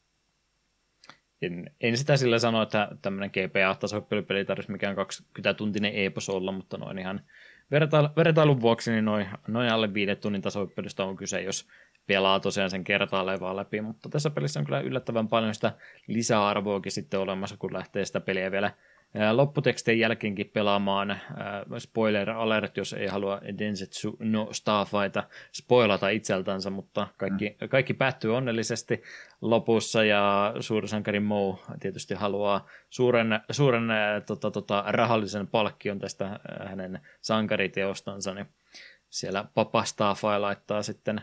En sitä sillä sano, että tämmöinen GPA-tasohyppelypeli tarvitsisi mikään 20-tuntinen epos olla, mutta noin ihan vertailun vuoksi niin noin alle 5 tunnin tasohyppelystä on kyse, jos pelaa tosiaan sen kertaalleen vaan läpi, mutta tässä pelissä on kyllä yllättävän paljon sitä lisäarvoakin sitten olemassa, kun lähtee sitä peliä vielä lopputekstien jälkeenkin pelaamaan. Spoiler alert, jos ei halua Densetsu no Stafyta spoilata itseltänsä, mutta kaikki päättyy onnellisesti lopussa, ja suursankari Moe tietysti haluaa suuren rahallisen palkkion tästä hänen sankariteostansa, niin siellä papa Stafy laittaa sitten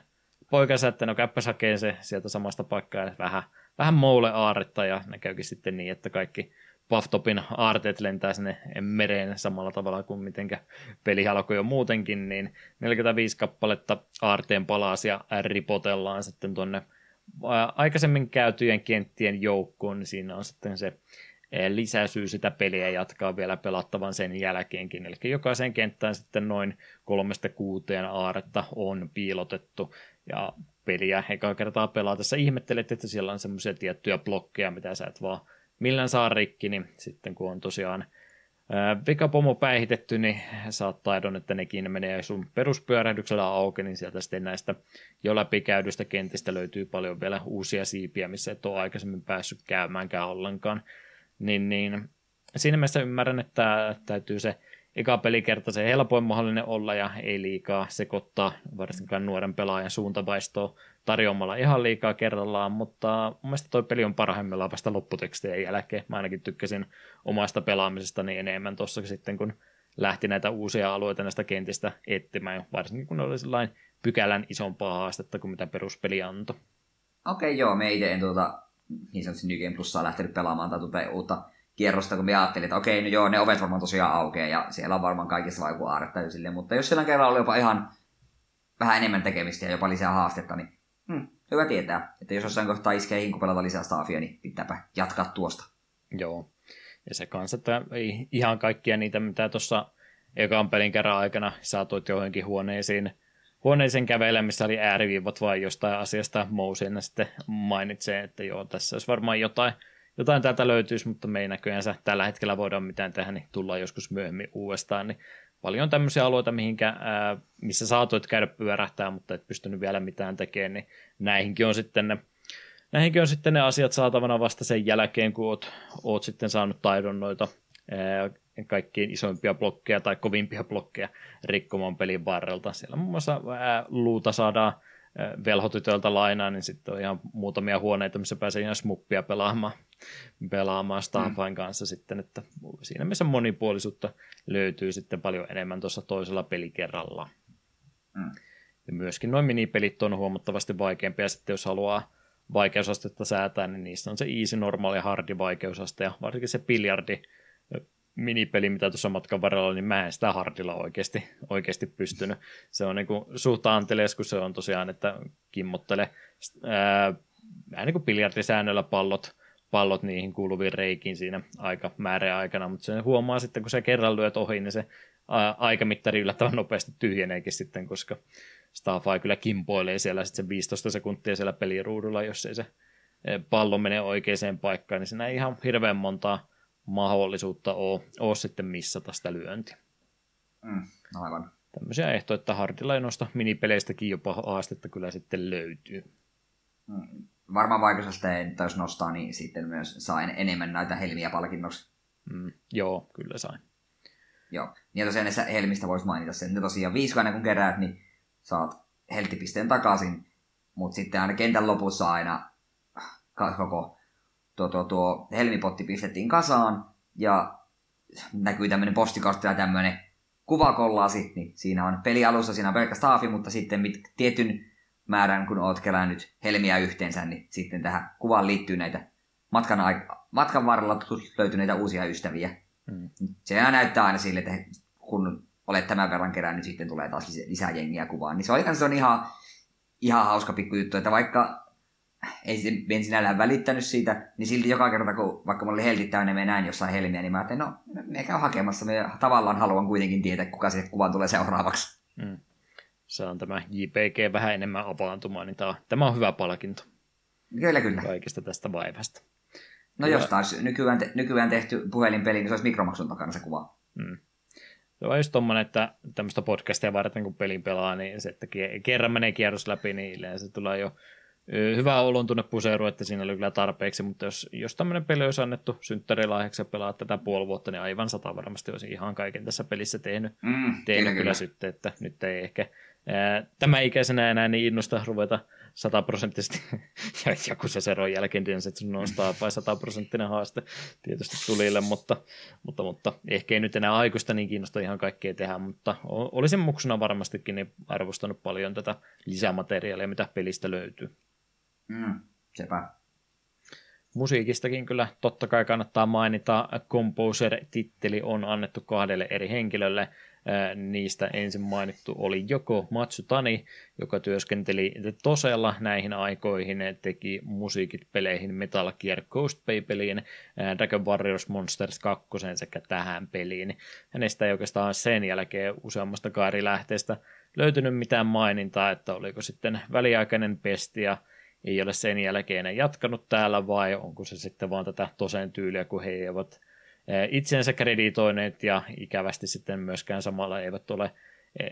poikansa, että no käppäs hakee se sieltä samasta paikkaa ja vähän Moelle aarretta, ja ne käykin sitten niin, että kaikki Pufftopin aarteet lentää sinne mereen samalla tavalla kuin mitenkä peli alkoi jo muutenkin, niin 45 kappaletta aarteen palasia ripotellaan sitten tuonne aikaisemmin käytyjen kenttien joukkoon, niin siinä on sitten se lisäsyy sitä peliä jatkaa vielä pelattavan sen jälkeenkin. Eli jokaisen kenttään sitten noin 3-6 aaretta on piilotettu ja peliä ekaa kertaa pelaa. Tässä ihmettelet, että siellä on semmoisia tiettyjä blokkeja, mitä sä et vaan millään saa rikki, niin sitten kun on tosiaan vikapomo päihitetty, niin saat taidon, että nekin menee sun peruspyörähdyksellä auki, niin sieltä sitten näistä jo läpikäydystä kentistä löytyy paljon vielä uusia siipiä, missä et ole aikaisemmin päässyt käymäänkään ollenkaan. Niin siinä mielessä ymmärrän, että täytyy se eka pelikerta se helpoin mahdollinen olla ja ei liikaa sekoittaa varsinkaan nuoren pelaajan suuntavaistoa tarjoamalla ihan liikaa kerrallaan, mutta mun mielestä toi peli on parhaimmillaan vasta lopputekstien jälkeen. Mä ainakin tykkäsin omasta pelaamisestani enemmän tuossa sitten, kun lähti näitä uusia alueita näistä kentistä etsimään, varsinkin kun oli sellainen pykälän isompaa haastetta kuin mitä peruspeli antoi. Okei, joo, me itse en niin sanotusti New Game Plussaa lähtenyt pelaamaan tai uutta kierrosta, kun me ajattelin, että okei, no joo, ne ovet varmaan tosiaan aukeaa ja siellä on varmaan kaikissa vaikuu aaretta ja silleen, mutta jos siellä kerran oli jopa ihan vähän enemmän tekemistä ja jopa lisää haastetta, niin hyvä tietää, että jos jossain kohtaa iskee hinku pelata lisää Stafia, niin pitääpä jatkaa tuosta. Joo, ja se kanssa, että ei ihan kaikkia niitä, mitä tuossa ekan pelin kerran aikana saatoit johonkin huoneeseen kävellä, missä oli ääriviivat vai jostain asiasta. Moe siinä sitten mainitsee, että joo, tässä olisi varmaan jotain täältä löytyisi, mutta me ei näköjään tällä hetkellä voidaan mitään tehdä, niin tullaan joskus myöhemmin uudestaan. Niin paljon tämmöisiä alueita, missä saatoit käydä pyörähtää, mutta et pystynyt vielä mitään tekemään, niin näihinkin on sitten ne asiat saatavana vasta sen jälkeen, kun oot sitten saanut taidon noita kaikkiin isoimpia blokkeja tai kovimpia blokkeja rikkomaan pelin varrelta. Siellä muun muassa luuta saadaan velhotytöltä lainaa, niin sitten on ihan muutamia huoneita, missä pääsee ihan smuppia pelaamaan Starfyn kanssa sitten, että siinä missä monipuolisuutta löytyy sitten paljon enemmän tuossa toisella pelikerralla. Ja myöskin noin minipelit on huomattavasti vaikeampia sitten, jos haluaa vaikeusastetta säätää, niin niissä on se easy, normaali ja hardi vaikeusaste, ja varsinkin se biljardi minipeli, mitä tuossa matkan varrella oli, niin mä en sitä hardilla oikeasti pystynyt. Se on niin kuin suht antelias, kun se on tosiaan, että kimmottele vähän niin kuin biljardisäännöllä pallot niihin kuuluviin reikiin siinä aikamäärän aikana, mutta se huomaa sitten, kun se kerran lyöt ohi, niin se aikamittari yllättävän nopeasti tyhjeneekin sitten, koska Starfy kyllä kimpoilee siellä sitten se 15 sekuntia siellä peliruudulla, jos ei se pallo mene oikeaan paikkaan, niin siinä ei ihan hirveän montaa mahdollisuutta ole sitten missata sitä lyöntiä. Aivan. Tämmöisiä ehtoja, että hardilla ei nosta minipeleistäkin jopa haastetta kyllä sitten löytyy. Varmaan vaikeusasteen, jos nostaa, niin sitten myös sain enemmän näitä helmiä palkinnoksi. Joo, kyllä sain. Joo, ja tosiaan näissä helmistä voisi mainita sen, että tosiaan 5 kun keräät, niin saat helttipisteen takaisin, mutta sitten aina kentän lopussa aina koko tuo helmipotti pistettiin kasaan, ja näkyy tämmöinen postikortti ja tämmöinen kuvakollaasi, niin siinä on pelialussa, siinä on pelkkä Stafi, mutta sitten tietyn määrän, kun oot kerännyt helmiä yhteensä, niin sitten tähän kuvaan liittyy näitä matkan varrella löytyneitä uusia ystäviä. Se näyttää aina sille, että kun olet tämän verran kerännyt, sitten tulee taas lisää jengiä kuvaan. Niin se on ihan hauska pikkujuttu, että vaikka en sinällään välittänyt siitä, niin silti joka kerta, kun vaikka mulla oli heltit täynnä, me näin jossain helmiä, niin mä ajattelin, no me käy hakemassa, me tavallaan haluan kuitenkin tietää, kuka se kuvan tulee seuraavaksi. Se on tämä JPG vähän enemmän avaantumaan, niin tämä on hyvä palkinto. Kyllä. Kaikesta tästä vaivasta. No jos taas nykyään tehty puhelinpeli, niin se olisi mikromaksun takana se kuva. Se on just tommoinen, että tämmöistä podcastia varten, kun pelin pelaa, niin se, että kerran menee kierros läpi, niin se tulee jo hyvää olon tunne puseeru, että siinä oli kyllä tarpeeksi, mutta jos tämmöinen peli olisi annettu synttärilahjaksi ja pelaa tätä puoli vuotta, niin aivan 100 varmasti olisi ihan kaiken tässä pelissä tehnyt kyllä sitten, että nyt ei ehkä tämä ikäisenä enää niin innosta ruveta 100% ja joku se seron jälkeen Densetsu no Stafy 100% haaste tietysti tulille, mutta ehkä ei nyt enää aikuista niin kiinnosta ihan kaikkea tehdä, mutta olisin muksuna varmastikin niin arvostanut paljon tätä lisämateriaalia, mitä pelistä löytyy. Sepä. Musiikistakin kyllä totta kai kannattaa mainita. Composer-titteli on annettu 2 eri henkilölle. niistä ensin mainittu oli Joko Matsutani, joka työskenteli Tosella näihin aikoihin, teki musiikit peleihin Metal Gear Ghost Bay-peliin, Dragon Warriors Monsters 2 sekä tähän peliin. Hänestä ei oikeastaan sen jälkeen useammastakaan eri lähteestä löytynyt mitään mainintaa, että oliko sitten väliaikainen pesti ja ei ole sen jälkeen jatkanut täällä vai onko se sitten vaan tätä Tosen tyyliä, kun he eivät itsensä kreditoineet ja ikävästi sitten myöskään samalla eivät ole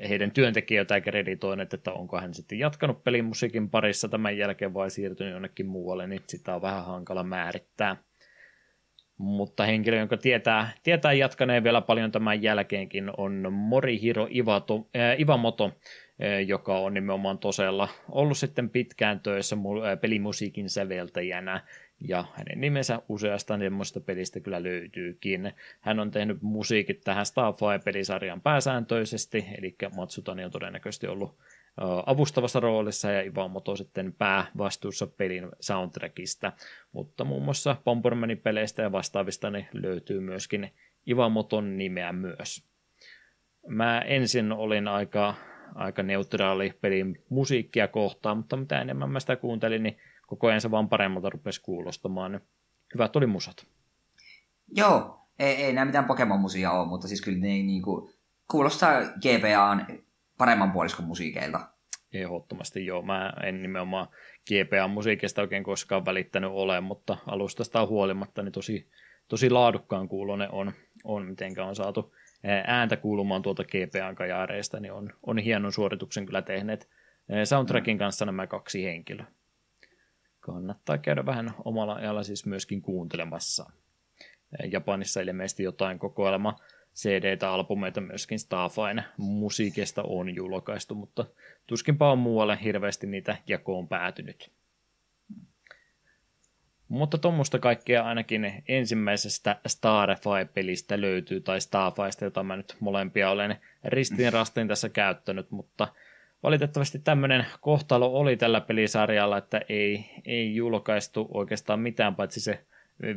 heidän työntekijöitä kreditoineet, että onko hän sitten jatkanut pelimusiikin parissa tämän jälkeen vai siirtynyt jonnekin muualle, niin sitä on vähän hankala määrittää. Mutta henkilö, jonka tietää jatkaneen vielä paljon tämän jälkeenkin, on Morihiro Iwamoto, joka on nimenomaan Tosella ollut sitten pitkään töissä pelimusiikin säveltäjänä, ja hänen nimensä useasta semmoista pelistä kyllä löytyykin. Hän on tehnyt musiikit tähän Starfy-pelisarjan pääsääntöisesti, eli Matsutani on todennäköisesti ollut avustavassa roolissa ja Iwamoto sitten päävastuussa pelin soundtrackista, mutta muun muassa Pompormanin peleistä ja vastaavista ne löytyy myöskin Iwamoton nimeä myös. Mä ensin olin aika neutraali pelin musiikkia kohtaan, mutta mitä enemmän mä sitä kuuntelin, niin koko ajan se vaan paremmalta rupesi kuulostamaan. Hyvät oli musat. Joo, ei nämä mitään Pokemon-musia ole, mutta siis kyllä ne niinku kuulostaa GBAn paremman puoliskon musiikeilta. Ehdottomasti joo, mä en nimenomaan GBA-musiikista oikein koskaan välittänyt ole, mutta alustasta huolimatta niin tosi laadukkaan kuulonen on mitenkä on saatu ääntä kuulumaan tuolta GBA-kajaareista, niin on hienon suorituksen kyllä tehneet soundtrackin kanssa nämä kaksi henkilöä. Kannattaa käydä vähän omalla ajalla siis myöskin kuuntelemassa. Japanissa ilmeisesti jotain kokoelma CD-tä, albumeita myöskin Starfyn musiikista on julkaistu, mutta tuskinpa on muualle hirveästi niitä jakoon päätynyt. Mutta tuommoista kaikkea ainakin ensimmäisestä Starfy-pelistä löytyy, tai Starfysta, jota mä nyt molempia olen ristiin rastiin tässä käyttänyt, mutta valitettavasti tämmöinen kohtalo oli tällä pelisarjalla, että ei julkaistu oikeastaan mitään, paitsi se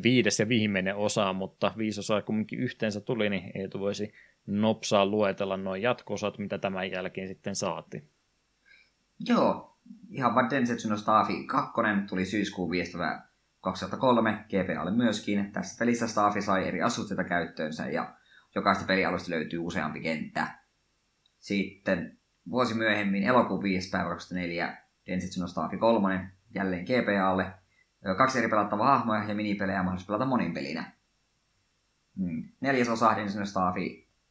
5. ja viimeinen osa, mutta 5 osaa kumminkin yhteensä tuli, niin Eetu voisi nopsaa luetella nuo jatko-osat, mitä tämän jälkeen sitten saatiin. Joo, ihan vaan Densetsu no Stafy 2 tuli syyskuun 5/2003, GBAlle myöskin. Tässä pelissä Stafy sai eri asutteita käyttöönsä ja jokaista pelialusta löytyy useampi kenttä. Sitten vuosi myöhemmin, elokuun 5/2004, Densetsu no Stafy 3, jälleen GBAlle. 2 eri pelattavaa hahmoja ja minipelejä on mahdollisuus pelata monin pelinä. 4. osa Densetsu no Stafy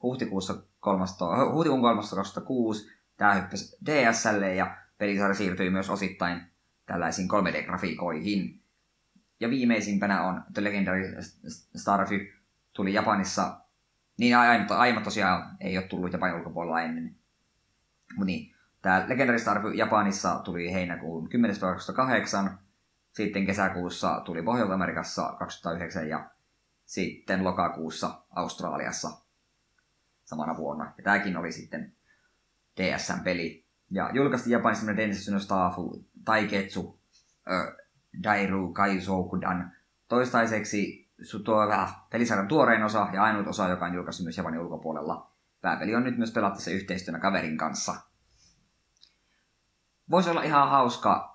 huhtikuun 2006. Tämä hyppäsi DS:lle ja pelisarja siirtyi myös osittain tällaisiin 3D-grafiikoihin. Ja viimeisimpänä on The Legendary Starfy, tuli Japanissa, niin aiemmat tosiaan ei ole tullut Japanin ulkopuolella ennen. Mutta niin, tämä Legendary Starfy Japanissa tuli heinäkuun 10/2008. Sitten kesäkuussa tuli Pohjois-Amerikassa 2009 ja sitten lokakuussa Australiassa samana vuonna. Ja tämäkin oli sitten DSM-peli. Ja julkaistiin Japanissa semmoinen Densetsu no Stafy Taiketsu Dairu Kaisoukudan toistaiseksi pelisarjan tuorein osa ja ainut osa, joka on julkaistu myös Japanin ulkopuolella. Pääpeli on nyt myös pelattavissa yhteistyönä kaverin kanssa. Voisi olla ihan hauska.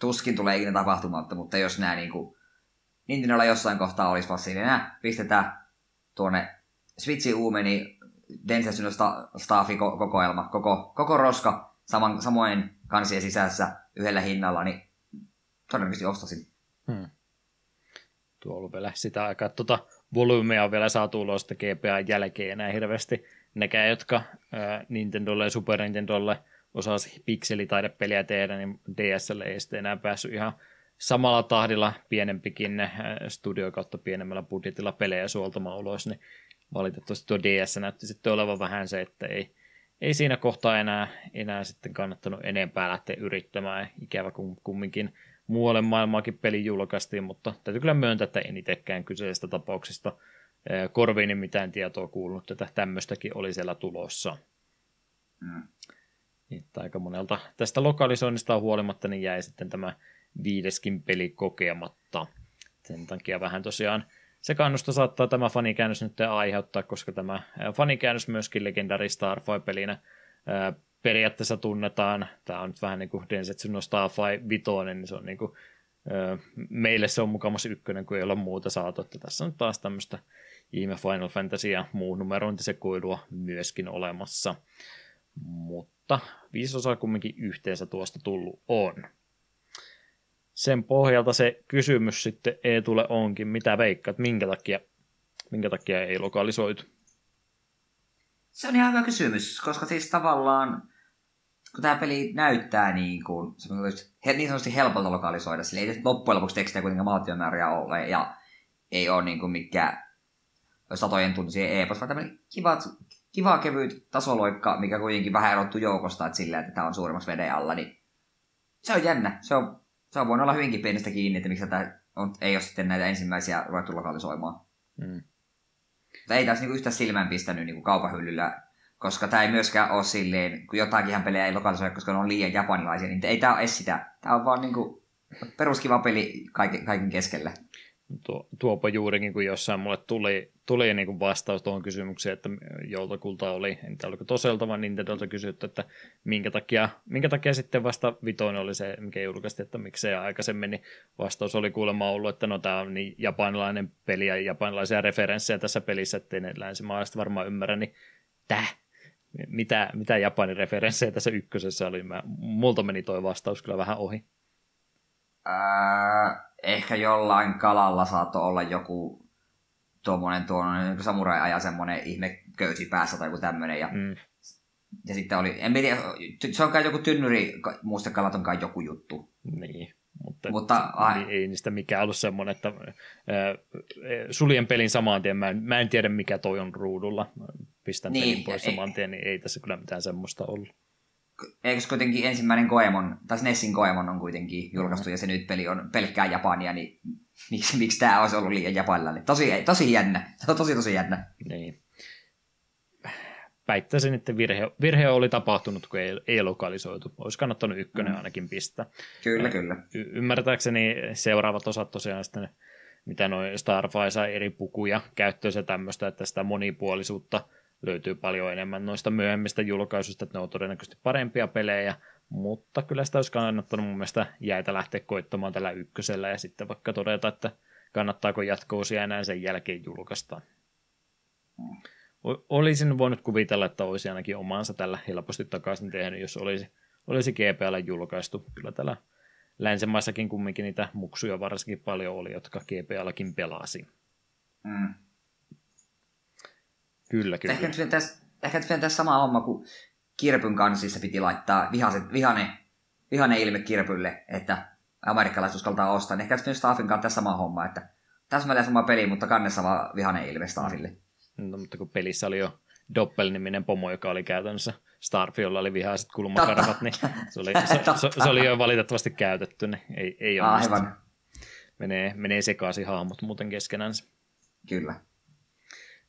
Tuskin tulee ikinä tapahtumatta, mutta jos nämä Nintendolla jossain kohtaa olisi passiivinen, pistetään tuonne Switchin uumeni Densetsu no Stafy kokoelma, koko roska samoin kansien sisässä yhdellä hinnalla, niin todennäköisesti ostaisin. Tuo on ollut vielä sitä aikaa, volyymea on vielä saatu ulos GBAn jälkeen enää hirveästi. Nekään, jotka Nintendolle ja Super Nintendolle osasi pikselitaidepeliä tehdä, niin DSL ei sitten enää päässyt ihan samalla tahdilla pienempikin studio kautta pienemmällä budjetilla pelejä suoltamaan ulos, niin valitettavasti tuo DS näytti sitten olevan vähän se, että ei siinä kohtaa enää sitten kannattanut enempää lähteä yrittämään, ikävä kumminkin muualle maailmaakin peli julkaistiin, mutta täytyy kyllä myöntää, että en itsekään kyseisestä tapauksesta korviini mitään tietoa kuulunut, että tämmöistäkin oli siellä tulossa. Että aika monelta tästä lokalisoinnista huolimatta niin jäi sitten tämä 5. peli kokematta. Sen takia vähän tosiaan Sekaannusta saattaa tämä fanikäännös nyt aiheuttaa, koska tämä fanikäännös myöskin Legendary Starfy-pelinä periaatteessa tunnetaan. Tämä on nyt vähän niin kuin Densetsu no Stafy 5, niin se on niin kuin, meille se on mukamassa ykkönen, kun ei ole muuta saatu. Että tässä on taas tämmöistä ihme Final Fantasy ja muu numerointisekoilua myöskin olemassa. Mutta 5 osaa kumminkin yhteensä tuosta tullut on. Sen pohjalta se kysymys sitten Eetulle onkin, mitä veikkaat, minkä takia ei lokalisoitu? Se on ihan hyvä kysymys, koska siis tavallaan, kun tämä peli näyttää niin kuin, niin sanotusti helpolta lokalisoida, sillä ei loppujen lopuksi tekstejä kuitenkaan valtiomääriä ole, ja ei ole niin kuin mikään satojen tuntisia e-posta, vaan tämmöinen kiva kevyt tasoloikka, mikä kuitenkin vähän erottuu joukosta, että sillä, että tämä on suurimmaksi veden alla, niin se on jännä, se on voinut olla hyvinkin pienestä kiinni, että miksi tätä on, ei ole sitten näitä ensimmäisiä ruvettu lokalisoimaan. Mm. Mutta ei taas niinku yhtään silmään pistänyt niinku kaupan hyllyllä, koska tämä ei myöskään ole silleen, kun jotakinhan pelejä ei lokalisoida, koska ne on liian japanilaisia, niin ei tämä ole sitä. Tämä on vaan niinku peruskiva peli kaiken keskellä. Tuopa juurikin, kun jossain mulle tuli niinku vastaus tuohon kysymykseen, että joltakulta oli, en tiedä oliko Toselta, vaan Nintendolta kysytty, että minkä takia sitten vasta 5 oli se, mikä julkaistiin, että miksei aikaisemmin, niin vastaus oli kuulemma ollut, että no tämä on niin japanilainen peli ja japanilaisia referenssejä tässä pelissä, ettei ne länsimaalaiset varmaan ymmärrä, niin mitä japanin referenssejä tässä ykkösessä oli, multa meni toi vastaus kyllä vähän ohi. Ehkä jollain kalalla saattoi olla joku tuommoinen samurai ajaa semmoinen ihme köysi päässä tai joku tämmöinen. Ja sitten oli, en tiedä, se on kai joku tynnyri, muistekalat on kai joku juttu. Niin, mutta ei niistä mikään ollut semmoinen, että suljen pelin saman tien, mä en tiedä mikä toi on ruudulla, pistän niin, pelin pois saman tien, niin ei tässä kyllä mitään semmoista ollut. Eikö kuitenkin ensimmäinen Goemon, tai Nessin Goemon on kuitenkin julkaistu, ja se nyt peli on pelkkää japania, niin miksi tämä olisi ollut liian japanilainen? Tosi jännä. Tosi jännä. Niin. Päittäisin, että virhe oli tapahtunut, kun ei lokalisoitu. Olisi kannattanut ykkönen ainakin pistää. Kyllä. Ymmärtääkseni seuraavat osat tosiaan sitten, mitä noin Starfy saa eri pukuja käyttöönsä tämmöistä, että sitä monipuolisuutta löytyy paljon enemmän noista myöhemmistä julkaisuista, että ne on todennäköisesti parempia pelejä, mutta kyllä sitä olisi kannattanut mun mielestä jäitä lähteä koittamaan tällä ykkösellä ja sitten vaikka todeta, että kannattaako jatkoosia enää sen jälkeen julkaistaan. Olisin voinut kuvitella, että olisi ainakin omaansa tällä helposti takaisin tehnyt, jos olisi GPA:lla julkaistu. Kyllä tällä länsimaissakin kumminkin niitä muksuja varsinkin paljon oli, jotka GPA:llakin pelasi. Mm. Kyllä. Ehkä nyt pitäisi sama homma, kun Kirpyn kansissa piti laittaa vihainen ilme Kirpylle, että amerikkalaiset uskaltaa ostaa. Ehkä nyt Staffin kanssa sama homma, että täsmälleen sama peli, mutta kannessa vaan vihainen ilme Staffille. No, mutta kun pelissä oli jo Doppel-niminen pomo, joka oli käytännössä Starfi, jolla oli vihaiset kulmakarvat, niin se oli jo valitettavasti käytetty, niin ei ole. Aivan. Menee sekaisin hahmot muuten keskenään. Kyllä.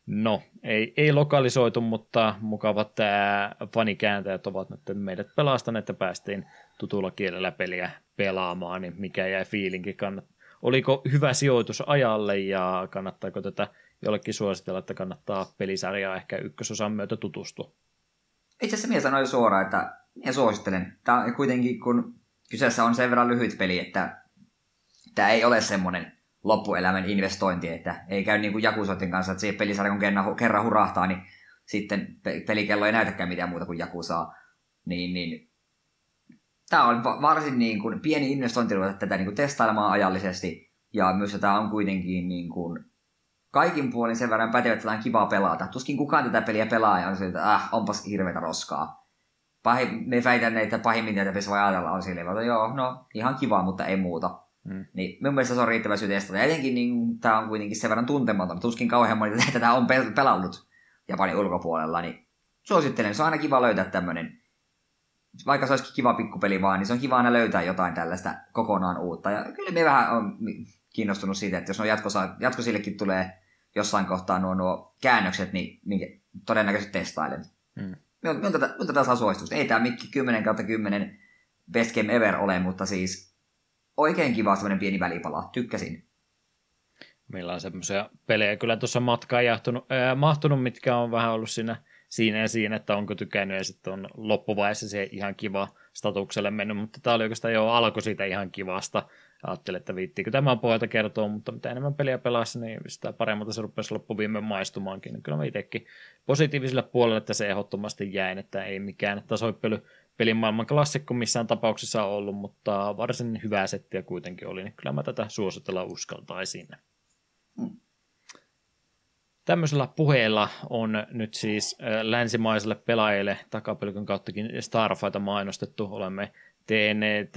No, ei lokalisoitu, mutta mukavat fanikääntäjät ovat nyt meidät pelastaneet ja päästiin tutulla kielellä peliä pelaamaan, niin mikä jäi fiilinkin Oliko hyvä sijoitus ajalle ja kannattaako tätä jollekin suositella, että kannattaa pelisarjaa ehkä ykkösosan myötä tutustua? Itse asiassa minä sanoin suoraan, että minä suosittelen. Tämä on kuitenkin, kun kyseessä on sen verran lyhyt peli, että tämä ei ole semmoinen loppuelämän investointi, että ei käy niin kuin Jakusoiden kanssa, että siihen pelisarja kun kerran hurahtaa, niin sitten pelikello ei näytäkään mitään muuta kuin Jakusaa. Niin. Tämä on varsin niin kuin pieni investointi ruveta tätä niin kuin testailemaan ajallisesti, ja myös tämä on kuitenkin niin kuin kaikin puolin sen verran pätevä, että tämä on kivaa pelata. Tuskin kukaan tätä peliä pelaa ja on silleen, että onpas hirveätä roskaa. Me väitän, että pahimmin tätä peliä voi ajatella on silleen, että joo, no ihan kivaa, mutta ei muuta. Niin mun mielestä se on riittävä syy testata. Ja jotenkin niin, tämä on kuitenkin sen verran tuntematon. Tuskin kauhean moni tätä on pelannut Japanin ulkopuolella, niin suosittelen. Se on aina kiva löytää tämmöinen, vaikka se olisikin kiva pikkupeli vaan, niin se on kiva aina löytää jotain tällaista kokonaan uutta. Ja kyllä minä vähän olen kiinnostunut siitä, että jos jatkosillekin tulee jossain kohtaa nuo käännökset, niin todennäköisesti testailen. Minun tätä saa suositusta. Ei tämä mikki 10/10 best game ever ole, mutta siis oikein kiva semmoinen pieni välipala. Tykkäsin. Meillä on semmoisia pelejä kyllä tuossa matkaan mahtunut, mitkä on vähän ollut siinä, että onko tykännyt, ja sitten on loppuvaiheessa se ihan kiva statukselle mennyt, mutta tämä oli oikeastaan alku siitä ihan kivasta. Ajattelin, että viittiinkö tämän pohjalta kertoa, mutta mitä enemmän peliä pelasi, niin sitä paremmalta se rupesi loppuviimein maistumaankin. Niin kyllä mä itsekin positiivisella puolella, että se ehdottomasti jäin, että ei mikään tasoippely pelin maailman klassikko missään tapauksessa ollut, mutta varsin hyvää settiä kuitenkin oli, niin kyllä mä tätä suositella uskaltaisin. Tämmöisellä puheella on nyt siis länsimaisille pelaajille takapelkyn kauttakin Starfighta mainostettu. Olemme tehneet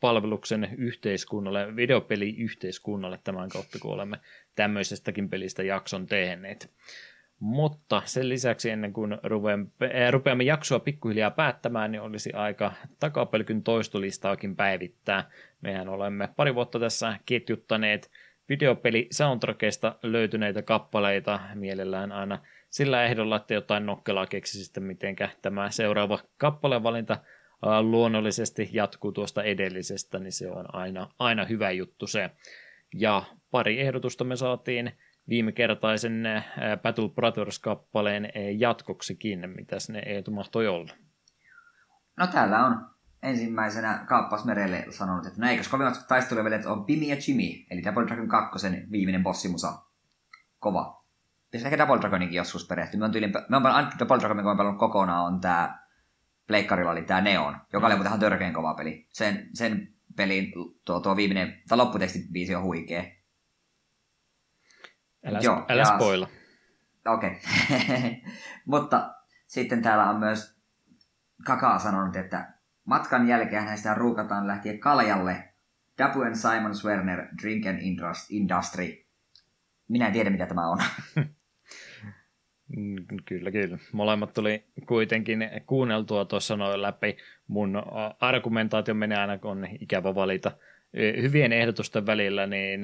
palveluksen yhteiskunnalle, videopeliyhteiskunnalle tämän kautta, kun olemme tämmöisestäkin pelistä jakson tehneet. Mutta sen lisäksi ennen kuin rupeamme jaksoa pikkuhiljaa päättämään, niin olisi aika takapelkyn toistolistaakin päivittää. Mehän olemme pari vuotta tässä ketjuttaneet videopeli soundtrackista löytyneitä kappaleita mielellään aina sillä ehdolla, että jotain nokkelaa keksisi sitten, mitenkä tämä seuraava kappalevalinta luonnollisesti jatkuu tuosta edellisestä, niin se on aina hyvä juttu se. Ja pari ehdotusta me saatiin viimekertaisen Battle Brothers-kappaleen jatkoksikin. Mitäs ne Eetu mahtoi olla? No täällä on ensimmäisenä Kaappas merelle sanonut, että no eikös kovimmat taisteluvelet on Bimi ja Jimmy, eli Double Dragon 2 viimeinen bossimusa. Kova. Pitäisi ehkä Double Dragoninkin joskus perehtyä. Double Dragon, kun olen pelannut kokonaan, on tämä pleikkarilla, eli tämä Neon, joka oli ihan törkeen kova peli. Sen pelin tuo viimeinen, tai lopputekstibiisi on huikea. Älä spoila. Okei. Okay. Mutta sitten täällä on myös Kaka sanonut, että matkan jälkeen hänestä ruukataan lähtien Kaljalle. Dabu and Simons Werner Drink and Industry. Minä en tiedä, mitä tämä on. Kyllä. Molemmat tuli kuitenkin kuunneltua tuossa noin läpi. Mun argumentaatio menee aina, kun on ikävä valita hyvien ehdotusten välillä, niin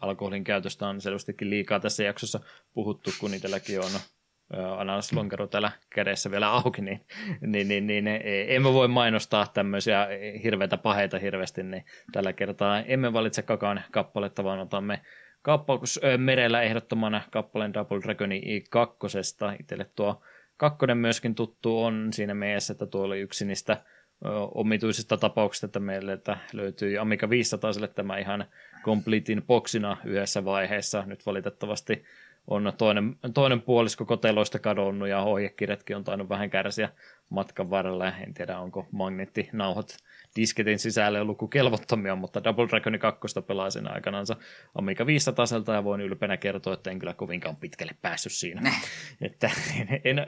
alkoholin käytöstä on selvästikin liikaa tässä jaksossa puhuttu, kun itselläkin on ananaslonkero täällä kädessä vielä auki, niin emme voi mainostaa tämmöisiä hirveitä paheita hirveästi, niin tällä kertaa emme valitse Kakaan kappaletta, vaan otamme Kaappaus merellä ehdottomana kappaleen Double Dragon 2. Itselle tuo kakkonen myöskin tuttu on siinä mielessä, että tuo oli yksi niistä omituisista tapauksista, että meille löytyi Amiga 500:selle tämä ihan completein boksina yhdessä vaiheessa. Nyt valitettavasti on toinen puolisko koteloista kadonnut ja ohjekirjatkin on tainnut vähän kärsiä matkan varrella. En tiedä, onko magneettinauhat disketin sisällä ollut kuin kelvottomia, mutta Double Dragon 2 pelasin aikanansa Amiga 500:lta ja voin ylpeänä kertoa, että en kyllä kovinkaan pitkälle päässyt siinä. Että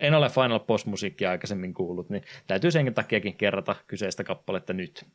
en ole Final Boss-musiikkia aikaisemmin kuullut, niin täytyy senkin takiakin kerrata kyseistä kappaletta nyt.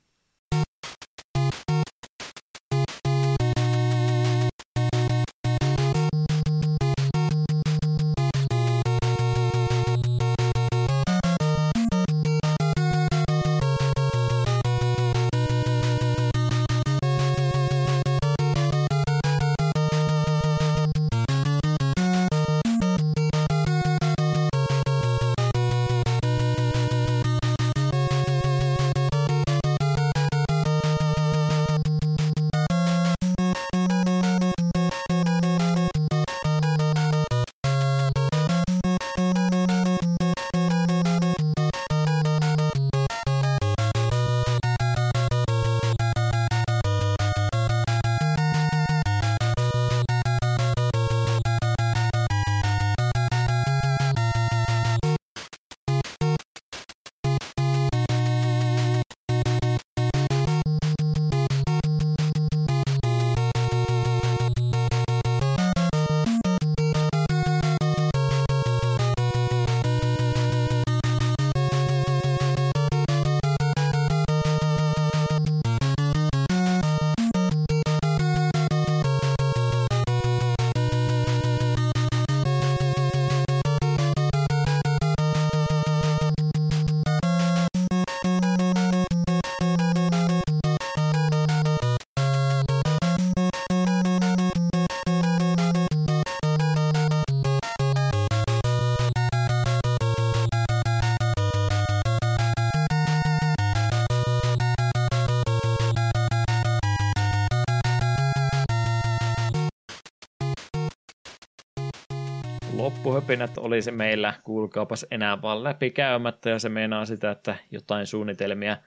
loppuhöpinät oli se meillä, kuulkaapas, enää vaan läpikäymättä, ja se meinaa sitä, että jotain suunnitelmia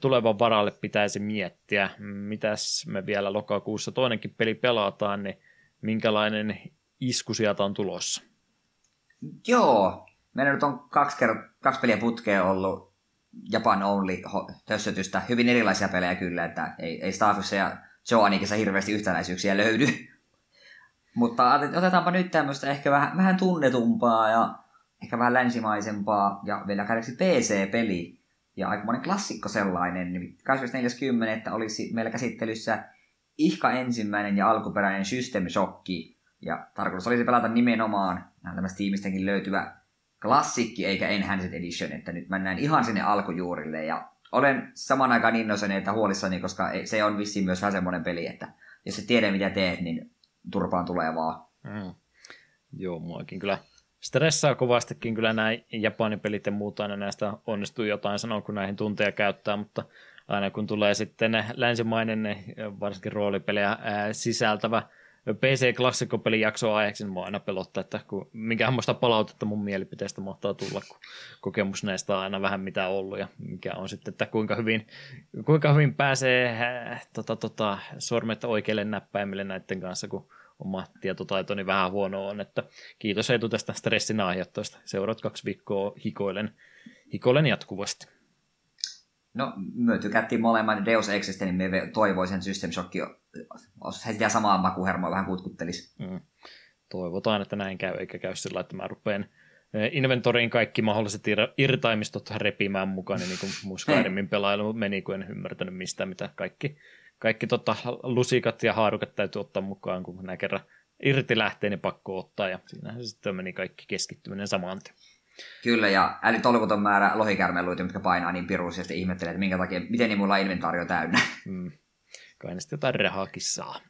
tulevan varalle pitäisi miettiä. Mitäs me vielä lokakuussa toinenkin peli pelataan, niin minkälainen isku sieltä on tulossa? Joo, meillä nyt on kaksi peliä putkea ollut Japan Only tössötystä. Hyvin erilaisia pelejä kyllä, että ei Starfissa ja Joanikissa hirveästi yhtäläisyyksiä löydy. Mutta otetaanpa nyt tämmöistä ehkä vähän tunnetumpaa ja ehkä vähän länsimaisempaa ja vielä kädeksi PC-peli. Ja aikamoinen klassikko sellainen. 24.10. olisi meillä käsittelyssä ihka 1. ja alkuperäinen System Shock. Ja tarkoitus olisi pelata nimenomaan tämä Steamistäkin löytyvä klassikki eikä Enhanced Edition. Että nyt mennään ihan sinne alkujuurille. Ja olen saman aikaan innoissani, että huolissani, koska se on vissiin myös vähän semmoinen peli, että jos et tiedä mitä teet, niin turpaan tulee vaan. Joo, muakin kyllä stressaa kovastikin kyllä nämä Japanin pelit ja muuta, aina näistä onnistuu jotain sanoa, kun näihin tunteja käyttää, mutta aina kun tulee sitten länsimainen, varsinkin roolipelejä sisältävä PC-klassikkopelin jakso aiheeksi, niin mä aina pelottaa, että minkäänmoista palautetta mun mielipiteestä mahtaa tulla, kun kokemus näistä on aina vähän mitä ollut, ja mikä on sitten, että kuinka hyvin pääsee sormet oikeille näppäimille näiden kanssa, kun oma tietotaitoni vähän huono on, että kiitos Eetu tästä stressin aiheuttajasta. Seuraat 2 viikkoa hikoilen jatkuvasti. No, me tykättiin molemmat Deus Existä, niin me toivoisen System Shocki, sitä samaa makuhermoa vähän kutkuttelisi. Toivotaan, että näin käy, eikä käy sillä, että mä rupean inventoriin kaikki mahdolliset irtaimistot repimään mukaan, niin kuin muskairimmin pelailu meni, kun en ymmärtänyt mistään, mitä kaikki lusikat ja haarukat täytyy ottaa mukaan, kun nämä kerran irti lähtee, niin pakko ottaa, ja siinähän sitten meni kaikki keskittyminen samaan. Kyllä, ja tolkuton määrä lohikärmeluita, mitkä painaa niin piruus, ja sitten ihmettelee, että minkä takia, miten niin mulla on inventaario täynnä. Kai ne sitten jotain rahaakin saa.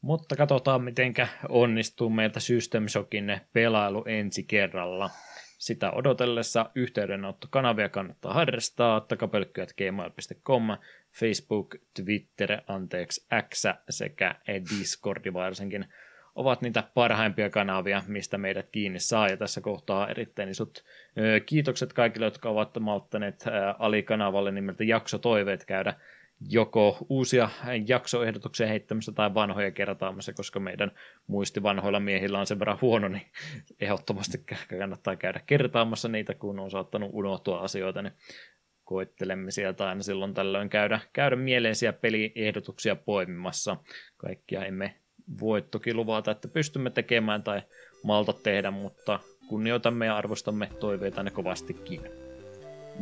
Mutta katsotaan, mitenkä onnistuu meiltä System Shockin pelailu ensi kerralla. Sitä odotellessa yhteydenottokanavia kannattaa harrastaa, takapelkkyä@gmail.com, Facebook, Twitter, X sekä Discordi varsinkin ovat niitä parhaimpia kanavia, mistä meidät kiinni saa. Ja tässä kohtaa erittäin isot kiitokset kaikille, jotka ovat malttaneet alikanavalle nimeltä jaksotoiveet käydä joko uusia jaksoehdotuksia heittämässä tai vanhoja kertaamassa, koska meidän muisti vanhoilla miehillä on sen verran huono, niin ehdottomasti kannattaa käydä kertaamassa niitä, kun on saattanut unohtua asioita, niin koittelemme sieltä aina silloin tällöin käydä mieleisiä peliehdotuksia poimimassa. Kaikkia emme voi toki luvata, että pystymme tekemään tai malta tehdä, mutta kunnioitamme ja arvostamme toiveitanne kovastikin.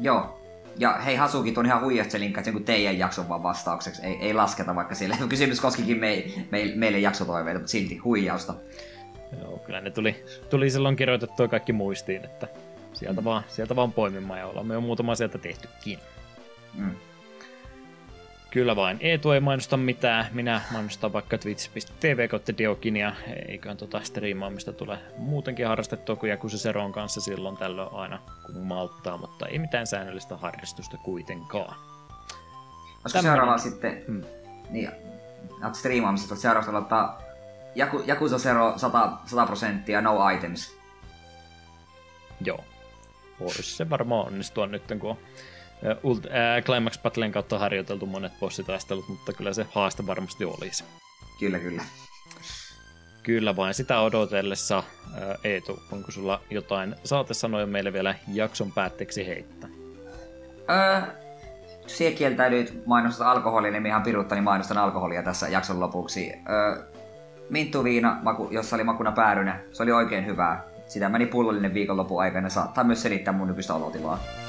Joo. Ja hei, Hasuki, on ihan huijasti se linkka, että jonkun teidän jakson vaan vastaukseksi. Ei lasketa, vaikka sillä kysymys koskikin meille jaksotoiveita, mutta silti huijausta. Joo, kyllä ne tuli silloin kirjoitettua kaikki muistiin, että sieltä vaan poimimaan, ja ollaan me jo muutama sieltä tehtykin. Kyllä vain. Eetu ei mainosta mitään. Minä mainostan vaikka twitch.tv/diokin, ja eiköhän striimaamista tule muutenkin harrastettua kuin Jakusa Seron kanssa silloin tällöin aina kun malttaa, mutta ei mitään säännöllistä harrastusta kuitenkaan. Olisiko seuraavalla sitten, niin, striimaamista seuraavasta laittaa Jakusa Sero 100% no items. Joo. Voisi se varmaan onnistua nyt, kun on Climax Battlen kautta harjoiteltu monet bossitaistelut, mutta kyllä se haaste varmasti olisi. Kyllä. Kyllä vain sitä odotellessa. Eetu, onko sulla jotain saatesanoja meille vielä jakson päätteeksi heittää? Siihen kieltäydyt mainostaa alkoholia, niin ihan piruutta, niin mainostan alkoholia tässä jakson lopuksi. Minttuviina, jossa oli makuna päärynä, se oli oikein hyvää. Sitä meni pullollinen viikonlopun aikana, saattaa myös selittää mun nykyistä olotilaa.